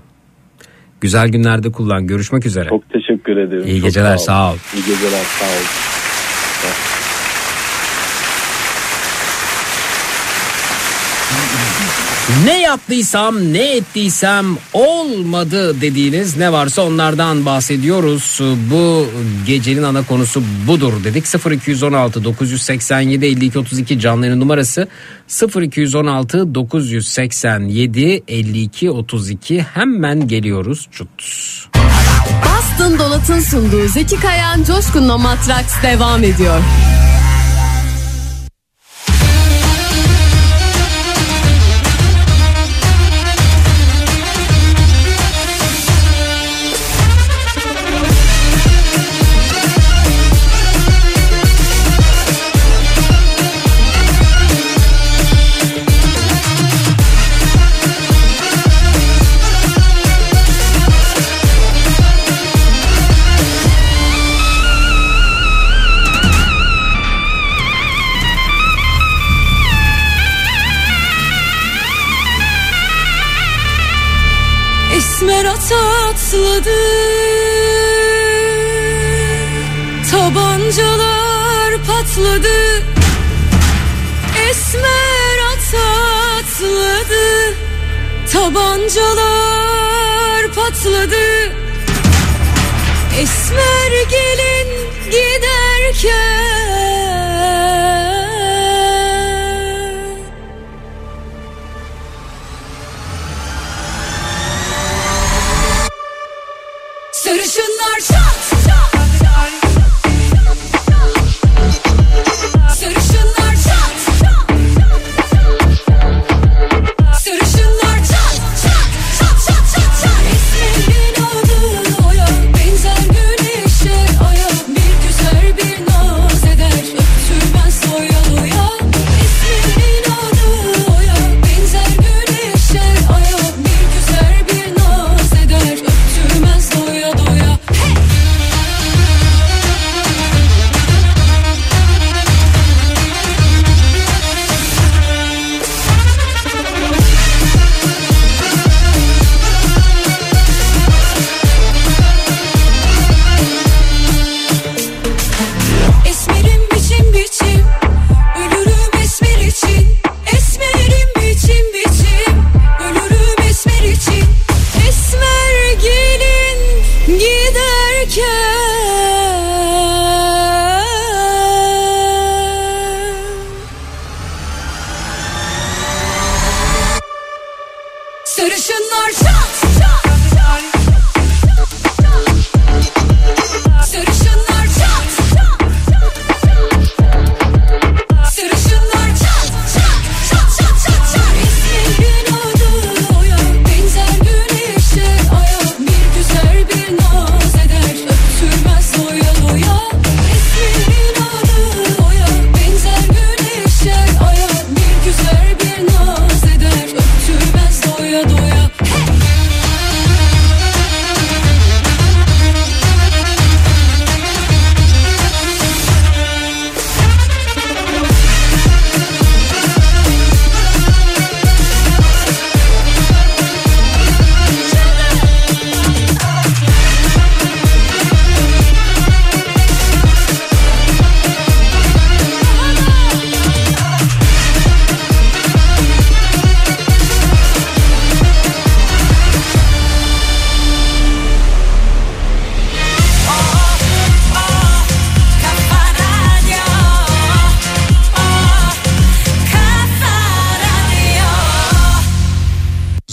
Güzel günlerde kullan. Görüşmek üzere. Çok teşekkür ederim. İyi çok geceler. Sağ ol. Sağ ol. İyi geceler. Sağ ol. Ne yaptıysam, ne ettiysem olmadı dediğiniz ne varsa onlardan bahsediyoruz. Bu gecenin ana konusu budur dedik. sıfır iki on altı dokuz yüz seksen yedi elli iki otuz iki canlı yayın numarası, sıfır iki on altı dokuz yüz seksen yedi elli iki otuz iki. Hemen geliyoruz. Çut. Bastın Donat'ın sunduğu Zeki Kayahan Coşkun'la Matraks devam ediyor. Atladı tabancalar patladı, esmer atladı tabancalar patladı, esmer gelin giderken sarışınlar şak şak, sarışınlar şak şak, sarışınlar şak şak şak şak şak şak. Esmerin adı oya benzer güneşe, aya bir güzel bir naz eder öptürmez soya oya. Esmerin adı oya benzer güneşe, aya bir güzel bir naz eder öptürmez soya.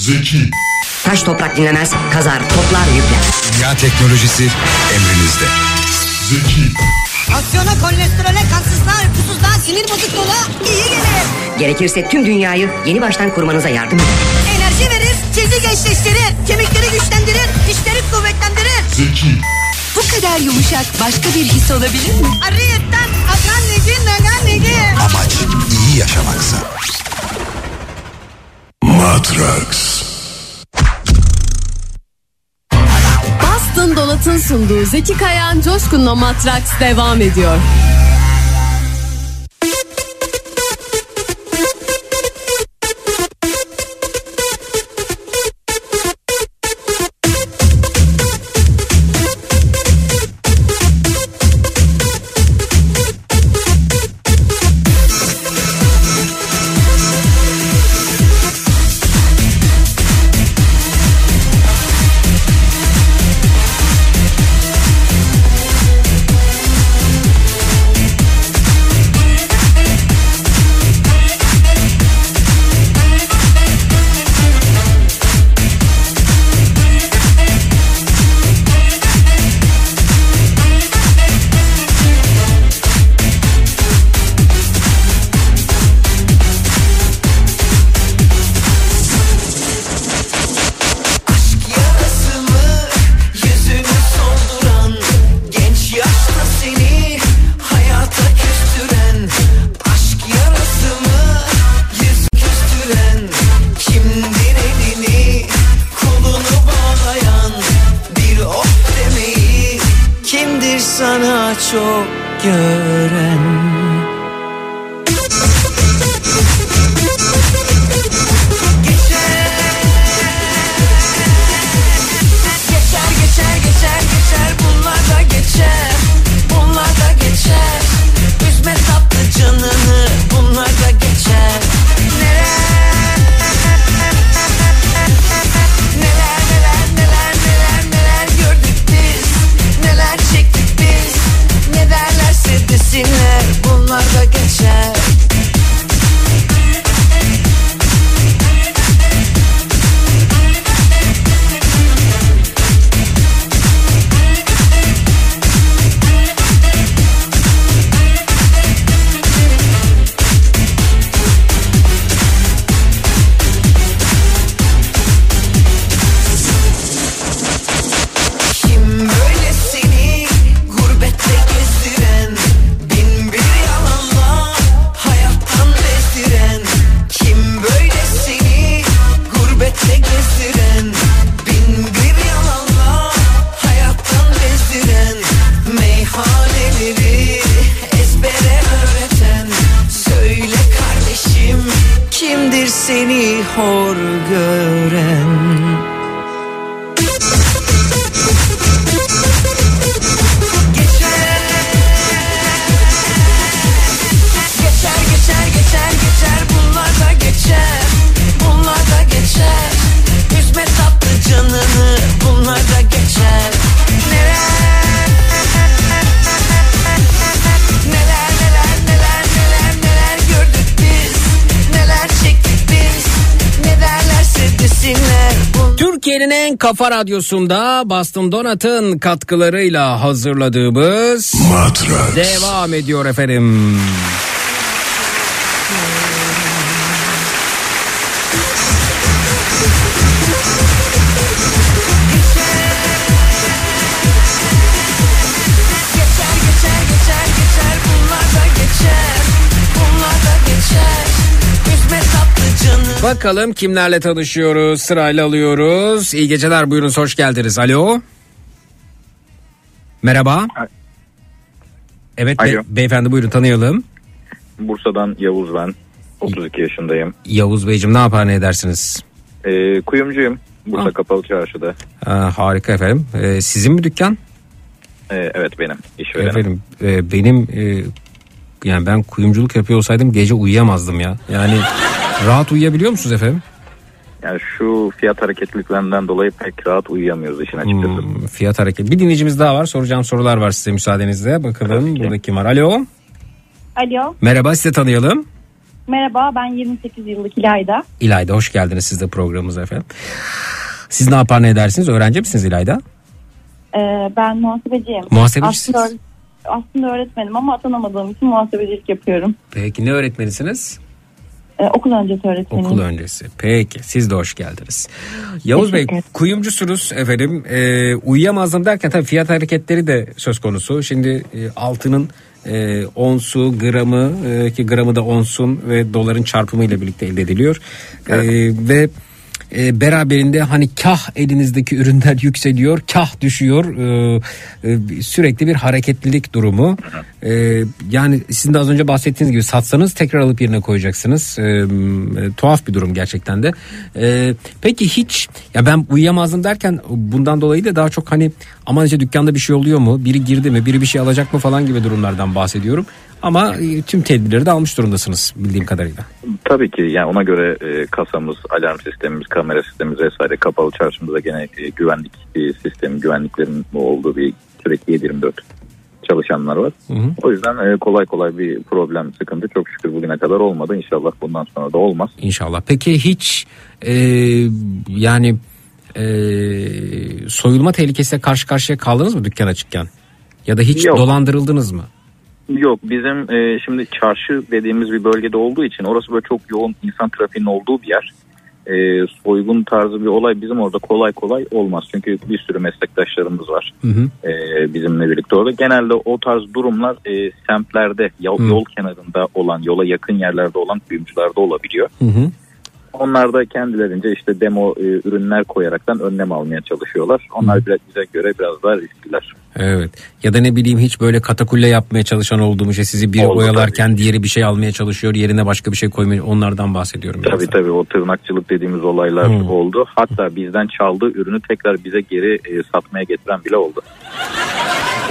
Zeki. Taş toprak dinlemez, kazar, toplar, yükler. Dünya teknolojisi emrinizde. Zeki. Aksiyona, kolesterole, kansızlığa, uykusuzluğa, sinir bozukluğuna iyi gelir. Gerekirse tüm dünyayı yeni baştan kurmanıza yardım eder. Enerji verir, cildi gençleştirir, kemikleri güçlendirir, dişleri kuvvetlendirir. Zeki. Bu kadar yumuşak başka bir his olabilir mi? Arıyetten akan negi, nagan negi. Amaç iyi yaşamaksa. Matraks. Bastın Donat'ın sunduğu Zeki Kayahan Coşkun'la Matraks devam ediyor. Kafa Radyosu'nda Bastın Donat'ın katkılarıyla hazırladığımız Matraks devam ediyor efendim. Bakalım kimlerle tanışıyoruz, sırayla alıyoruz. İyi geceler, buyurunuz, hoş geldiniz. Alo. Merhaba. Evet. Alo. Be- beyefendi buyurun, tanıyalım. Bursa'dan Yavuz ben. otuz iki yaşındayım. Yavuz Beyciğim, ne yapar ne edersiniz? Ee, kuyumcuyum. Bursa ha. Kapalı Çarşı'da. Ha, harika efendim. Ee, sizin mi dükkan? Ee, evet benim. İşverenim. Efendim e, benim e, yani ben kuyumculuk yapıyor olsaydım gece uyuyamazdım ya. Yani... Rahat uyuyabiliyor musunuz efendim? Yani şu fiyat hareketliliklerinden dolayı pek rahat uyuyamıyoruz işin açıkçası. Hmm, fiyat hareketli. Bir dinleyicimiz daha var. Soracağım sorular var size müsaadenizle. Bakalım burada kim var? Alo. Alo. Merhaba, size tanıyalım. Merhaba, ben yirmi sekiz yıllık İlayda. İlayda, hoş geldiniz siz de programımıza efendim. Siz ne yapar ne edersiniz? Öğrenci misiniz İlayda? Ee, ben muhasebeciyim. Muhasebecisiniz? Aslında, aslında öğretmenim ama atanamadığım için muhasebecilik yapıyorum. Peki, ne öğretmenisiniz? Ee, okul öncesi öğretmenim. Okul öncesi. Peki, siz de hoş geldiniz. Yavuz Bey, kuyumcusunuz efendim. Ee, uyuyamazdım derken tabii fiyat hareketleri de söz konusu. Şimdi e, altının E, onsu, gramı e, ki gramı da onsun ve doların çarpımıyla birlikte elde ediliyor. E, ve e, beraberinde hani kah elinizdeki ürünler yükseliyor, kah düşüyor. E, e, sürekli bir hareketlilik durumu. E, yani sizin de az önce bahsettiğiniz gibi satsanız tekrar alıp yerine koyacaksınız. E, e, tuhaf bir durum gerçekten de. E, peki hiç ya ben uyuyamazdım derken bundan dolayı da daha çok hani aman işte dükkanda bir şey oluyor mu? Biri girdi mi? Biri bir şey alacak mı falan gibi durumlardan bahsediyorum. Ama tüm tedbirleri de almış durumdasınız bildiğim kadarıyla. Tabii ki yani ona göre e, kasamız, alarm sistemimiz, kamera sistemimiz vesaire, kapalı çarşımızda gene e, güvenlik e, sistemi, güvenliklerin olduğu bir sürekli yedi yirmi dört çalışanlar var. Hı hı. O yüzden e, kolay kolay bir problem, sıkıntı çok şükür bugüne kadar olmadı. İnşallah bundan sonra da olmaz. İnşallah. Peki hiç e, yani e, soyulma tehlikesiyle karşı karşıya kaldınız mı dükkan açıkken? Ya da hiç Yok. dolandırıldınız mı? Yok, bizim e, şimdi çarşı dediğimiz bir bölgede olduğu için orası böyle çok yoğun insan trafiğinin olduğu bir yer. E, soygun tarzı bir olay bizim orada kolay kolay olmaz. Çünkü bir sürü meslektaşlarımız var hı hı. E, bizimle birlikte orada. Genelde o tarz durumlar e, semtlerde, yol, yol kenarında olan, yola yakın yerlerde olan kuyumcularda olabiliyor. Hı hı. Onlar da kendilerince işte demo e, ürünler koyaraktan önlem almaya çalışıyorlar. Onlar Hı. biraz bize göre biraz daha riskliler. Evet. Ya da ne bileyim hiç böyle katakulle yapmaya çalışan olduğum şey sizi biri Oldu, oyalarken tabii. diğeri bir şey almaya çalışıyor. Yerine başka bir şey koymuyor. Onlardan bahsediyorum. Tabii mesela. tabii o tırnakçılık dediğimiz olaylar Hı. oldu. Hatta bizden çaldığı ürünü tekrar bize geri e, satmaya getiren bile oldu.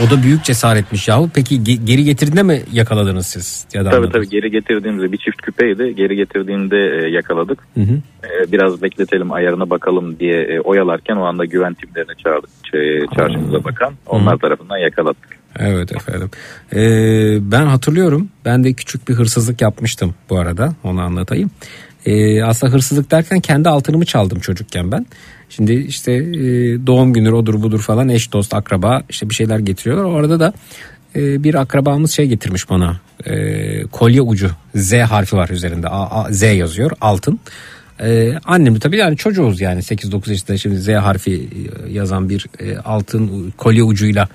O da büyük cesaretmiş yahu. Peki geri getirdiğinde mi yakaladınız siz? Ya da tabii anladınız? Tabii geri getirdiğimizde bir çift küpeydi. Geri getirdiğimde yakaladık. Hı hı. Biraz bekletelim ayarına bakalım diye oyalarken o anda güven timlerini çağırdık. Çarşımıza bakan onlar hı. tarafından yakaladık. Evet efendim. Ee, ben hatırlıyorum. Ben de küçük bir hırsızlık yapmıştım bu arada. Onu anlatayım. Ee, aslında hırsızlık derken kendi altınımı çaldım çocukken ben. Şimdi işte doğum günü odur budur falan eş dost akraba işte bir şeyler getiriyorlar. O arada da bir akrabamız şey getirmiş bana kolye ucu Z harfi var üzerinde Z yazıyor altın. Annem de tabii yani çocuğuz yani sekiz dokuz yaşında şimdi Z harfi yazan bir altın kolye ucuyla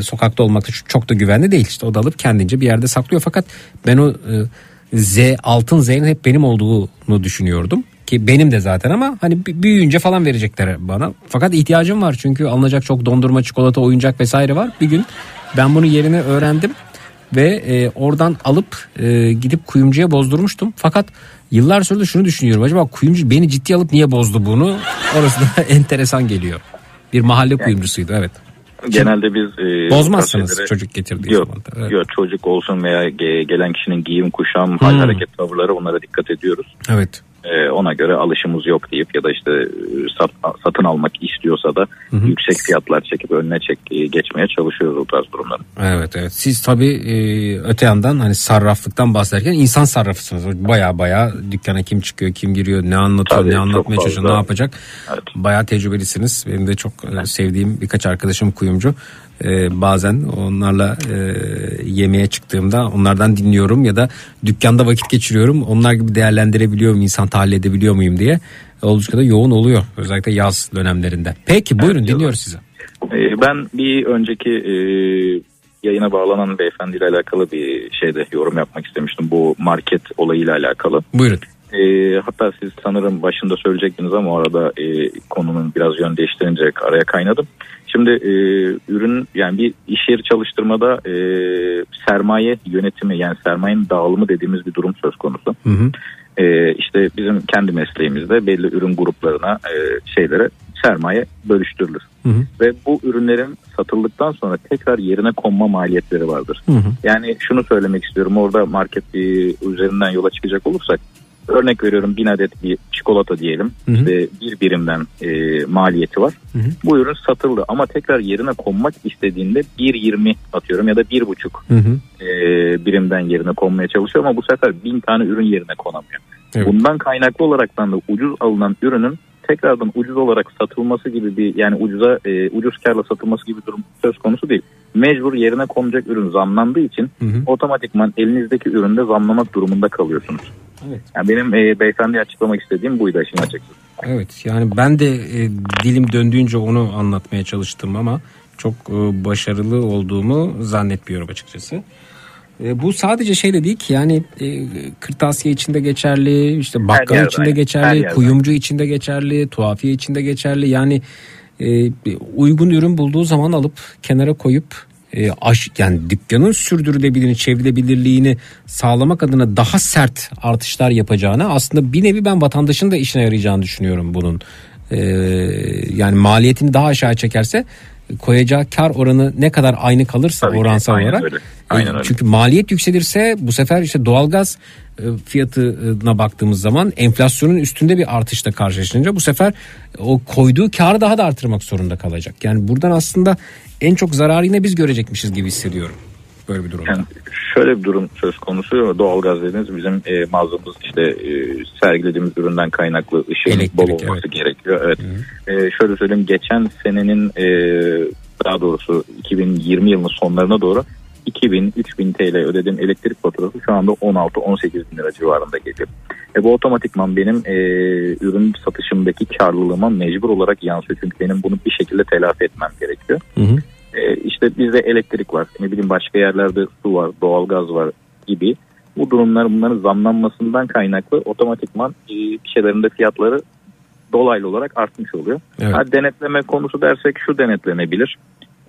sokakta olmakta çok da güvenli değil. İşte o da alıp kendince bir yerde saklıyor fakat ben o Z altın Z'nin hep benim olduğunu düşünüyordum. Ki benim de zaten ama hani büyüyünce falan verecekler bana. Fakat ihtiyacım var çünkü alınacak çok dondurma, çikolata, oyuncak vesaire var. Bir gün ben bunu yerine öğrendim ve e, oradan alıp e, gidip kuyumcuya bozdurmuştum. Fakat yıllar sonra da şunu düşünüyorum. Acaba kuyumcu beni ciddiye alıp niye bozdu bunu? Orası da enteresan geliyor. Bir mahalle yani, kuyumcusuydu evet. Genelde biz... E, bozmazsınız çocuk getirdiği yok, zaman. Da, evet. Yok çocuk olsun veya gelen kişinin giyim, kuşam, hmm. hal, hareket, tavırları onlara dikkat ediyoruz. Evet. Ona göre alışımız yok deyip ya da işte sat, satın almak istiyorsa da hı hı. yüksek fiyatlar çekip önüne çek, geçmeye çalışıyoruz o tarz durumları. Evet evet siz tabii öte yandan hani sarraflıktan bahsederken insan sarrafısınız. Baya baya dükkana kim çıkıyor kim giriyor ne anlatıyor tabii, ne anlatmaya çalışıyor ne yapacak evet. Baya tecrübelisiniz. Benim de çok evet. sevdiğim birkaç arkadaşım kuyumcu. Ee, bazen onlarla e, yemeğe çıktığımda onlardan dinliyorum ya da dükkanda vakit geçiriyorum. Onlar gibi değerlendirebiliyor muyum, insan tahlil edebiliyor muyum diye oldukça da yoğun oluyor. Özellikle yaz dönemlerinde. Peki buyurun evet, dinliyoruz sizi. Ee, ben bir önceki e, yayına bağlanan beyefendiyle alakalı bir şeyde yorum yapmak istemiştim. Bu market olayıyla alakalı. Buyurun. E, hatta siz sanırım başında söyleyecektiniz ama o arada e, konunun biraz yön değiştirince araya kaynadım. Şimdi e, ürün yani bir iş yeri çalıştırmada e, sermaye yönetimi yani sermayenin dağılımı dediğimiz bir durum söz konusu. Hı hı. E, işte bizim kendi mesleğimizde belli ürün gruplarına e, şeylere sermaye bölüştürülür. Hı hı. Ve bu ürünlerin satıldıktan sonra tekrar yerine konma maliyetleri vardır. Hı hı. Yani şunu söylemek istiyorum orada market e, üzerinden yola çıkacak olursak Örnek veriyorum bin adet bir çikolata diyelim. Hı hı. İşte bir birimden e, maliyeti var. Hı hı. Bu ürün satıldı ama tekrar yerine konmak istediğinde bir yirmi atıyorum ya da bir buçuk e, birimden yerine konmaya çalışıyor ama bu sefer bin tane ürün yerine konamıyor. Evet. Bundan kaynaklı olaraktan da ucuz alınan ürünün tekrardan ucuz olarak satılması gibi bir yani ucuza e, ucuz karla satılması gibi bir durum söz konusu değil. Mecbur yerine konacak ürün zamlandığı için hı hı. otomatikman elinizdeki üründe zamlamak durumunda kalıyorsunuz. Evet. Yani benim e, beyefendiye açıklamak istediğim buydu işin açıkçası. Evet yani ben de e, dilim döndüğünce onu anlatmaya çalıştım ama çok e, başarılı olduğumu zannetmiyorum açıkçası. E, bu sadece şey de değil ki yani e, kırtasiye içinde geçerli, işte bakkal içinde aynı. Geçerli, kuyumcu içinde geçerli, tuhafiye içinde geçerli. Yani e, uygun ürün bulduğu zaman alıp kenara koyup e, aş, yani dükkanın sürdürülebilirliğini, çevrilebilirliğini sağlamak adına daha sert artışlar yapacağına aslında bir nevi ben vatandaşın da işine yarayacağını düşünüyorum bunun. E, yani maliyetini daha aşağı çekerse koyacağı kar oranı ne kadar aynı kalırsa tabii oransal aynen olarak. Öyle. Aynen öyle. Çünkü maliyet yükselirse bu sefer işte doğalgaz fiyatına baktığımız zaman enflasyonun üstünde bir artışla karşılaşınca bu sefer o koyduğu karı daha da artırmak zorunda kalacak. Yani buradan aslında en çok zararı yine biz görecekmişiz gibi hissediyorum. Böyle bir durumda. Yani şöyle bir durum söz konusu. Doğalgaz dediğiniz bizim e, mağazamız işte e, sergilediğimiz üründen kaynaklı ışığın bol olması evet. gerekiyor. Evet. E, şöyle söyleyeyim geçen senenin e, daha doğrusu iki bin yirmi yılının sonlarına doğru iki bin üç bin T L ödediğim elektrik faturası şu anda on altı on sekiz bin lira civarında geliyor. E, bu otomatikman benim e, ürün satışımdaki karlılığıma mecbur olarak yansıyor. Çünkü benim bunu bir şekilde telafi etmem gerekiyor. Hı hı. İşte bizde elektrik var, ne bileyim başka yerlerde su var, doğalgaz var gibi. Bu durumlar bunların zamlanmasından kaynaklı otomatikman bir şeylerin de fiyatları dolaylı olarak artmış oluyor. Evet. Ha, denetleme konusu dersek şu denetlenebilir.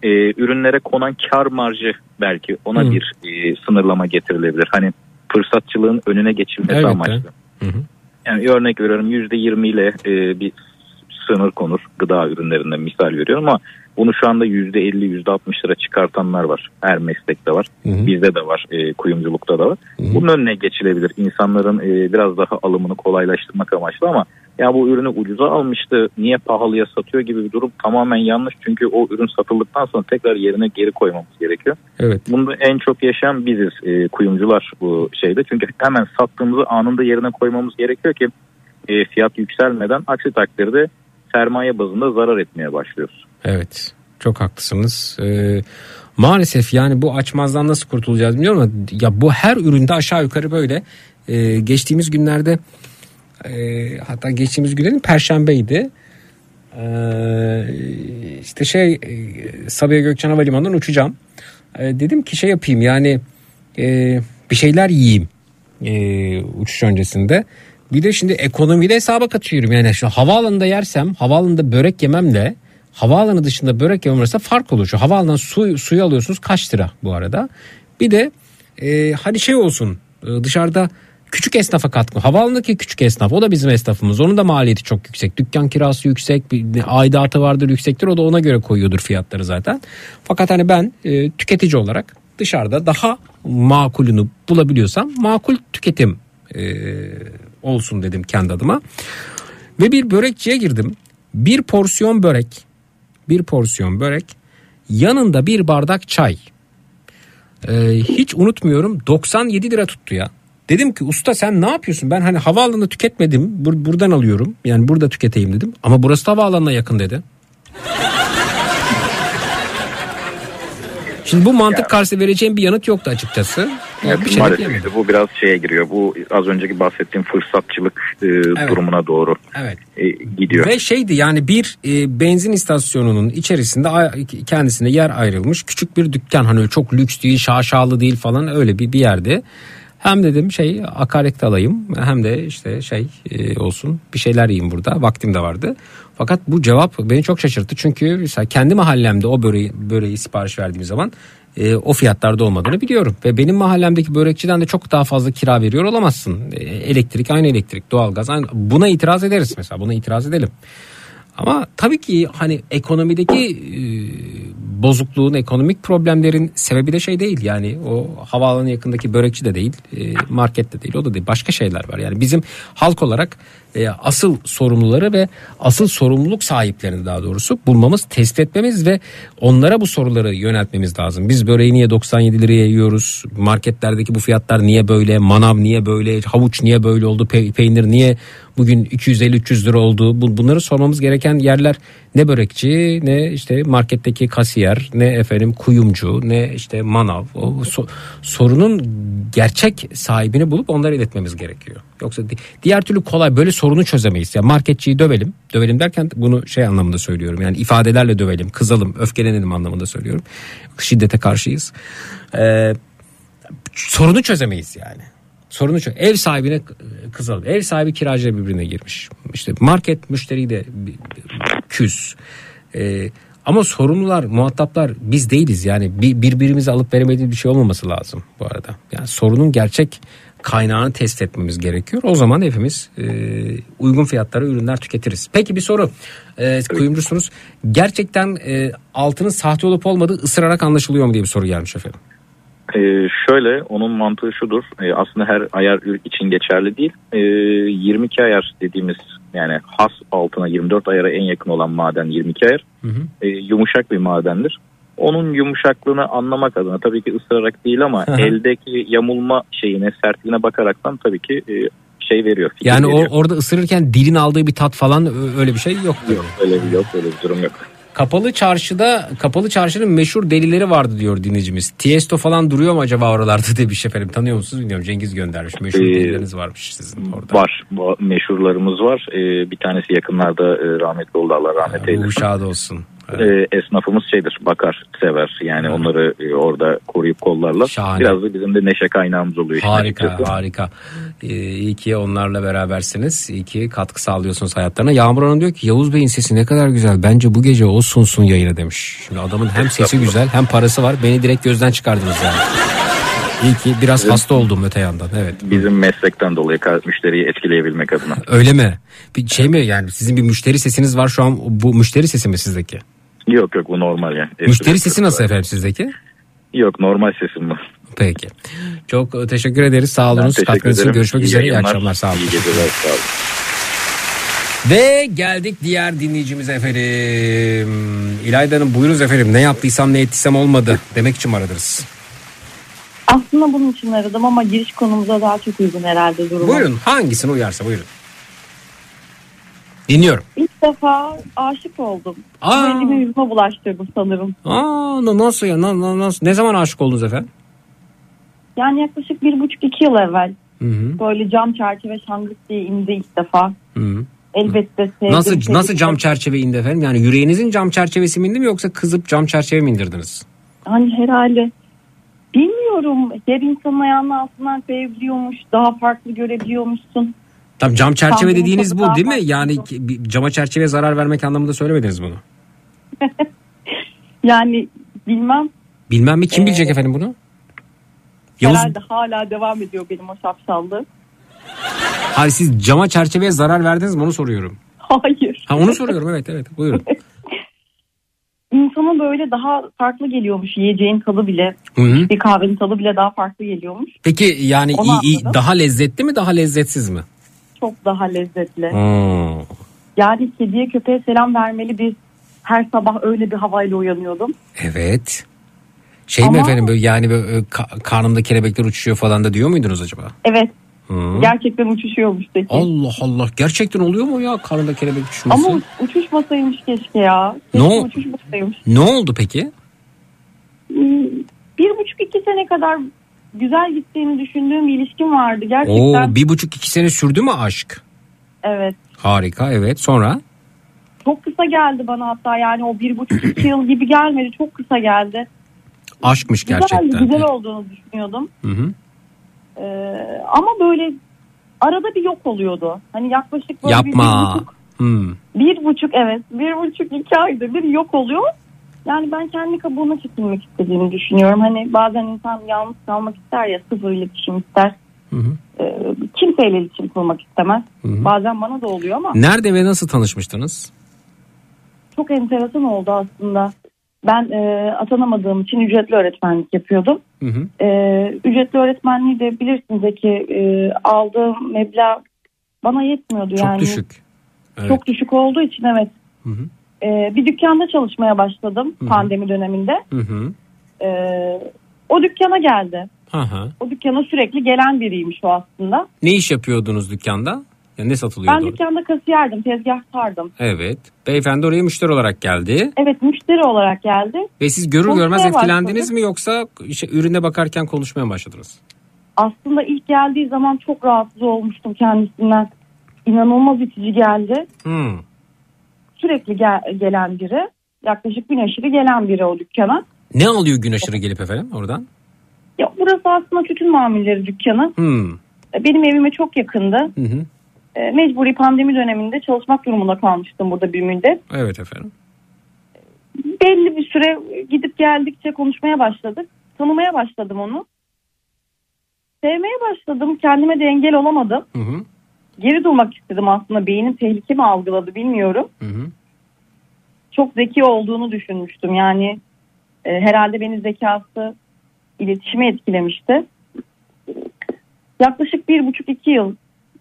Ee, ürünlere konan kar marjı belki ona hı. bir e, sınırlama getirilebilir. Hani fırsatçılığın önüne geçilmesi evet, amaçlı. Hı hı. Yani örnek veriyorum yüzde yirmi ile e, bir sınır konur gıda ürünlerinden misal veriyorum ama bunu şu anda yüzde elli yüzde altmış lira çıkartanlar var. Her meslekte var. Hı hı. Bizde de var. E, kuyumculukta da var. Hı hı. Bunun önüne geçilebilir. İnsanların e, biraz daha alımını kolaylaştırmak amaçlı ama ya bu ürünü ucuza almıştı. Niye pahalıya satıyor gibi bir durum tamamen yanlış. Çünkü o ürün satıldıktan sonra tekrar yerine geri koymamız gerekiyor. Evet. Bunda en çok yaşayan biziz. E, kuyumcular bu şeyde. Çünkü hemen sattığımızı anında yerine koymamız gerekiyor ki e, fiyat yükselmeden aksi takdirde sermaye bazında zarar etmeye başlıyoruz. Evet, çok haklısınız. Ee, maalesef yani bu açmazdan nasıl kurtulacağız bilmiyorum ama ya bu her üründe aşağı yukarı böyle. Ee, geçtiğimiz günlerde e, hatta geçtiğimiz günlerin Perşembeydi. Ee, işte şey Sabiha Gökçen Havalimanı'ndan uçacağım. Ee, dedim ki şey yapayım yani e, bir şeyler yiyeyim e, uçuş öncesinde. Bir de şimdi ekonomiyle hesaba katıyorum yani şu havaalanında yersem havaalanında börek yememle havaalanı dışında börek yemem arasında fark olur. Şu havaalanından su, suyu alıyorsunuz kaç lira bu arada. Bir de e, hani şey olsun e, dışarıda küçük esnafa katkı. Havaalanındaki küçük esnaf o da bizim esnafımız. Onun da maliyeti çok yüksek. Dükkan kirası yüksek. Bir aidatı vardır yüksektir. O da ona göre koyuyordur fiyatları zaten. Fakat hani ben e, tüketici olarak dışarıda daha makulünü bulabiliyorsam makul tüketim e, olsun dedim kendi adıma. Ve bir börekçiye girdim. Bir porsiyon börek. Bir porsiyon börek. Yanında bir bardak çay. Ee, hiç unutmuyorum doksan yedi lira tuttu ya. Dedim ki usta sen ne yapıyorsun? Ben hani havaalanında tüketmedim. Bur- buradan alıyorum. Yani burada tüketeyim dedim. Ama burası da havaalanına yakın dedi. Şimdi bu mantık karşısında vereceğim bir yanıt yoktu açıkçası. Yani bir şey maalesef bu biraz şeye giriyor. Bu az önceki bahsettiğim fırsatçılık e, evet. durumuna doğru evet. e, gidiyor. Ve şeydi yani bir e, benzin istasyonunun içerisinde kendisine yer ayrılmış küçük bir dükkan. Hani çok lüks değil, şaşalı değil falan öyle bir, bir yerde. Hem dedim şey akaryakıt alayım hem de işte şey e, olsun bir şeyler yiyeyim burada. Vaktim de vardı. Fakat bu cevap beni çok şaşırttı. Çünkü kendi mahallemde o böreği, böreği sipariş verdiğim zaman e, o fiyatlarda olmadığını biliyorum. Ve benim mahallemdeki börekçiden de çok daha fazla kira veriyor olamazsın. E, elektrik aynı elektrik, doğalgaz aynı. Buna itiraz ederiz mesela, buna itiraz edelim. Ama tabii ki hani ekonomideki e, bozukluğun, ekonomik problemlerin sebebi de şey değil yani, o havaalanı yakındaki börekçi de değil, market de değil, o da değil, başka şeyler var. Yani bizim halk olarak asıl sorumluları ve asıl sorumluluk sahiplerini daha doğrusu bulmamız, tespit etmemiz ve onlara bu soruları yöneltmemiz lazım. Biz böreği niye doksan yedi liraya yiyoruz, marketlerdeki bu fiyatlar niye böyle, manav niye böyle, havuç niye böyle oldu, Pe- peynir niye bugün iki yüz elli üç yüz lira oldu, bunları sormamız gereken yerler ne börekçi, ne işte marketteki kasiyer, ne efendim kuyumcu, ne işte manav. O so- sorunun gerçek sahibini bulup onları iletmemiz gerekiyor. Yoksa di- diğer türlü kolay, böyle sorunu çözemeyiz. Yani marketçiyi dövelim, dövelim derken bunu şey anlamında söylüyorum, yani ifadelerle dövelim, kızalım, öfkelenelim anlamında söylüyorum. Şiddete karşıyız. Ee, sorunu çözemeyiz yani. Sorunu şu, ev sahibine kızalım, ev sahibi kiracıyla birbirine girmiş, İşte market müşteriyi de küs. Ee, ama sorumlular, muhataplar biz değiliz yani, birbirimizi alıp veremediğimiz bir şey olmaması lazım bu arada. Yani sorunun gerçek kaynağını test etmemiz gerekiyor. O zaman hepimiz e, uygun fiyatlara ürünler tüketiriz. Peki bir soru. E, kuyumcusunuz. Gerçekten e, altının sahte olup olmadığı ısırarak anlaşılıyor mu diye bir soru gelmiş efendim. Ee, şöyle, onun mantığı şudur, ee, aslında her ayar için geçerli değil. ee, yirmi iki ayar dediğimiz, yani has altına yirmi dört ayara en yakın olan maden yirmi iki ayar. Hı hı. Ee, yumuşak bir madendir. Onun yumuşaklığını anlamak adına, tabii ki ısırarak değil ama hı hı, eldeki yamulma şeyine, sertliğine bakaraktan tabii ki e, şey veriyor. Yani veriyor. O, orada ısırırken dilin aldığı bir tat falan, öyle bir şey yok diyor. Öyle bir, yok, öyle bir durum yok. Kapalı çarşıda, kapalı çarşının meşhur delileri vardı diyor dinleyicimiz. Tiesto falan duruyor mu acaba oralarda diye bir şey efendim. Tanıyor musunuz bilmiyorum. Cengiz göndermiş. Meşhur ee, delileriniz varmış sizin orada. Var. Meşhurlarımız var. Ee, bir tanesi yakınlarda e, rahmetli oldu. Allah rahmet eylesin. Uşağı da olsun. Evet. E, esnafımız şeydir, bakar, sever. Yani evet, onları e, orada koruyup kollarlar. Şahane. Biraz da bizim de neşe kaynağımız oluyor. Harika, işte, harika. E, iyi ki onlarla berabersiniz. İyi ki katkı sağlıyorsunuz hayatlarına. Yağmur Hanım diyor ki Yavuz Bey'in sesi ne kadar güzel. Bence bu gece o sunsun yayına demiş. Şimdi adamın hem sesi güzel hem parası var. Beni direkt gözden çıkardınız yani. İyi ki biraz evet, hasta oldum öte yandan. Evet. Bizim meslekten dolayı müşteriyi etkileyebilmek adına. Öyle mi? Bir şey mi yani, sizin bir müşteri sesiniz var şu an, bu müşteri sesi mi sizdeki? Yok yok, bu normal yani. Müşteri sesi nasıl efendim sizdeki? Yok, normal sesim var. Peki. Çok teşekkür ederiz. Sağ olunuz. Katkınız için görüşmek üzere. İyi akşamlar. Sağ olun. İyi geceler. Sağ olun. Ve geldik diğer dinleyicimize efendim. İlayda'nın buyurunuz efendim. Ne yaptıysam ne ettiysem olmadı demek için aradınız. Aslında bunun için aradım ama giriş konumuza daha çok uygun herhalde durum. Buyurun, hangisini uyarsa buyurun. Dinliyorum. İlk defa aşık oldum. Aa. Elime yüzüme bulaştırdım sanırım. Aa, nasıl ya? Nasıl? Ne zaman aşık oldunuz efendim? Yani yaklaşık bir buçuk iki yıl evvel. Hı-hı. Böyle cam çerçeve şangırt diye indi ilk defa. Hı-hı. Elbette sevdim. Nasıl, sevdim. Nasıl cam çerçeve indi efendim? Yani yüreğinizin cam çerçevesi mi indi mi, yoksa kızıp cam çerçeve mi indirdiniz? Yani herhalde. Bilmiyorum. Her insanın ayağının altından seviliyormuş. Daha farklı görebiliyormuşsun. Tam cam çerçeve dediğiniz bu değil mi? Yani cama çerçeveye zarar vermek anlamında söylemediniz bunu. Yani bilmem. Bilmem mi? Kim ee, bilecek efendim bunu? Yavuz... Herhalde hala devam ediyor benim o şapşallığı. Hayır, siz cama çerçeveye zarar verdiniz mi? Onu soruyorum. Hayır. Ha, onu soruyorum, evet evet, buyurun. İnsana böyle daha farklı geliyormuş. Yiyeceğin tadı bile, Hı-hı. bir kahvenin tadı bile daha farklı geliyormuş. Peki yani iyi, daha lezzetli mi, daha lezzetsiz mi? Çok daha lezzetli. Hmm. Yani kediye köpeğe selam vermeli, bir her sabah öyle bir havayla uyanıyordum. Evet. Şey Ama, mi efendim böyle, yani böyle, karnımda kelebekler uçuşuyor falan da diyor muydunuz acaba? Evet. Hmm. Gerçekten uçuşuyormuş peki. Allah Allah, gerçekten oluyor mu ya karnında kelebek uçuşması? Ama uçuşmasaymış keşke ya. Keşke no. uçuşmasaymış. Ne oldu peki? Bir buçuk iki sene kadar güzel gittiğini düşündüğüm bir ilişkim vardı gerçekten. Oo, bir buçuk iki sene sürdü mü aşk? Evet. Harika, evet, sonra? Çok kısa geldi bana, hatta yani o bir buçuk iki yıl gibi gelmedi, çok kısa geldi. Aşkmış gerçekten. Güzel, güzel olduğunu düşünüyordum. Hı hı. Ee, ama böyle arada bir yok oluyordu. Hani yaklaşık böyle Yapma. bir, bir buçuk, hmm. bir buçuk evet bir buçuk iki aydır bir yok oluyor. Yani ben kendi kabuğuna çekilmek istediğimi düşünüyorum. Hani bazen insan yalnız kalmak ister ya, sıfır iletişim ister. Hı hı. E, kimseyle iletişim kurmak istemez. Hı hı. Bazen bana da oluyor ama. Nerede ve nasıl tanışmıştınız? Çok enteresan oldu aslında. Ben e, atanamadığım için ücretli öğretmenlik yapıyordum. Hı hı. E, ücretli öğretmenliği de bilirsiniz ki e, aldığım meblağ bana yetmiyordu. Çok yani. Çok düşük. Evet. Çok düşük olduğu için evet. Hı hı. E, bir dükkanda çalışmaya başladım, hı hı, pandemi döneminde. Hı hı. E, o dükkana geldi. Aha. O dükkana sürekli gelen biriymiş o aslında. Ne iş yapıyordunuz dükkanda? Yani ne satılıyordu? Ben dükkanda kasiyerdim, tezgahtardım. Evet. Beyefendi oraya müşteri olarak geldi. Evet, müşteri olarak geldi. Ve siz görür konuşmaya görmez etkilendiniz başladık mi, yoksa işte ürüne bakarken konuşmaya mı başladınız? Aslında ilk geldiği zaman çok rahatsız olmuştum kendisinden. İnanılmaz itici geldi. Hmm. Sürekli gel- gelen biri. Yaklaşık gün aşırı gelen biri o dükkana. Ne alıyor gün aşırı gelip efendim oradan? Ya burası aslında tütün mamulleri dükkanı. Hmm. Benim evime çok yakındı. Hı hı. Mecburi pandemi döneminde çalışmak durumunda kalmıştım burada bir müddet. Evet efendim. Belli bir süre gidip geldikçe konuşmaya başladık. Tanımaya başladım onu. Sevmeye başladım. Kendime de engel olamadım. Hı hı. Geri durmak istedim aslında. Beynim tehlike mi algıladı bilmiyorum. Hı hı. Çok zeki olduğunu düşünmüştüm. Yani e, herhalde beni zekası iletişime etkilemişti. Yaklaşık bir buçuk iki yıl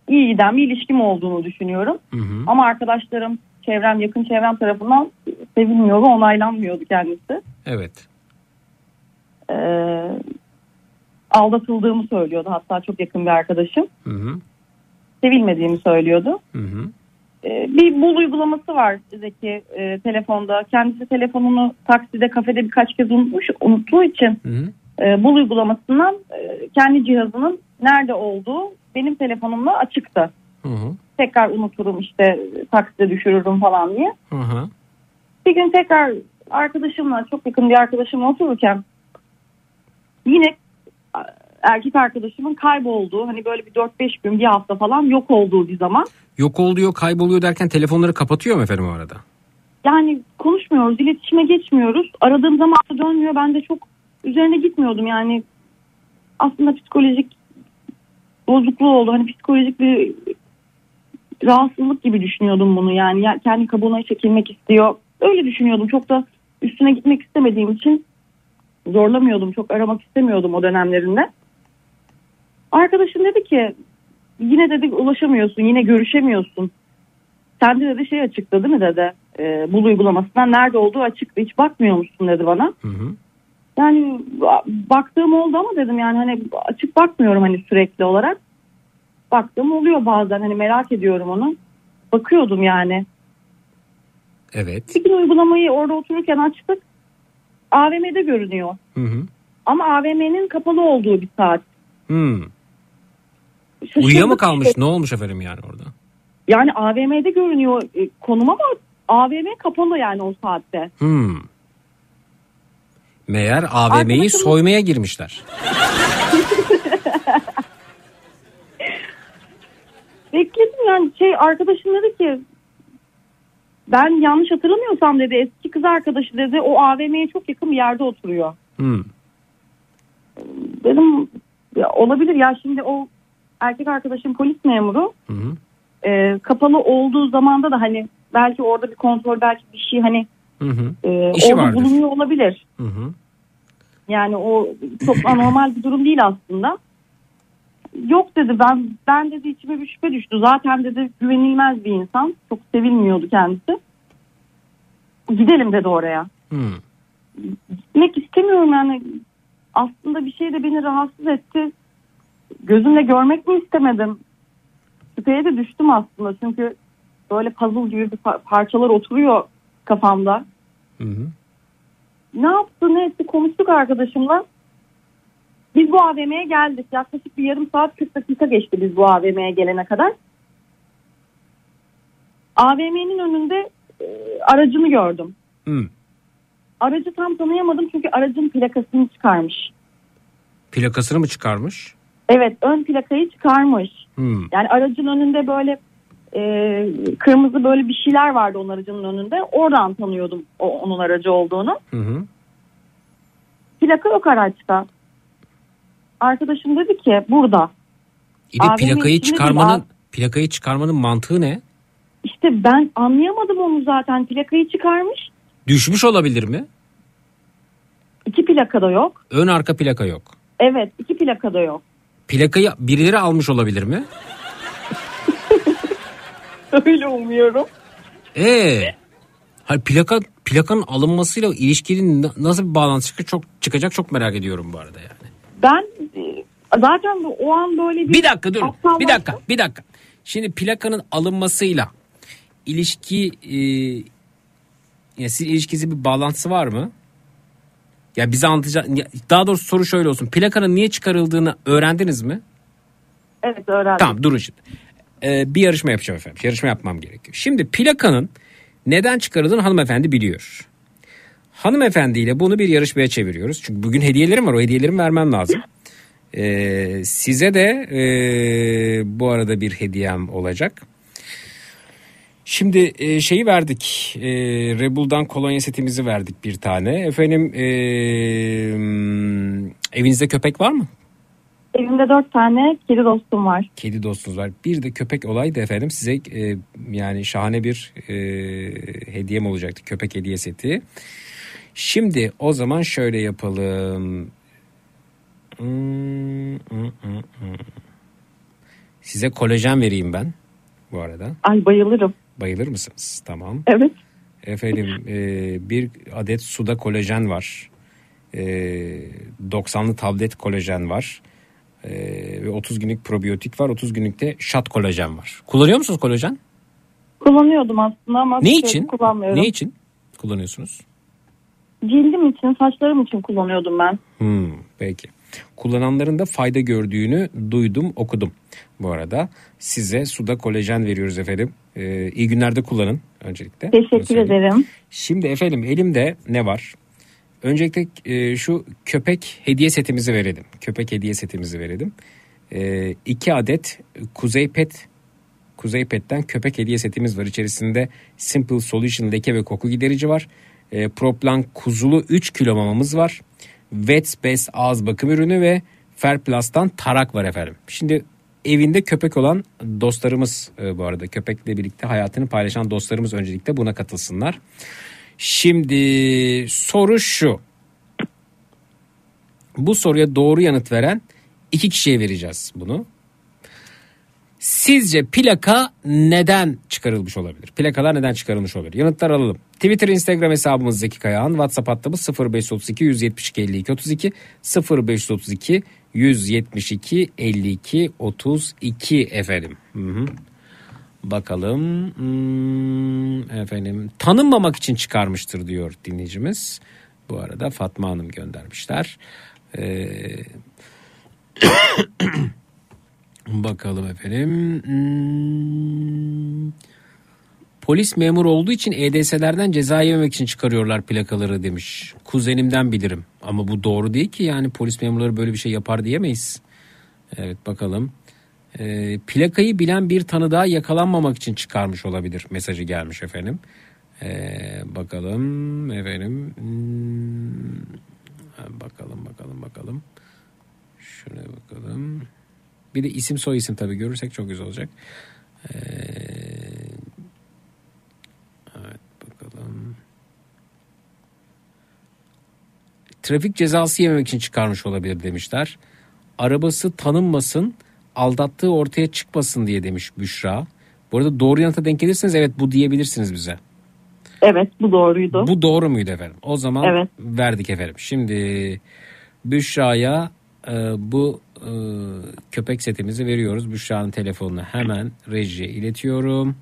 iyi giden bir ilişkim olduğunu düşünüyorum. Hı hı. Ama arkadaşlarım, çevrem, yakın çevrem tarafından sevilmiyordu, onaylanmıyordu kendisi. Evet. Ee, aldatıldığımı söylüyordu. Hatta çok yakın bir arkadaşım. Hı hı. Sevilmediğimi söylüyordu. Hı hı. Ee, bir bul uygulaması var Zeki e, telefonda. Kendisi telefonunu takside, kafede birkaç kez unutmuş, unuttuğu için hı hı. E, bul uygulamasından e, kendi cihazının nerede olduğu benim telefonumla açıktı. Hı hı. Tekrar unuturum işte, takside düşürürüm falan diye. Hı hı. Bir gün tekrar arkadaşımla, çok yakın bir arkadaşımla otururken yine erkek arkadaşımın kaybolduğu, hani böyle bir dört beş gün, bir hafta falan yok olduğu bir zaman. Yok oluyor, kayboluyor derken telefonları kapatıyor mu efendim o arada? Yani konuşmuyoruz, iletişime geçmiyoruz. Aradığım zaman da dönmüyor. Ben de çok üzerine gitmiyordum yani. Aslında psikolojik bozukluğu oldu. Hani psikolojik bir rahatsızlık gibi düşünüyordum bunu. Yani kendi kabuğuna çekilmek istiyor. Öyle düşünüyordum. Çok da üstüne gitmek istemediğim için zorlamıyordum. Çok aramak istemiyordum o dönemlerinde. Arkadaşım dedi ki yine dedi ulaşamıyorsun. Yine görüşemiyorsun. Sen de dedi şey açıktı değil mi dedi. E, bul uygulamasından nerede olduğu açıktı. Hiç bakmıyor musun dedi bana. Hı hı. Yani baktığım oldu ama dedim yani hani açık bakmıyorum, hani sürekli olarak baktığım oluyor bazen, hani merak ediyorum onu, bakıyordum yani. Evet. Bir gün uygulamayı orada otururken açtık, A V M'de görünüyor. Hı hı. Ama A V M'nin kapalı olduğu bir saat. Hı. Uyuya mı kalmış işte. Ne olmuş efendim yani orada? Yani A V M'de görünüyor konum ama A V M kapalı yani o saatte. Hı. Meğer A V M'yi arkadaşım soymaya girmişler. Bekledim yani şey, arkadaşım dedi ki ben yanlış hatırlamıyorsam dedi eski kız arkadaşı dedi o A V M'ye çok yakın bir yerde oturuyor. Hmm. Dedim ya olabilir ya, şimdi o erkek arkadaşım polis memuru. Hmm. E, kapalı olduğu zamanda da hani belki orada bir kontrol, belki bir şey hani. Hı hı. Ee, İşi vardır. Bulunuyor olabilir. Hı hı. Yani o çok anormal bir durum değil aslında. Yok dedi, ben ben dedi içime bir şüphe düştü. Zaten dedi güvenilmez bir insan. Çok sevilmiyordu kendisi. Gidelim dedi oraya. Hı. Gitmek istemiyorum yani. Aslında bir şey de beni rahatsız etti. Gözümle görmek mi istemedim? Şüpheye de düştüm aslında. Çünkü böyle puzzle gibi bir parçalar oturuyor kafamda. Hı hı. Ne yaptı ne etti konuştuk arkadaşımla. Biz bu A V M'ye geldik. Yaklaşık bir yarım saat kırk dakika geçti biz bu A V M'ye gelene kadar. A V M'nin önünde e, aracımı gördüm. Hı. Aracı tam tanıyamadım çünkü aracın plakasını çıkarmış. Plakasını mı çıkarmış? Evet, ön plakayı çıkarmış. Hı. Yani aracın önünde böyle Ee, kırmızı böyle bir şeyler vardı onun aracının önünde. Oradan tanıyordum o, onun aracı olduğunu. Hı hı. Plaka yok araçta. Arkadaşım dedi ki burada. E plakayı çıkarmanın plakayı çıkarmanın mantığı ne? İşte ben anlayamadım onu zaten. Plakayı çıkarmış. Düşmüş olabilir mi? plakada yok. Ön arka plaka yok. Evet, iki plakada yok. Plakayı birileri almış olabilir mi? Öyle umuyorum. Eee? Hayır, plaka, plakanın alınmasıyla ilişkinin nasıl bir bağlantısı çıkacak, çok, çıkacak çok merak ediyorum bu arada yani. Ben zaten o an böyle bir... Bir dakika dur, bir dakika, başladım. bir dakika. Şimdi plakanın alınmasıyla ilişki... E, yani sizin ilişkisi bir bağlantısı var mı? Ya bize anlatacak... Daha doğrusu soru şöyle olsun. Plakanın niye çıkarıldığını öğrendiniz mi? Evet, öğrendim. Tamam, durun şimdi. Ee, bir yarışma yapacağım efendim. Yarışma yapmam gerekiyor. Şimdi plakanın neden çıkarıldığını hanımefendi biliyor. Hanımefendiyle bunu bir yarışmaya çeviriyoruz. Çünkü bugün hediyelerim var. O hediyelerimi vermem lazım. Ee, size de e, bu arada bir hediyem olacak. Şimdi e, şeyi verdik. E, Rebel'dan kolonya setimizi verdik bir tane. Efendim e, evinizde köpek var mı? Evimde dört tane kedi dostum var. Kedi dostunuz var. Bir de köpek olaydı efendim. Size e, yani şahane bir e, hediyem olacaktı. Köpek hediye seti. Şimdi o zaman şöyle yapalım. Size kolajen vereyim ben bu arada. Ay, bayılırım. Bayılır mısınız? Tamam. Evet. Efendim e, bir adet suda kolajen var. E, doksanlı tablet kolajen var. Ve otuz günlük probiyotik var. otuz günlük de şat kolajen var. Kullanıyor musunuz kolajen? Kullanıyordum aslında ama ne için? Kullanmıyorum. Ne için kullanıyorsunuz? Cildim için, saçlarım için kullanıyordum ben. Hmm, peki. Kullananların da fayda gördüğünü duydum, okudum. Bu arada size suda kolajen veriyoruz efendim. Ee, iyi günlerde kullanın öncelikle. Teşekkür ederim. Şimdi efendim elimde ne var? Öncelikle e, şu köpek hediye setimizi verelim. Köpek hediye setimizi verelim. E, iki adet Kuzey Pet, Kuzey Pet'ten köpek hediye setimiz var. İçerisinde Simple Solution leke ve koku giderici var. E, Proplan kuzulu üç kilo mamamız var. Vet's Best ağız bakım ürünü ve Ferplast'tan tarak var efendim. Şimdi evinde köpek olan dostlarımız e, bu arada köpekle birlikte hayatını paylaşan dostlarımız öncelikle buna katılsınlar. Şimdi soru şu. Bu soruya doğru yanıt veren iki kişiye vereceğiz bunu. Sizce plaka neden çıkarılmış olabilir? Plakalar neden çıkarılmış olabilir? Yanıtlar alalım. Twitter, Instagram hesabımız Zeki Kayahan. WhatsApp hattımız sıfır beş otuz iki yüz yetmiş iki elli iki otuz iki sıfır beş otuz iki yüz yetmiş iki elli iki otuz iki efendim. Hı hı. Bakalım hmm, efendim tanınmamak için çıkarmıştır diyor dinleyicimiz. Bu arada Fatma Hanım göndermişler. Ee, bakalım efendim. Hmm, polis memuru olduğu için E D S'lerden ceza yememek için çıkarıyorlar plakaları demiş. Kuzenimden bilirim ama bu doğru değil ki yani polis memurları böyle bir şey yapar diyemeyiz. Evet bakalım. E, plakayı bilen bir tanıdığa yakalanmamak için çıkarmış olabilir mesajı gelmiş efendim. E, bakalım efendim. Hmm, bakalım bakalım bakalım. Şuna bakalım. Bir de isim soy isim tabii görürsek çok güzel olacak. E, evet bakalım. Trafik cezası yememek için çıkarmış olabilir demişler. Arabası tanınmasın, aldattığı ortaya çıkmasın diye demiş Büşra. Bu arada doğru yanıta denk gelirsiniz. Evet bu diyebilirsiniz bize. Evet bu doğruydu. Bu doğru muydu efendim? O zaman evet. Verdik efendim. Şimdi Büşra'ya e, bu e, köpek setimizi veriyoruz. Büşra'nın telefonunu hemen rejiye iletiyorum.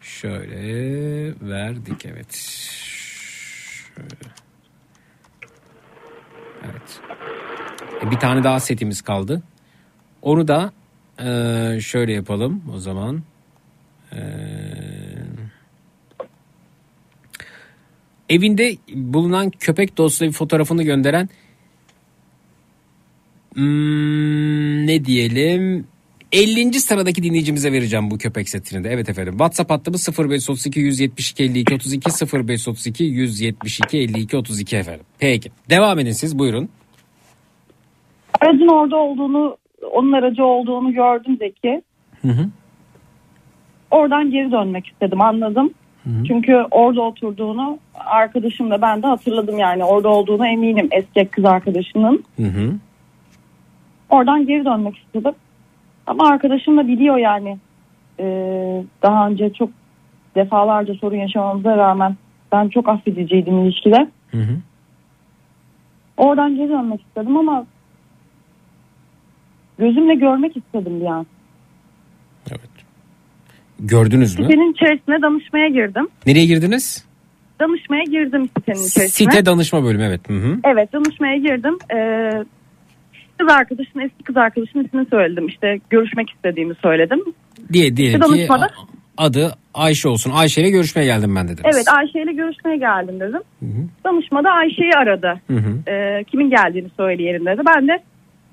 Şöyle verdik evet. Şöyle. Evet. E, bir tane daha setimiz kaldı. Onu da e, şöyle yapalım o zaman. E, evinde bulunan köpek dostuyla bir fotoğrafını gönderen hmm, ne diyelim ellinci sıradaki dinleyicimize vereceğim bu köpek setini de. Evet efendim WhatsApp hattımız sıfır beş otuz iki yüz yetmiş iki elli iki otuz iki sıfır beş otuz iki yüz yetmiş iki elli iki otuz iki efendim. Peki devam edin siz buyurun. Aracın orada olduğunu onun aracı olduğunu gördüm Zeki. Hı hı. Oradan geri dönmek istedim anladım. Hı-hı. Çünkü orada oturduğunu arkadaşım da ben de hatırladım, yani orada olduğunu eminim eski kız arkadaşımın. Hı-hı. Oradan geri dönmek istedim. Ama arkadaşım da biliyor yani ee, daha önce çok defalarca sorun yaşamamıza rağmen ben çok affediciydim ilişkide. Hı-hı. Oradan geri dönmek istedim ama gözümle görmek istedim bir an. Evet. Gördünüz mü? Sitenin içerisine danışmaya girdim. Nereye girdiniz? Danışmaya girdim sitenin içerisine. Site danışma bölümü, evet. Hı-hı. Evet, danışmaya girdim. Ee, kız arkadaşım, eski kız arkadaşımın ismini söyledim. İşte görüşmek istediğimi söyledim. Diye diye işte ki adı Ayşe olsun. Ayşe ile görüşmeye geldim ben dediniz. Evet, Ayşe ile görüşmeye geldim dedim. Hı-hı. Danışmada Ayşe'yi aradı. Ee, kimin geldiğini söyleyelim dedi. Ben de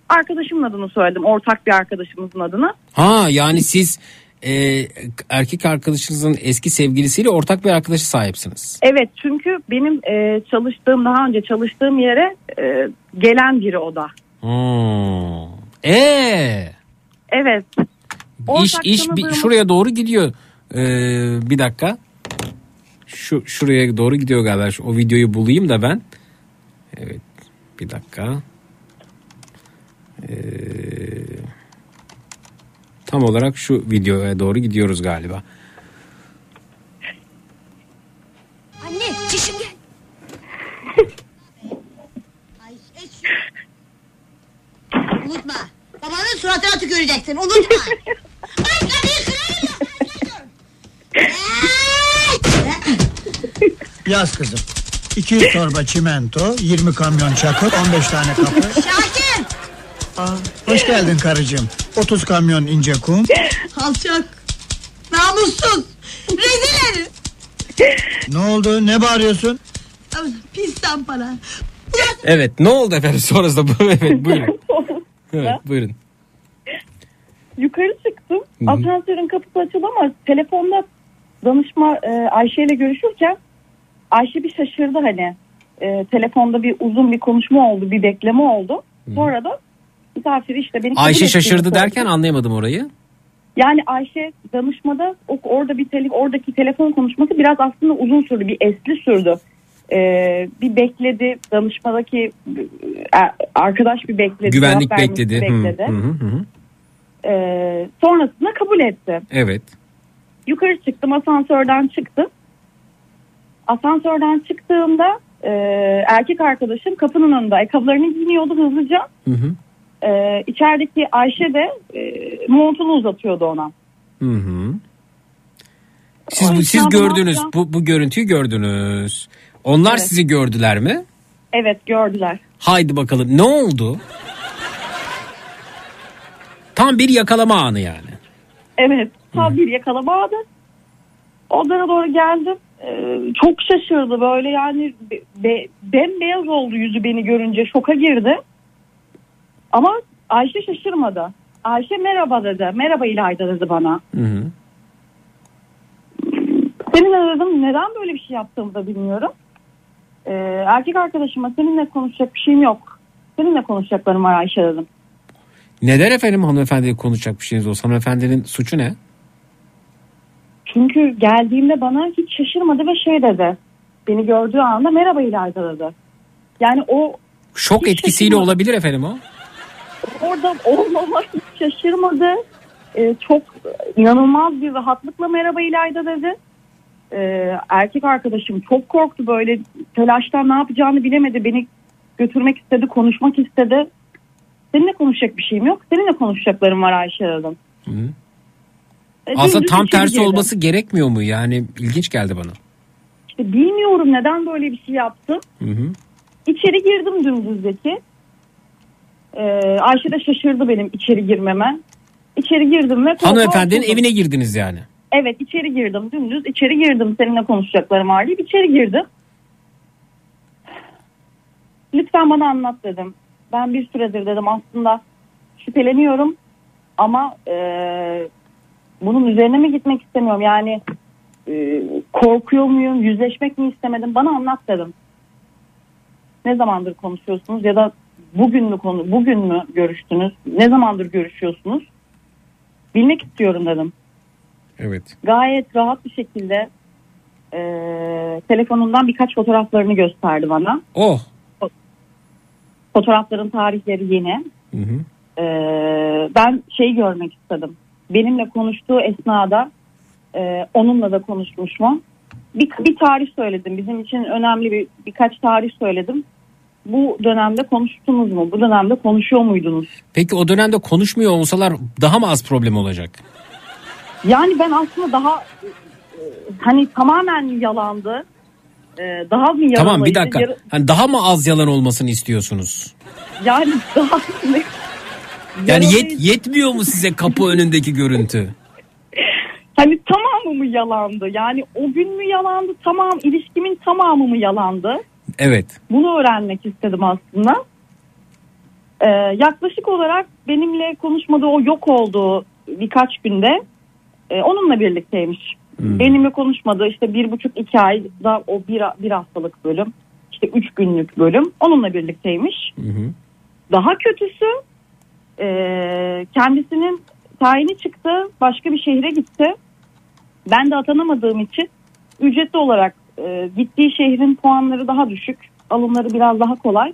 arkadaşımın adını söyledim. Ortak bir arkadaşımızın adını. Ha, yani siz e, erkek arkadaşınızın eski sevgilisiyle ortak bir arkadaşı sahipsiniz. Evet, çünkü benim e, çalıştığım, daha önce çalıştığım yere e, gelen biri o da. Hmm. Ee? Evet. Ortak iş iş tanıdığımız... şuraya doğru gidiyor. Ee, bir dakika. Şu şuraya doğru gidiyor galiba. O videoyu bulayım da ben. Evet. Bir dakika. Ee, tam olarak şu videoya doğru gidiyoruz galiba. Anne, çişim gel. Ay, unutma. Babanın suratına tüküreceksin. Unutma. Ay, kadıyı kırarım ya. Yaz kızım. iki yüz torba çimento, yirmi kamyon çakıl, on beş tane kapı. Şakir. Aa, hoş geldin karıcığım. otuz kamyon ince kum. Alçak. Namussuz. Rezil herif. Ne oldu? Ne bağırıyorsun? Pis tampana. Evet, ne oldu efendim sonrasında? Evet, buyurun. Evet, buyurun. Yukarı çıktım. Asansörün kapısı açıldı ama telefonda danışma e, Ayşe ile görüşürken Ayşe bir şaşırdı hani. E, telefonda bir uzun bir konuşma oldu, bir bekleme oldu. Sonra da misafir işte beni... Ayşe şaşırdı derken anlayamadım orayı. Yani Ayşe danışmada orada bir tele, oradaki telefon konuşması biraz aslında uzun sürdü, bir esli sürdü. E, bir bekledi, danışmadaki arkadaş bir bekledi. Güvenlik bekledi. bekledi. Hı hı hı. Ee, sonrasında kabul etti. Evet. Yukarı çıktım, asansörden çıktım. Asansörden çıktığımda e, erkek arkadaşım kapının önünde ayakkabılarını giyiniyordu hızlıca. Hı hı. E, içerideki Ayşe de e, montunu uzatıyordu ona. Hı hı. Siz bu, siz gördünüz da... bu bu görüntüyü gördünüz. Onlar evet. Sizi gördüler mi? Evet, gördüler. Haydi bakalım, ne oldu? Tam bir yakalama anı yani. Evet, tam bir yakalama anı. Odana doğru geldim. Ee, çok şaşırdı böyle yani. Be, bembeyaz oldu yüzü beni görünce. Şoka girdi. Ama Ayşe şaşırmadı. Ayşe merhaba dedi. Merhaba İlayda dedi bana. Hı hı. Seninle aradım. Neden böyle bir şey yaptığımı da bilmiyorum. Ee, erkek arkadaşıma seninle konuşacak bir şeyim yok. Seninle konuşacaklarım var Ayşe dedim. Neden efendim hanımefendiyle konuşacak bir şeyiniz olsa? Hanımefendinin suçu ne? Çünkü geldiğimde bana hiç şaşırmadı ve şey dedi. Beni gördüğü anda merhaba İlayda dedi. Yani o... Şok etkisiyle şaşırmadı. Olabilir efendim o. Orada olmamak hiç şaşırmadı. Ee, çok inanılmaz bir rahatlıkla merhaba İlayda dedi. Ee, erkek arkadaşım çok korktu böyle. Telaştan ne yapacağını bilemedi. Beni götürmek istedi, konuşmak istedi. Seninle konuşacak bir şeyim yok. Seninle konuşacaklarım var Ayşe dedim. E, aslında tam tersi girdim. Olması gerekmiyor mu? Yani ilginç geldi bana. İşte bilmiyorum neden böyle bir şey yaptım. Hı-hı. İçeri girdim dümdüzdeki. Ee, Ayşe de şaşırdı benim içeri girmeme. İçeri girdim ve... Hanımefendinin evine girdiniz yani. Evet, içeri girdim dümdüz. İçeri girdim seninle konuşacaklarım var deyip içeri girdim. Lütfen bana anlat dedim. Ben bir süredir dedim aslında şüpheleniyorum ama e, bunun üzerine mi gitmek istemiyorum yani e, korkuyor muyum, yüzleşmek mi istemedim, bana anlat dedim. Ne zamandır konuşuyorsunuz ya da bugün mü konu bugün mü görüştünüz, ne zamandır görüşüyorsunuz, bilmek istiyorum dedim. Evet. Gayet rahat bir şekilde e, telefonundan birkaç fotoğraflarını gösterdi bana. Oh. Fotoğrafların tarihleri yeni. Hı hı. E, ben şey görmek istedim. Benimle konuştuğu esnada e, onunla da konuşmuş mu? Bir, bir tarih söyledim. Bizim için önemli bir birkaç tarih söyledim. Bu dönemde konuştunuz mu? Bu dönemde konuşuyor muydunuz? Peki o dönemde konuşmuyor olsalar daha mı az problem olacak? Yani ben aslında daha hani tamamen yalandı. Daha mı yalan? Tamam bir dakika. Yar- hani daha mı az yalan olmasını istiyorsunuz? Yani daha yani yet, yetmiyor mu size kapı önündeki görüntü? Hani tamamı mı yalandı? Yani o gün mü yalandı? Tamam, ilişkimin tamamı mı yalandı? Evet. Bunu öğrenmek istedim aslında. Ee, yaklaşık olarak benimle konuşmadığı o yok olduğu birkaç günde e, onunla birlikteymiş. Hmm. Benimle konuşmadığı işte bir buçuk iki ay da o bir, bir haftalık bölüm, işte üç günlük bölüm onunla birlikteymiş. Hmm. Daha kötüsü e, kendisinin tayini çıktı, başka bir şehre gitti. Ben de atanamadığım için ücretli olarak e, gittiği şehrin puanları daha düşük. Alımları biraz daha kolay.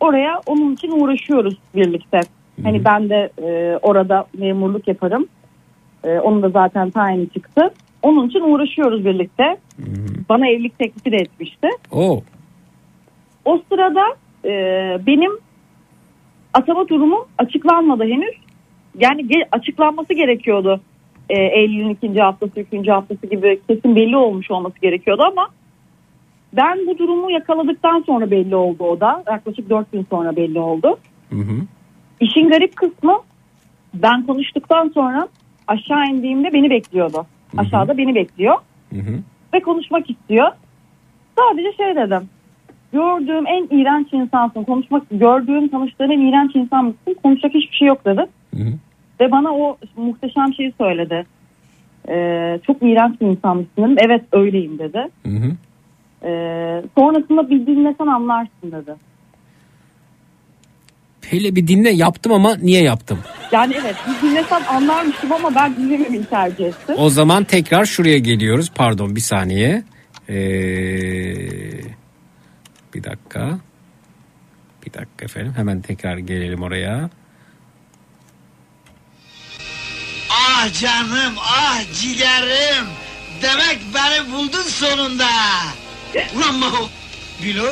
Oraya onun için uğraşıyoruz birlikte. Hı-hı. Hani ben de e, orada memurluk yaparım. E, onun da zaten tayini çıktı. Onun için uğraşıyoruz birlikte. Hı-hı. Bana evlilik teklifi de etmişti. Oo. O sırada e, benim atama durumum açıklanmadı henüz. Yani ge- açıklanması gerekiyordu. E, Eylül'ün ikinci haftası, üçüncü haftası gibi kesin belli olmuş olması gerekiyordu ama ben bu durumu yakaladıktan sonra belli oldu o da. Yaklaşık dört gün sonra belli oldu. Hı hı. İşin garip kısmı ben konuştuktan sonra aşağı indiğimde beni bekliyordu. Hı hı. Aşağıda beni bekliyor. Hı hı. Ve konuşmak istiyor. Sadece şey dedim. Gördüğüm en iğrenç insansın. Konuşmak, gördüğüm, tanıştığın en iğrenç insansın. Konuşacak hiçbir şey yok dedim. Hı hı. Ve bana o muhteşem şeyi söyledi. Ee, çok iğrenç bir insanmışsın. Evet öyleyim dedi. Hı hı. Ee, sonrasında bir dinlesen anlarsın dedi. Hele bir dinle, yaptım ama niye yaptım? Yani evet, bir dinlesen anlarmıştım ama ben dinlememeyi tercih ettim. O zaman tekrar şuraya geliyoruz. Pardon bir saniye. Ee, bir dakika. Bir dakika efendim. Hemen tekrar gelelim oraya. Ah canım, ah ciğerim. Demek beni buldun sonunda. Ulan Maho, Bilo,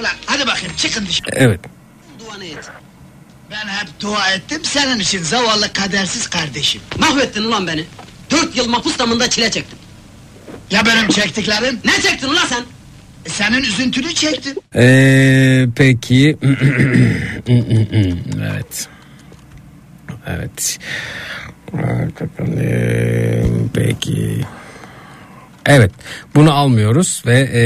ulan hadi bakayım çıkın dışarı. Evet. Duanı et. Ben hep dua ettim senin için zavallı kadersiz kardeşim. Mahvettin ulan beni. Dört yıl mahpus damında çile çektim. Ya benim çektiklerim? Ne çektin ulan sen? E, senin üzüntünü çektim. Eee peki. Evet. Evet. Peki. Evet, bunu almıyoruz ve e,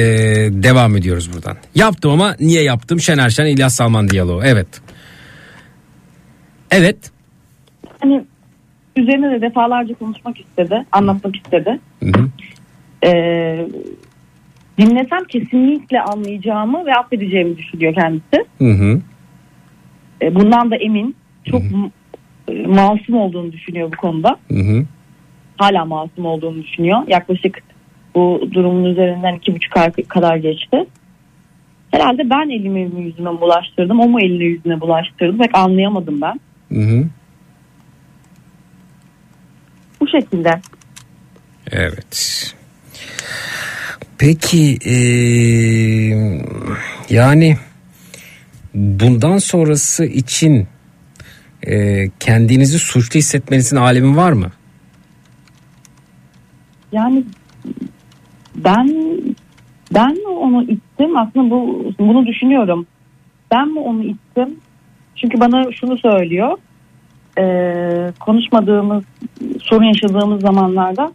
devam ediyoruz buradan. Yaptım ama niye yaptım? Şener Şen, İlyas Salman diyaloğu. Evet. Evet. Hani üzerine de defalarca konuşmak istedi, anlatmak istedi. Hı-hı. Ee, dinlesem kesinlikle anlayacağımı ve affedeceğimi düşünüyor kendisi. Hı-hı. Ee, bundan da emin. Çok Hı-hı. masum olduğunu düşünüyor bu konuda. Hı-hı. Hala masum olduğunu düşünüyor. Yaklaşık bu durumun üzerinden iki buçuk ay kadar geçti. Herhalde ben elimi yüzüme bulaştırdım. O mu elini yüzüne bulaştırdı? Pek anlayamadım ben. Hı hı. Bu şekilde. Evet. Peki ee, yani bundan sonrası için ee, kendinizi suçlu hissetmenizin alemi var mı? Yani ben ben mi onu ittim? Aslında bu bunu düşünüyorum. Ben mi onu ittim? Çünkü bana şunu söylüyor. Ee, konuşmadığımız, sorun yaşadığımız zamanlarda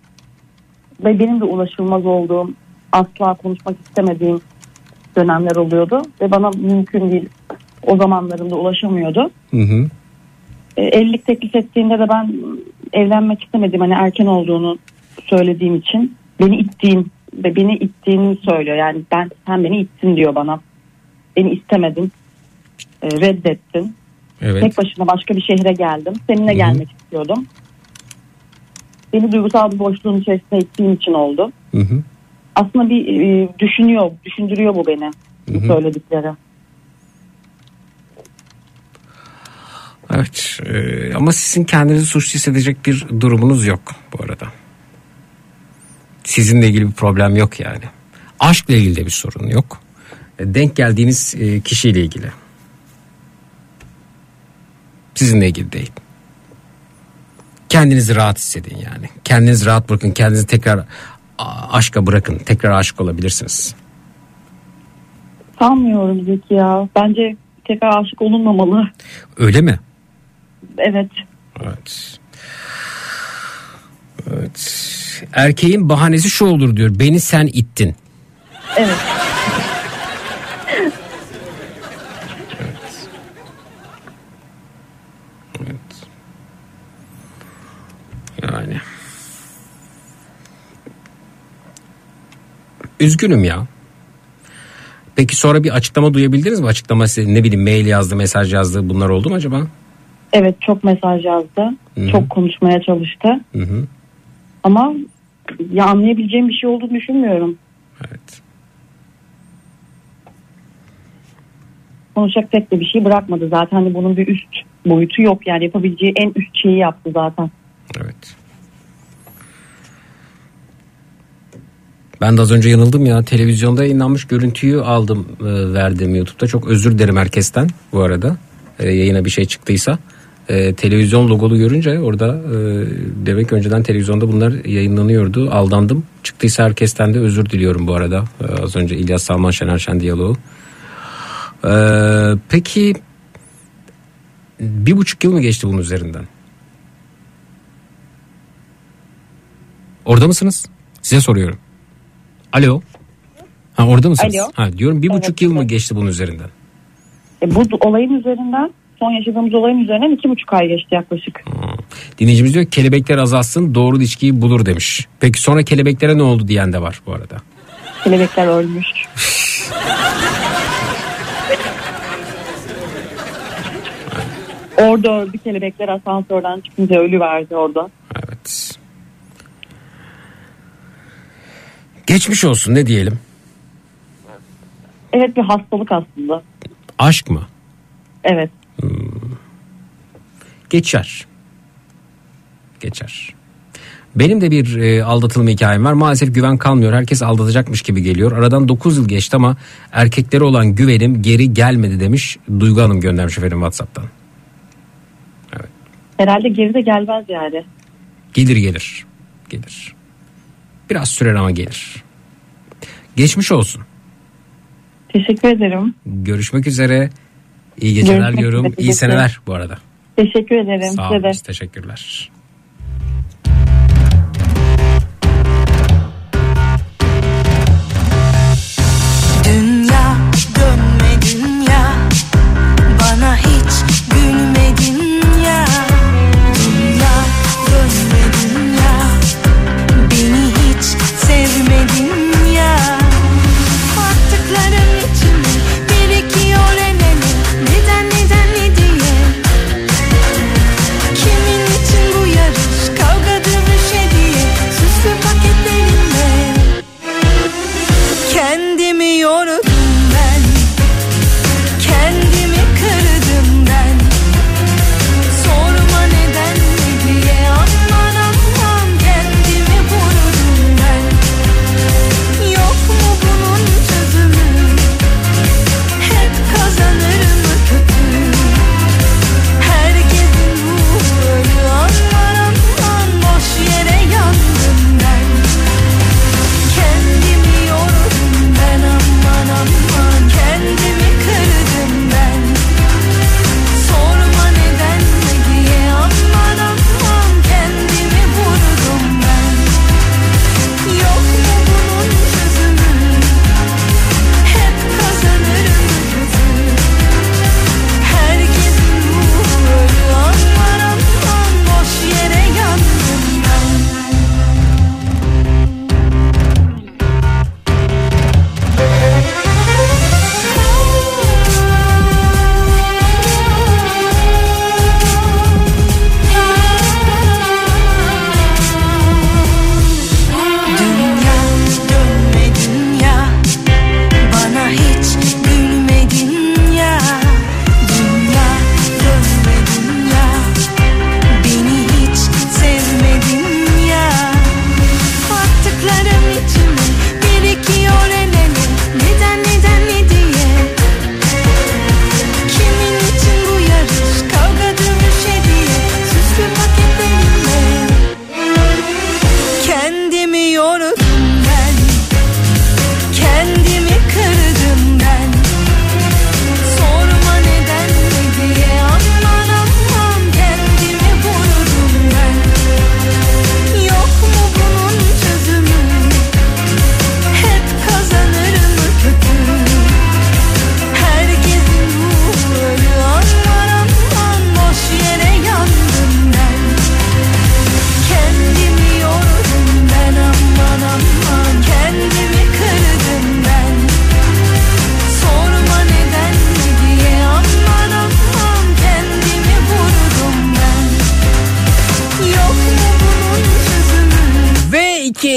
ve benim de ulaşılmaz olduğum, asla konuşmak istemediğim dönemler oluyordu ve bana mümkün değil. O zamanlarında ulaşamıyordu. Hı hı. Ee, evlilik teklif ettiğinde de ben evlenmek istemedim. Hani erken olduğunu söylediğim için beni ittiğin ve beni ittiğini söylüyor. Yani ben sen beni ittin diyor bana. Beni istemedin. E, reddettin. Evet. Tek başına başka bir şehre geldim. Seninle Hı-hı. gelmek istiyordum. Beni duygusal bir boşluğun içerisine ittiğin için oldu. Hı hı. Aslında bir e, düşünüyor, düşündürüyor bu beni, hı hı, söyledikleri. Evet, e, ama sizin kendinizi suçlu hissedecek bir durumunuz yok bu arada. Sizinle ilgili bir problem yok yani. Aşkla ilgili de bir sorun yok. E, denk geldiğiniz e, kişiyle ilgili. Sizinle ilgili değil. Kendinizi rahat hissedin yani. Kendinizi rahat bırakın. Kendinizi tekrar aşka bırakın. Tekrar aşık olabilirsiniz. Sanmıyorum Zeki ya. Bence tekrar aşık olunmamalı. Öyle mi? Evet. Evet. Evet. Erkeğin bahanesi şu olur diyor. Beni sen ittin. Evet. Yani. Üzgünüm ya. Peki sonra bir açıklama duyabildiniz mi? Açıklama size, ne bileyim, mail yazdı, mesaj yazdı, bunlar oldu mu acaba? Evet, çok mesaj yazdı. Hı-hı. Çok konuşmaya çalıştı. Hı-hı. Ama ya anlayabileceğim bir şey olduğunu düşünmüyorum. Evet. Konuşacak pek de bir şey bırakmadı zaten. Hani bunun bir üst boyutu yok yani, yapabileceği en üst şeyi yaptı zaten. Evet. Ben de az önce yanıldım ya. Televizyonda yayınlanmış görüntüyü aldım, e, verdim YouTube'da. Çok özür dilerim herkesten bu arada. E, yayına bir şey çıktıysa. E, televizyon logolu görünce orada, e, demek önceden televizyonda bunlar yayınlanıyordu. Aldandım. Çıktıysa herkesten de özür diliyorum bu arada. E, az önce İlyas Salman Şener Şen diyaloğu. E, peki bir buçuk yıl mı geçti bunun üzerinden? Orada mısınız? Size soruyorum. Alo. Ha, orada mısınız? Alo. Ha, diyorum bir evet, buçuk yıl evet. mı geçti bunun üzerinden? E, bu olayın üzerinden, son yaşadığımız olayın üzerinden iki buçuk ay geçti yaklaşık. Hmm. Dinleyicimiz diyor kelebekler azalsın, doğru ilişkiyi bulur demiş. Peki sonra kelebeklere ne oldu diyen de var bu arada. Kelebekler ölmüş. Orada öldü kelebekler, asansörden çıkınca ölüverdi orada. Evet. Geçmiş olsun, ne diyelim? Evet, bir hastalık aslında. Aşk mı? Evet. Hmm. Geçer. Geçer. Benim de bir e, aldatılma hikayem var. Maalesef güven kalmıyor. Herkes aldatacakmış gibi geliyor. Aradan dokuz yıl geçti ama erkeklere olan güvenim geri gelmedi demiş. Duygu Hanım göndermiş efendim WhatsApp'tan. Evet. Herhalde geri de gelmez yani. Gelir gelir. Gelir. Biraz sürer ama gelir. Geçmiş olsun. Teşekkür ederim. Görüşmek üzere. İyi geceler Görüşmek diyorum. Üzere. İyi seneler bu arada. Teşekkür ederim. Sağ olun. Teşekkürler. Dünya dönmedin ya, bana hiç gülmedin ya. Dünya dönmedin ya, beni hiç sevmedin ya. Attıkların içinde birikiyor enemi, neden neden ne diye. Kimin için bu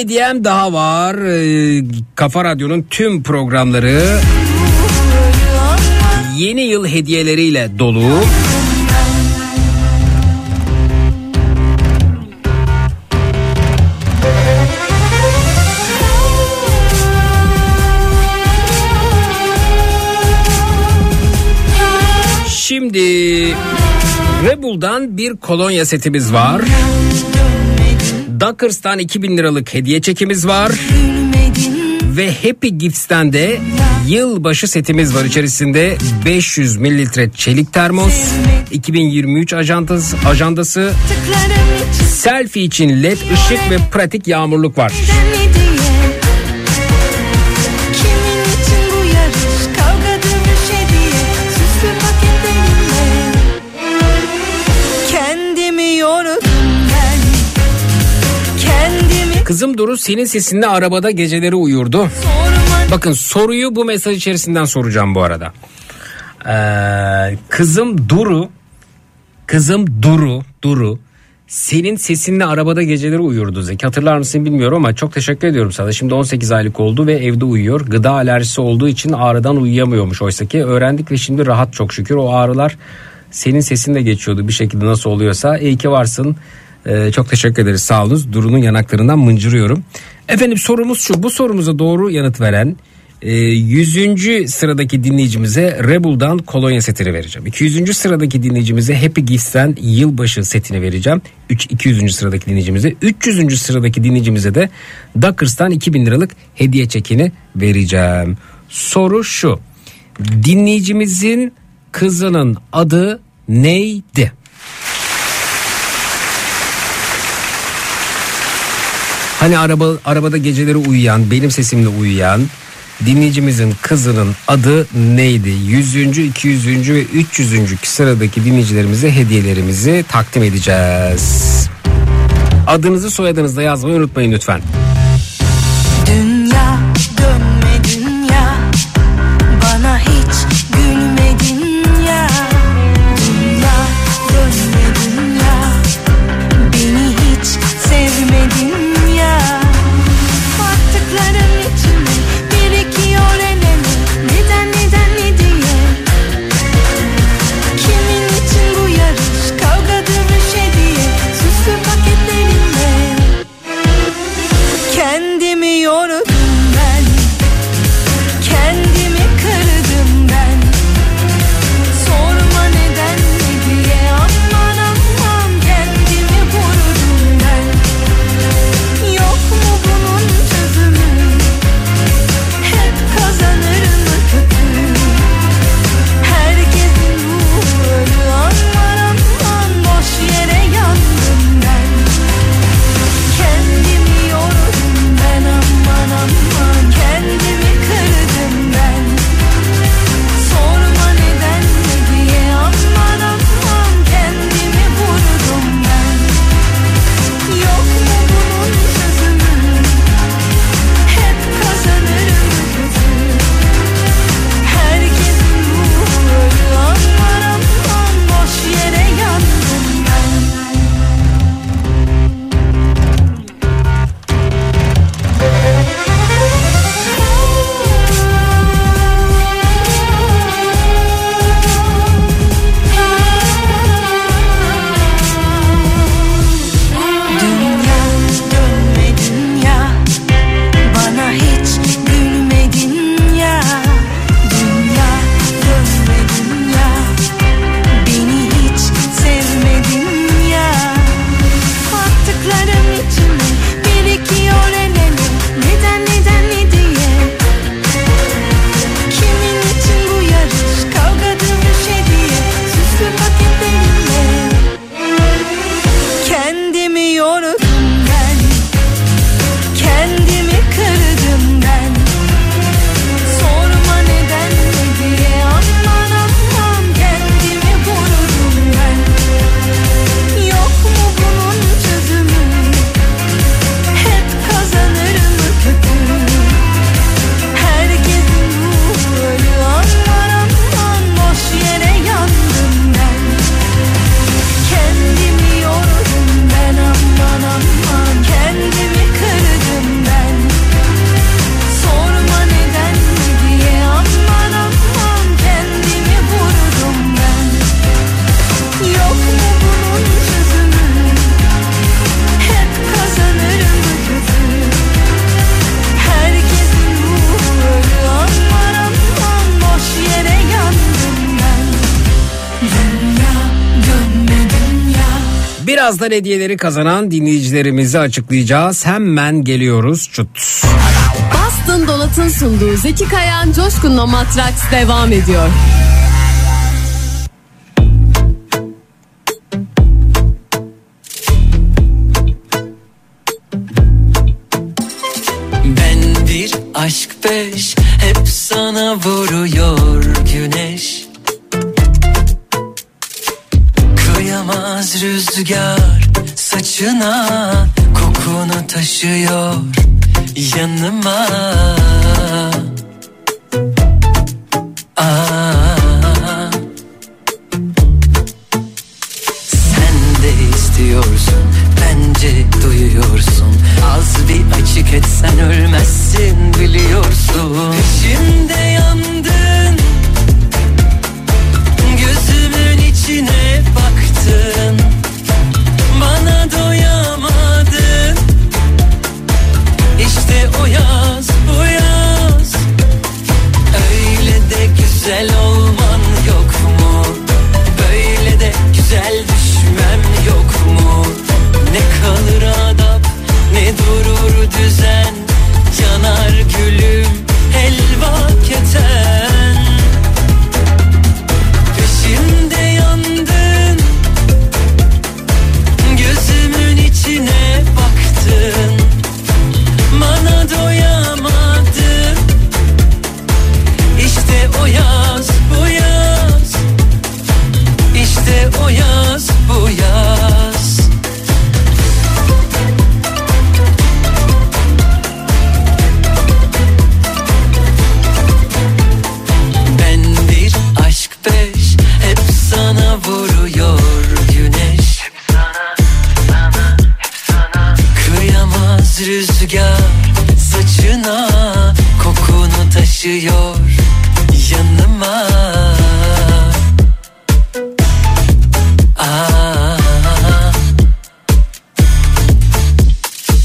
hediyem daha var. Ee, Kafa Radyo'nun tüm programları yeni yıl hediyeleriyle dolu. Şimdi Rebel'dan bir kolonya setimiz var. Duckers'tan iki bin liralık hediye çekimiz var. Ve Happy Gifts'ten de yılbaşı setimiz var. İçerisinde beş yüz mililitre çelik termos, iki bin yirmi üç ajandası, ajandası selfie için led ışık ve pratik yağmurluk var. Kızım Duru senin sesinde arabada geceleri uyurdu. Bakın soruyu bu mesaj içerisinden soracağım bu arada. Ee, kızım Duru, kızım Duru, Duru senin sesinde arabada geceleri uyurdu. Zeki hatırlar mısın bilmiyorum ama çok teşekkür ediyorum sana. Şimdi on sekiz aylık oldu ve evde uyuyor. Gıda alerjisi olduğu için ağrıdan uyuyamıyormuş oysaki. Öğrendik ve şimdi rahat çok şükür. O ağrılar senin sesinde geçiyordu bir şekilde nasıl oluyorsa. İyi ki varsın. Ee, çok teşekkür ederiz, sağ olunuz. Duru'nun yanaklarından mıncırıyorum. Efendim sorumuz şu: bu sorumuza doğru yanıt veren e, yüzüncü sıradaki dinleyicimize Rebel'dan kolonya setini vereceğim. iki yüzüncü sıradaki dinleyicimize Happy Gifts'ten yılbaşı setini vereceğim. üç, iki yüzüncü sıradaki dinleyicimize, üç yüzüncü sıradaki dinleyicimize de Duckers'tan iki bin liralık hediye çekini vereceğim. Soru şu: dinleyicimizin kızının adı neydi? Hani araba, arabada geceleri uyuyan, benim sesimle uyuyan dinleyicimizin kızının adı neydi? yüzüncü, iki yüzüncü ve üç yüzüncü sıradaki dinleyicilerimize hediyelerimizi takdim edeceğiz. Adınızı soyadınızı da yazmayı unutmayın lütfen. Dünya dönme dünya, bana hiç gülmedin ya. Dünya dönme dünya, beni hiç sevmedin. Birazdan hediyeleri kazanan dinleyicilerimizi açıklayacağız. Hemen geliyoruz. Çut. Bastın Donat'ın sunduğu Zeki Kayahan Coşkun'la Matraks devam ediyor. Ben bir aşk beş, hep sana vuruyor güneş. Kıyamaz rüzgar saçına, kokunu taşıyor yanıma. Aa, sen de istiyorsun, bence duyuyorsun. Az bir açık etsen ölmezsin, biliyorsun. Peşimde yandın, gözümün içine baktın, bana doyamadın. İşte o yaz, bu yaz, öyle de güzel olman yok mu? Böyle de güzel düşmem yok mu? Ne kalır adap, ne durur düzen, yanar gülüm, helva keten. Peşimde yandın, gözümün içine baktın, bana doyamadım. İşte o yaz, bu yaz, işte o yaz, bu yaz. Ben bir aşk beş, hep sana vuruyor güneş, hep sana, sana, hep sana. Kıyamaz rüzgar saçına, kokunu taşıyor yanıma. Aa,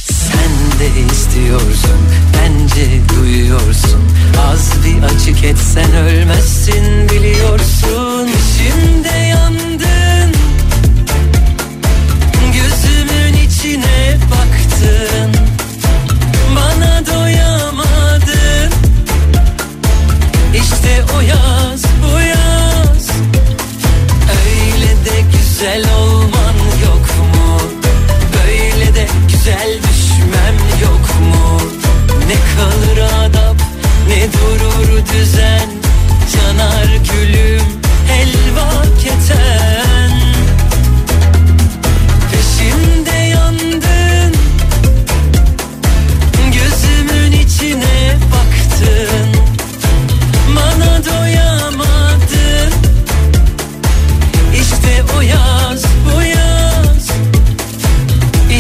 sen de istiyorsun, bence duyuyorsun. Az bir açık etsen ölmezsin, biliyorsun. Şimdi yandın, gözümün içine baktın, bana doyamadın. İşte o yaz, bu yaz, öyle de güzel olman yok mu? Böyle de güzel düşmem yok mu? Ne kalır adap, ne durur düzen, yanar gülüm, helva keten. Peşimde yandın, gözümün içine baktın, bana doyamadın. İşte o yaz, bu yaz,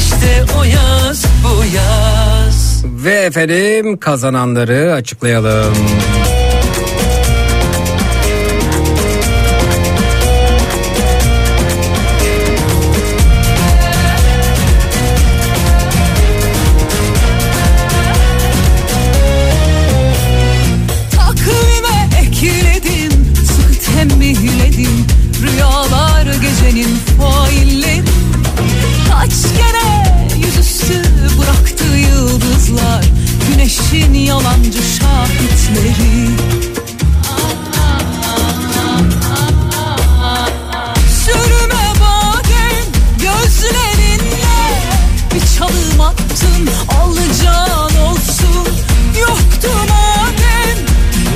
işte o yaz, bu yaz. Ve efendim kazananları açıklayalım. Yalancı şahitleri, sürme badem gözlerinle, bir çalım attın alacağın olsun. Yoktu madem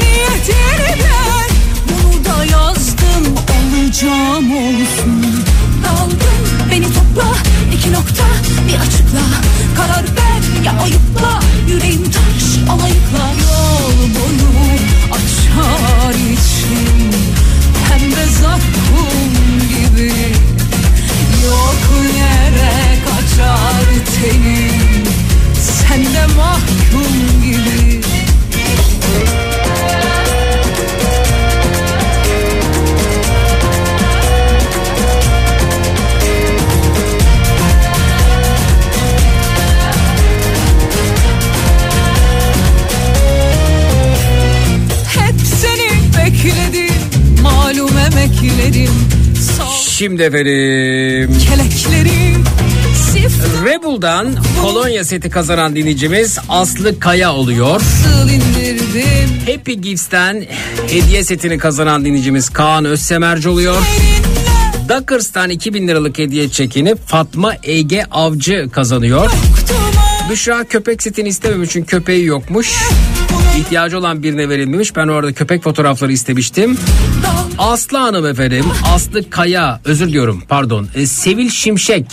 niyetini ben, bunu da yazdım olacağım olsun. Daldın beni topla, iki nokta bir açıkla, karar ver ya ayıpla, yüreğim taş alayıklar. Yol boyu açar içim, pembe zakkum gibi, yok yere kaçar tenim, sen de mahkum gibi. Şimdi efendim Rebel'dan kolonya seti kazanan dinleyicimiz Aslı Kaya oluyor. Happy Gives'ten hediye setini kazanan dinleyicimiz Kaan Özsemerci oluyor. Duckers'tan iki bin liralık hediye çekini Fatma Ege Avcı kazanıyor. Büşra köpek setini istememiş çünkü köpeği yokmuş. İhtiyacı olan birine verilmemiş. Ben orada köpek fotoğrafları istemiştim. Aslı Hanım efendim. Aslı Kaya. Özür diliyorum pardon. E, Sevil Şimşek.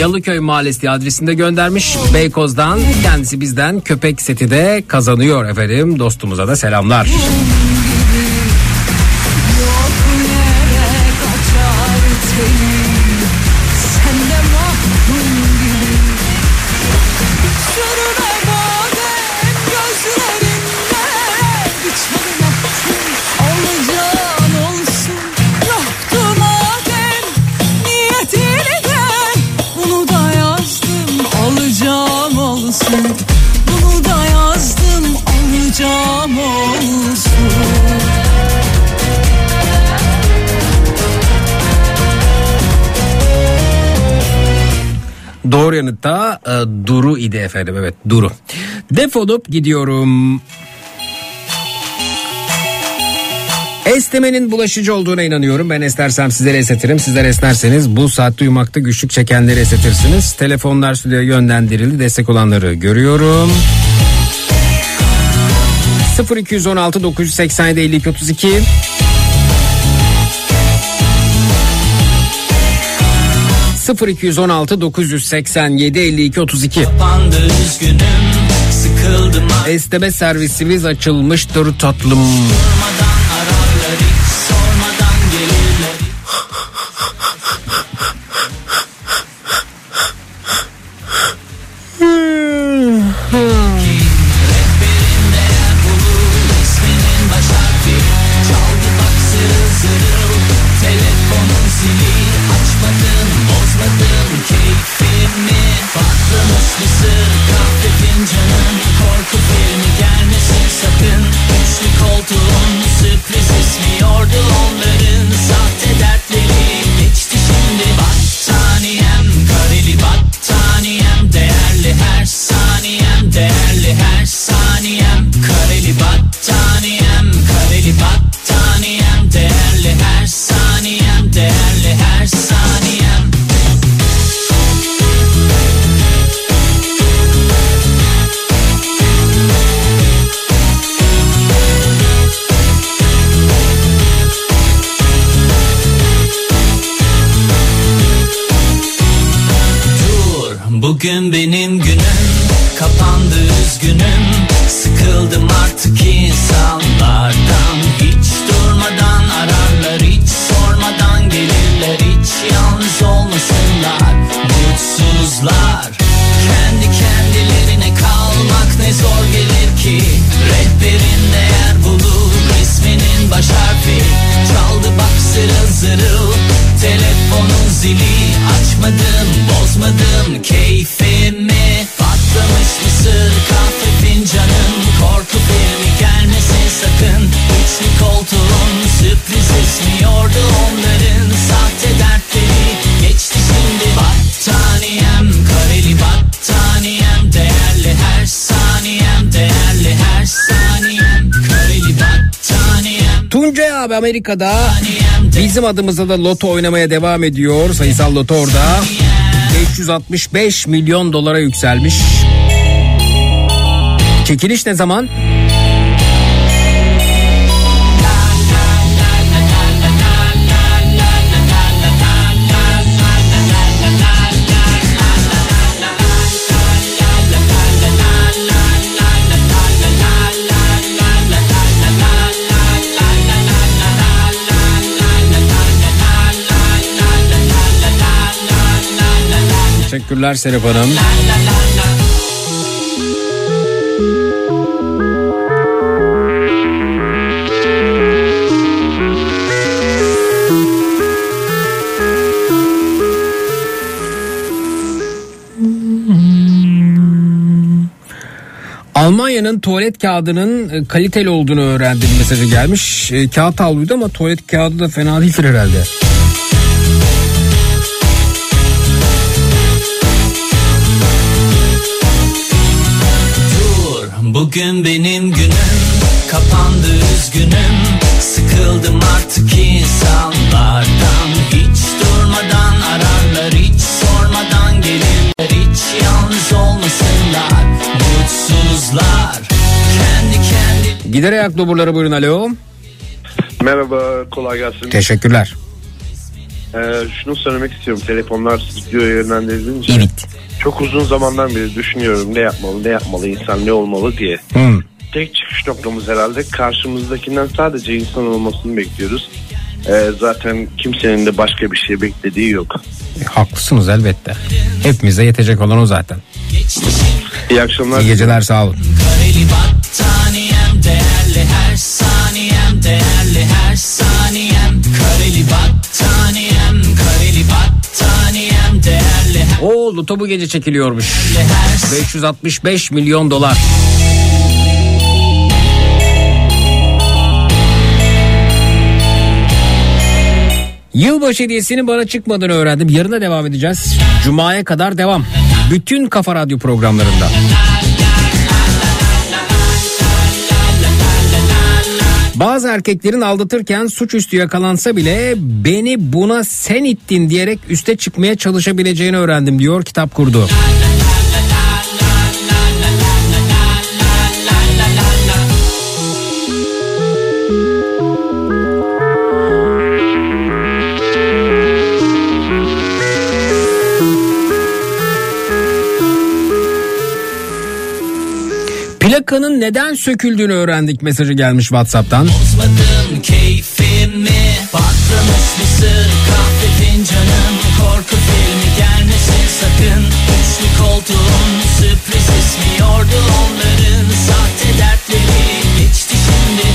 Yalıköy Mahallesi adresinde göndermiş. Beykoz'dan kendisi bizden köpek seti de kazanıyor efendim. Dostumuza da selamlar. Bunu da yazdım, alacağım olsun. Doğru yanıtta e, Duru idi efendim, evet Duru. Defolup gidiyorum. Esnemenin bulaşıcı olduğuna inanıyorum. Ben esnersem sizlere esnetirim. Sizler esnerseniz bu saatte uyumakta güçlük çekenleri esnetirsiniz. Telefonlar stüdyoya yönlendirildi. Destek olanları görüyorum. sıfır iki on altı dokuz yüz seksen yedi elli iki otuz iki sıfır iki on altı dokuz yüz seksen yedi elli iki otuz iki Esneme servisimiz açılmıştır tatlım. Bugün benim günüm, kapandı üzgünüm. Sıkıldım artık insanlardan. Hiç durmadan ararlar, hiç sormadan gelirler. Hiç yalnız olmasınlar, mutsuzlar. Kendi kendilerine kalmak ne zor gelir ki. Rehberin değer bulur, resminin baş harfi. Çaldı bak zırıl zırıl, telefonun zili. Açmadım, bozmadım keyfimi. Patlamış mısır kahve fincanım. Korku filmi gelmesin sakın. Üçlü koltuğum sürpriz esmiyordu onların sahte dertleri. Geçti şimdi battaniyem, kareli battaniyem. Değerli her saniyem, değerli her saniyem. Kareli battaniyem. Tuncay abi Amerika'da, bizim adımıza da loto oynamaya devam ediyor. Sayısal loto orada beş yüz altmış beş milyon dolara yükselmiş. Çekiliş ne zaman? Teşekkürler Serap Hanım. Almanya'nın tuvalet kağıdının kaliteli olduğunu öğrendim mesajı gelmiş. Kağıt havluydu ama tuvalet kağıdı da fena değildir herhalde. Bugün benim günüm, kapandı üzgünüm. Sıkıldım artık insanlardan. Hiç durmadan ararlar, hiç sormadan gelirler. Hiç yalnız olmasınlar, mutsuzlar. Kendi kendi... Gider ayak doburları, buyurun. Alo. Merhaba, kolay gelsin. Teşekkürler. Ee, şunu söylemek istiyorum. Telefonlar videoya yönlendirildiğince... Evet. Çok uzun zamandan beri düşünüyorum ne yapmalı, ne yapmalı, insan ne olmalı diye. Hmm. Tek çıkış noktamız herhalde karşımızdakinden sadece insan olmasını bekliyoruz. Ee, zaten kimsenin de başka bir şey beklediği yok. E, haklısınız elbette. Hepimize yetecek olan o zaten. İyi akşamlar. İyi geceler, sağ olun. Kareli battaniyem değerli, her saniyem değerli, her saniyem. Kareli battaniyem, kareli battaniyem değerli. O loto bu gece çekiliyormuş. beş yüz altmış beş milyon dolar. Yılbaşı hediyesini bana çıkmadan öğrendim. Yarına devam edeceğiz. Cuma'ya kadar devam. Bütün Kafa Radyo programlarında. Bazı erkeklerin aldatırken suçüstü yakalansa bile beni buna sen ittin diyerek üste çıkmaya çalışabileceğini öğrendim diyor Kitap Kurdu. Plakanın neden söküldüğünü öğrendik mesajı gelmiş WhatsApp'tan. Bozmadım keyfimi, patlamış mısır, kahve fincanım, korku filmi gelmesin sakın. Üçlü koltuğum sürpriz ismiyordu onların sahte dertleri, geçti şimdi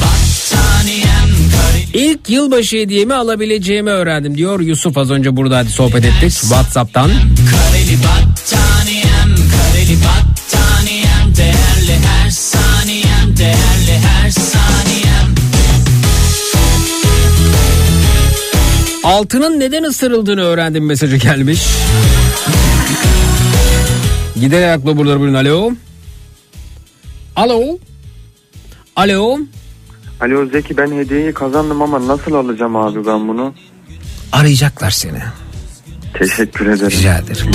battaniyem. İlk yılbaşı hediyemi alabileceğimi öğrendim diyor Yusuf, az önce burada hadi sohbet ettik WhatsApp'tan. Kareli battaniyem, kareli battaniyem değerli, her saniyem değerli, her saniyem. Altının neden ısırıldığını öğrendim mesajı gelmiş. Gider ayak doburları, buyurun. Alo. Alo. Alo. Alo Zeki, ben hediyeyi kazandım ama nasıl alacağım abi ben bunu? Arayacaklar seni. Teşekkür ederim. Rica ederim.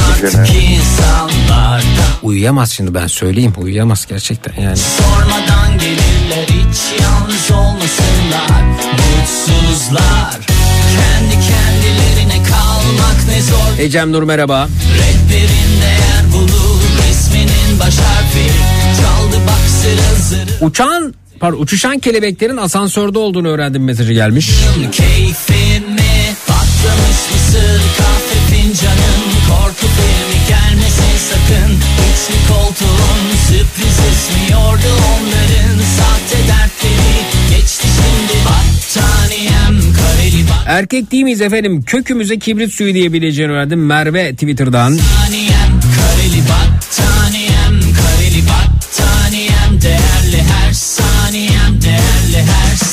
Uyuyamaz şimdi, ben söyleyeyim. Uyuyamaz gerçekten yani. Sormadan gelirler, hiç yalnız olmasınlar, mutsuzlar. Kendi kendilerine kalmak ne zor. Ecem Nur, merhaba. Redberinde yer bulur isminin baş harfi, çaldı bak zırıl zırıl. Uçan Par, uçuşan kelebeklerin asansörde olduğunu öğrendim mesajı gelmiş. Keyfimi, patlamış mısır, kahve fincanım, korku filmi gelmesin sakın. Üçlü koltuğum sürpriz ismiyordu onların sahte dertleri, geçti şimdi battaniyem, kareli bat. Erkek değil miyiz efendim, kökümüze kibrit suyu diyebileceğini öğrendim Merve Twitter'dan. Battaniyem, kareli battaniyem, kareli battaniyem değerli, her saniyem değerli, her saniyem.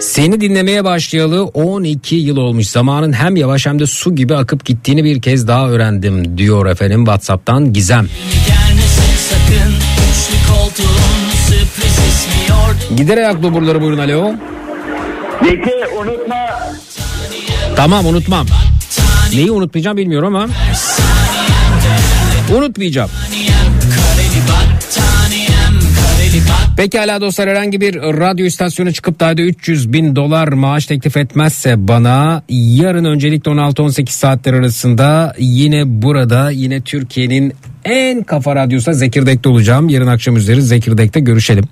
Seni dinlemeye başlayalı on iki yıl olmuş. Zamanın hem yavaş hem de su gibi akıp gittiğini bir kez daha öğrendim diyor efendim WhatsApp'tan Gizem. Gider ayak doburları, buyurun. Alo. Zeki, unutma. Tamam, unutmam. Neyi unutmayacağım bilmiyorum ama. Unutmayacağım. Pekala dostlar, herhangi bir radyo istasyonu çıkıp daha da üç yüz bin dolar maaş teklif etmezse bana, yarın öncelikle on altı on sekiz saatler arasında yine burada, yine Türkiye'nin en kafa radyosa Zekirdek'te olacağım. Yarın akşam üzeri Zekirdek'te görüşelim.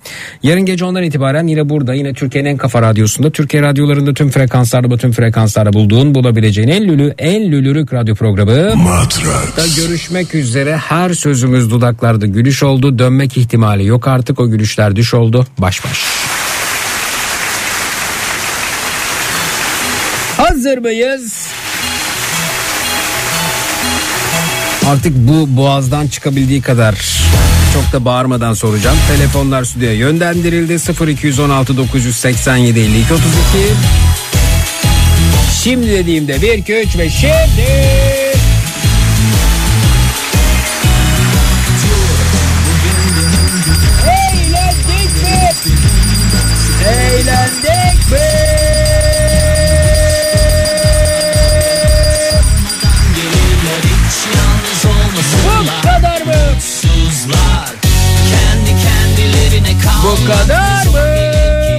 Yarın gece ondan itibaren yine burada, yine Türkiye'nin en kafa radyosunda, Türkiye radyolarında tüm frekanslarda, tüm frekanslarda bulduğun, bulabileceğin en lülü, en lülürük radyo programı Matraks. Görüşmek üzere. Her sözümüz dudaklarda gülüş oldu. Dönmek ihtimali yok artık. O gülüşler düş oldu. Baş baş. Hazır mıyız? Artık bu boğazdan çıkabildiği kadar çok da bağırmadan soracağım. Telefonlar stüdyoya yönlendirildi. sıfır iki yüz on altı dokuz yüz seksen yedi elli iki otuz iki. Şimdi dediğimde bir iki üç ve şimdi. Eğlendik mi? Eğlendik mi? Bu kadar mı? Bu kadar mı? Bu kadar mı? Bu kadar mı?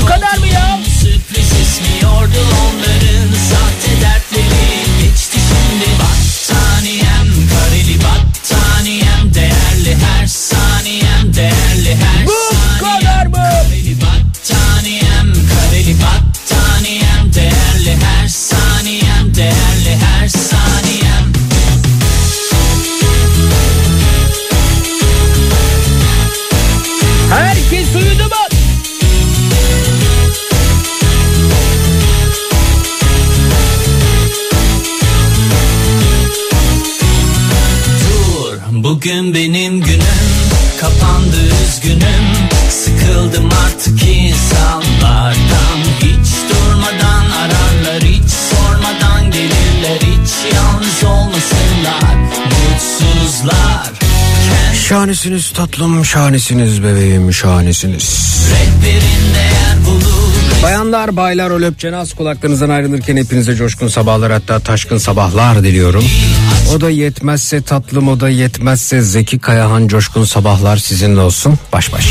Bu kadar mı ya? Bugün benim günüm, kapandı üzgünüm, sıkıldım artık insanlardan. Hiç durmadan ararlar, hiç sormadan gelirler, hiç yalnız olmasınlar, mutsuzlar. Kendi... Şahanesiniz tatlım, şahanesiniz bebeğim, şahanesiniz. Redberinde yer bulur. Bayanlar, baylar, o löpçeni az kulaklarınızdan ayrılırken hepinize coşkun sabahlar, hatta taşkın sabahlar diliyorum. O da yetmezse tatlım, o da yetmezse Zeki Kayahan coşkun sabahlar sizinle olsun. Baş baş.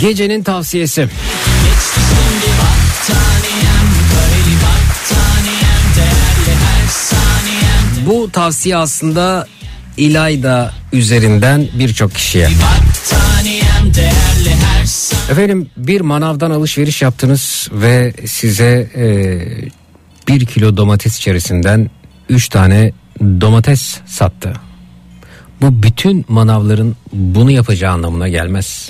Gecenin tavsiyesi. Bu tavsiye aslında İlayda üzerinden birçok kişiye. Efendim, bir manavdan alışveriş yaptınız ve size e, bir kilo domates içerisinden üç tane domates sattı. Bu bütün manavların bunu yapacağı anlamına gelmez.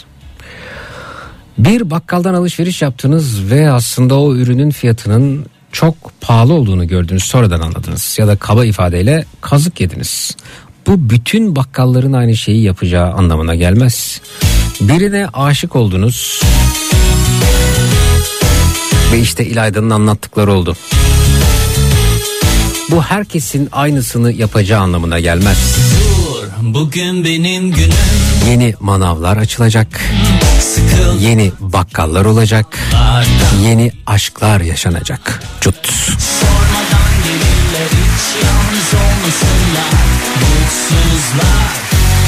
Bir bakkaldan alışveriş yaptınız ve aslında o ürünün fiyatının çok pahalı olduğunu gördünüz, sonradan anladınız ya da kaba ifadeyle kazık yediniz. Bu bütün bakkalların aynı şeyi yapacağı anlamına gelmez. Birine aşık oldunuz ve işte İlayda'nın anlattıkları oldu. Bu herkesin aynısını yapacağı anlamına gelmez. Dur, bugün benim günüm. Yeni manavlar açılacak. Sıkıldım. Yeni bakkallar olacak. Arda. Yeni aşklar yaşanacak. Cut. Sormadan gelirler, hiç yalnız olmasınlar, mutsuzlar,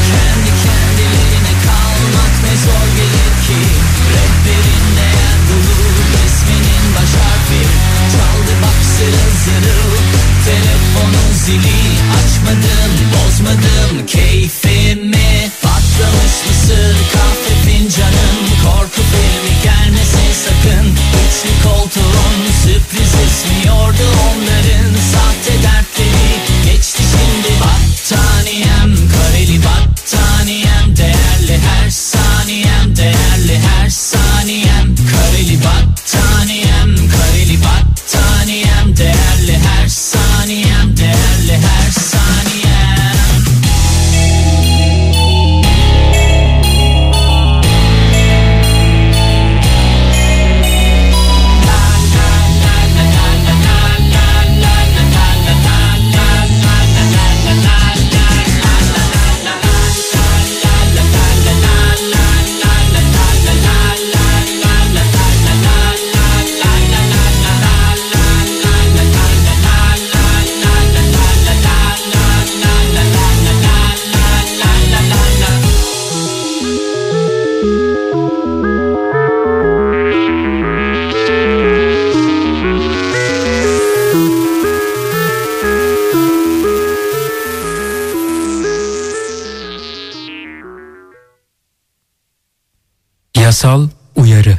kendi kendilerine kalmak ne zor gelir ki, redberinde yer bulur, resminin baş harfi, çaldı bak zırıl zırıl, telefonun zili, açmadım, bozmadım keyfimi, patlamış mısır, kahve fincanım, korku filmi gelmesin sakın, üçlü koltuğun sürpriz esmiyordu onların sahte dertleri, geçti şimdi battaniyem, kareli battaniyem. Yasal uyarı.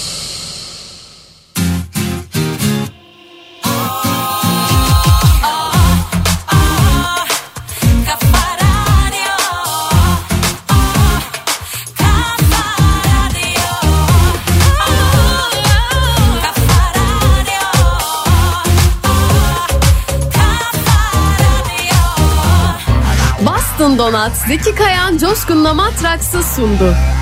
Bastın Donat, Zeki Kayahan Coşkun'la Matraks'ı sundu.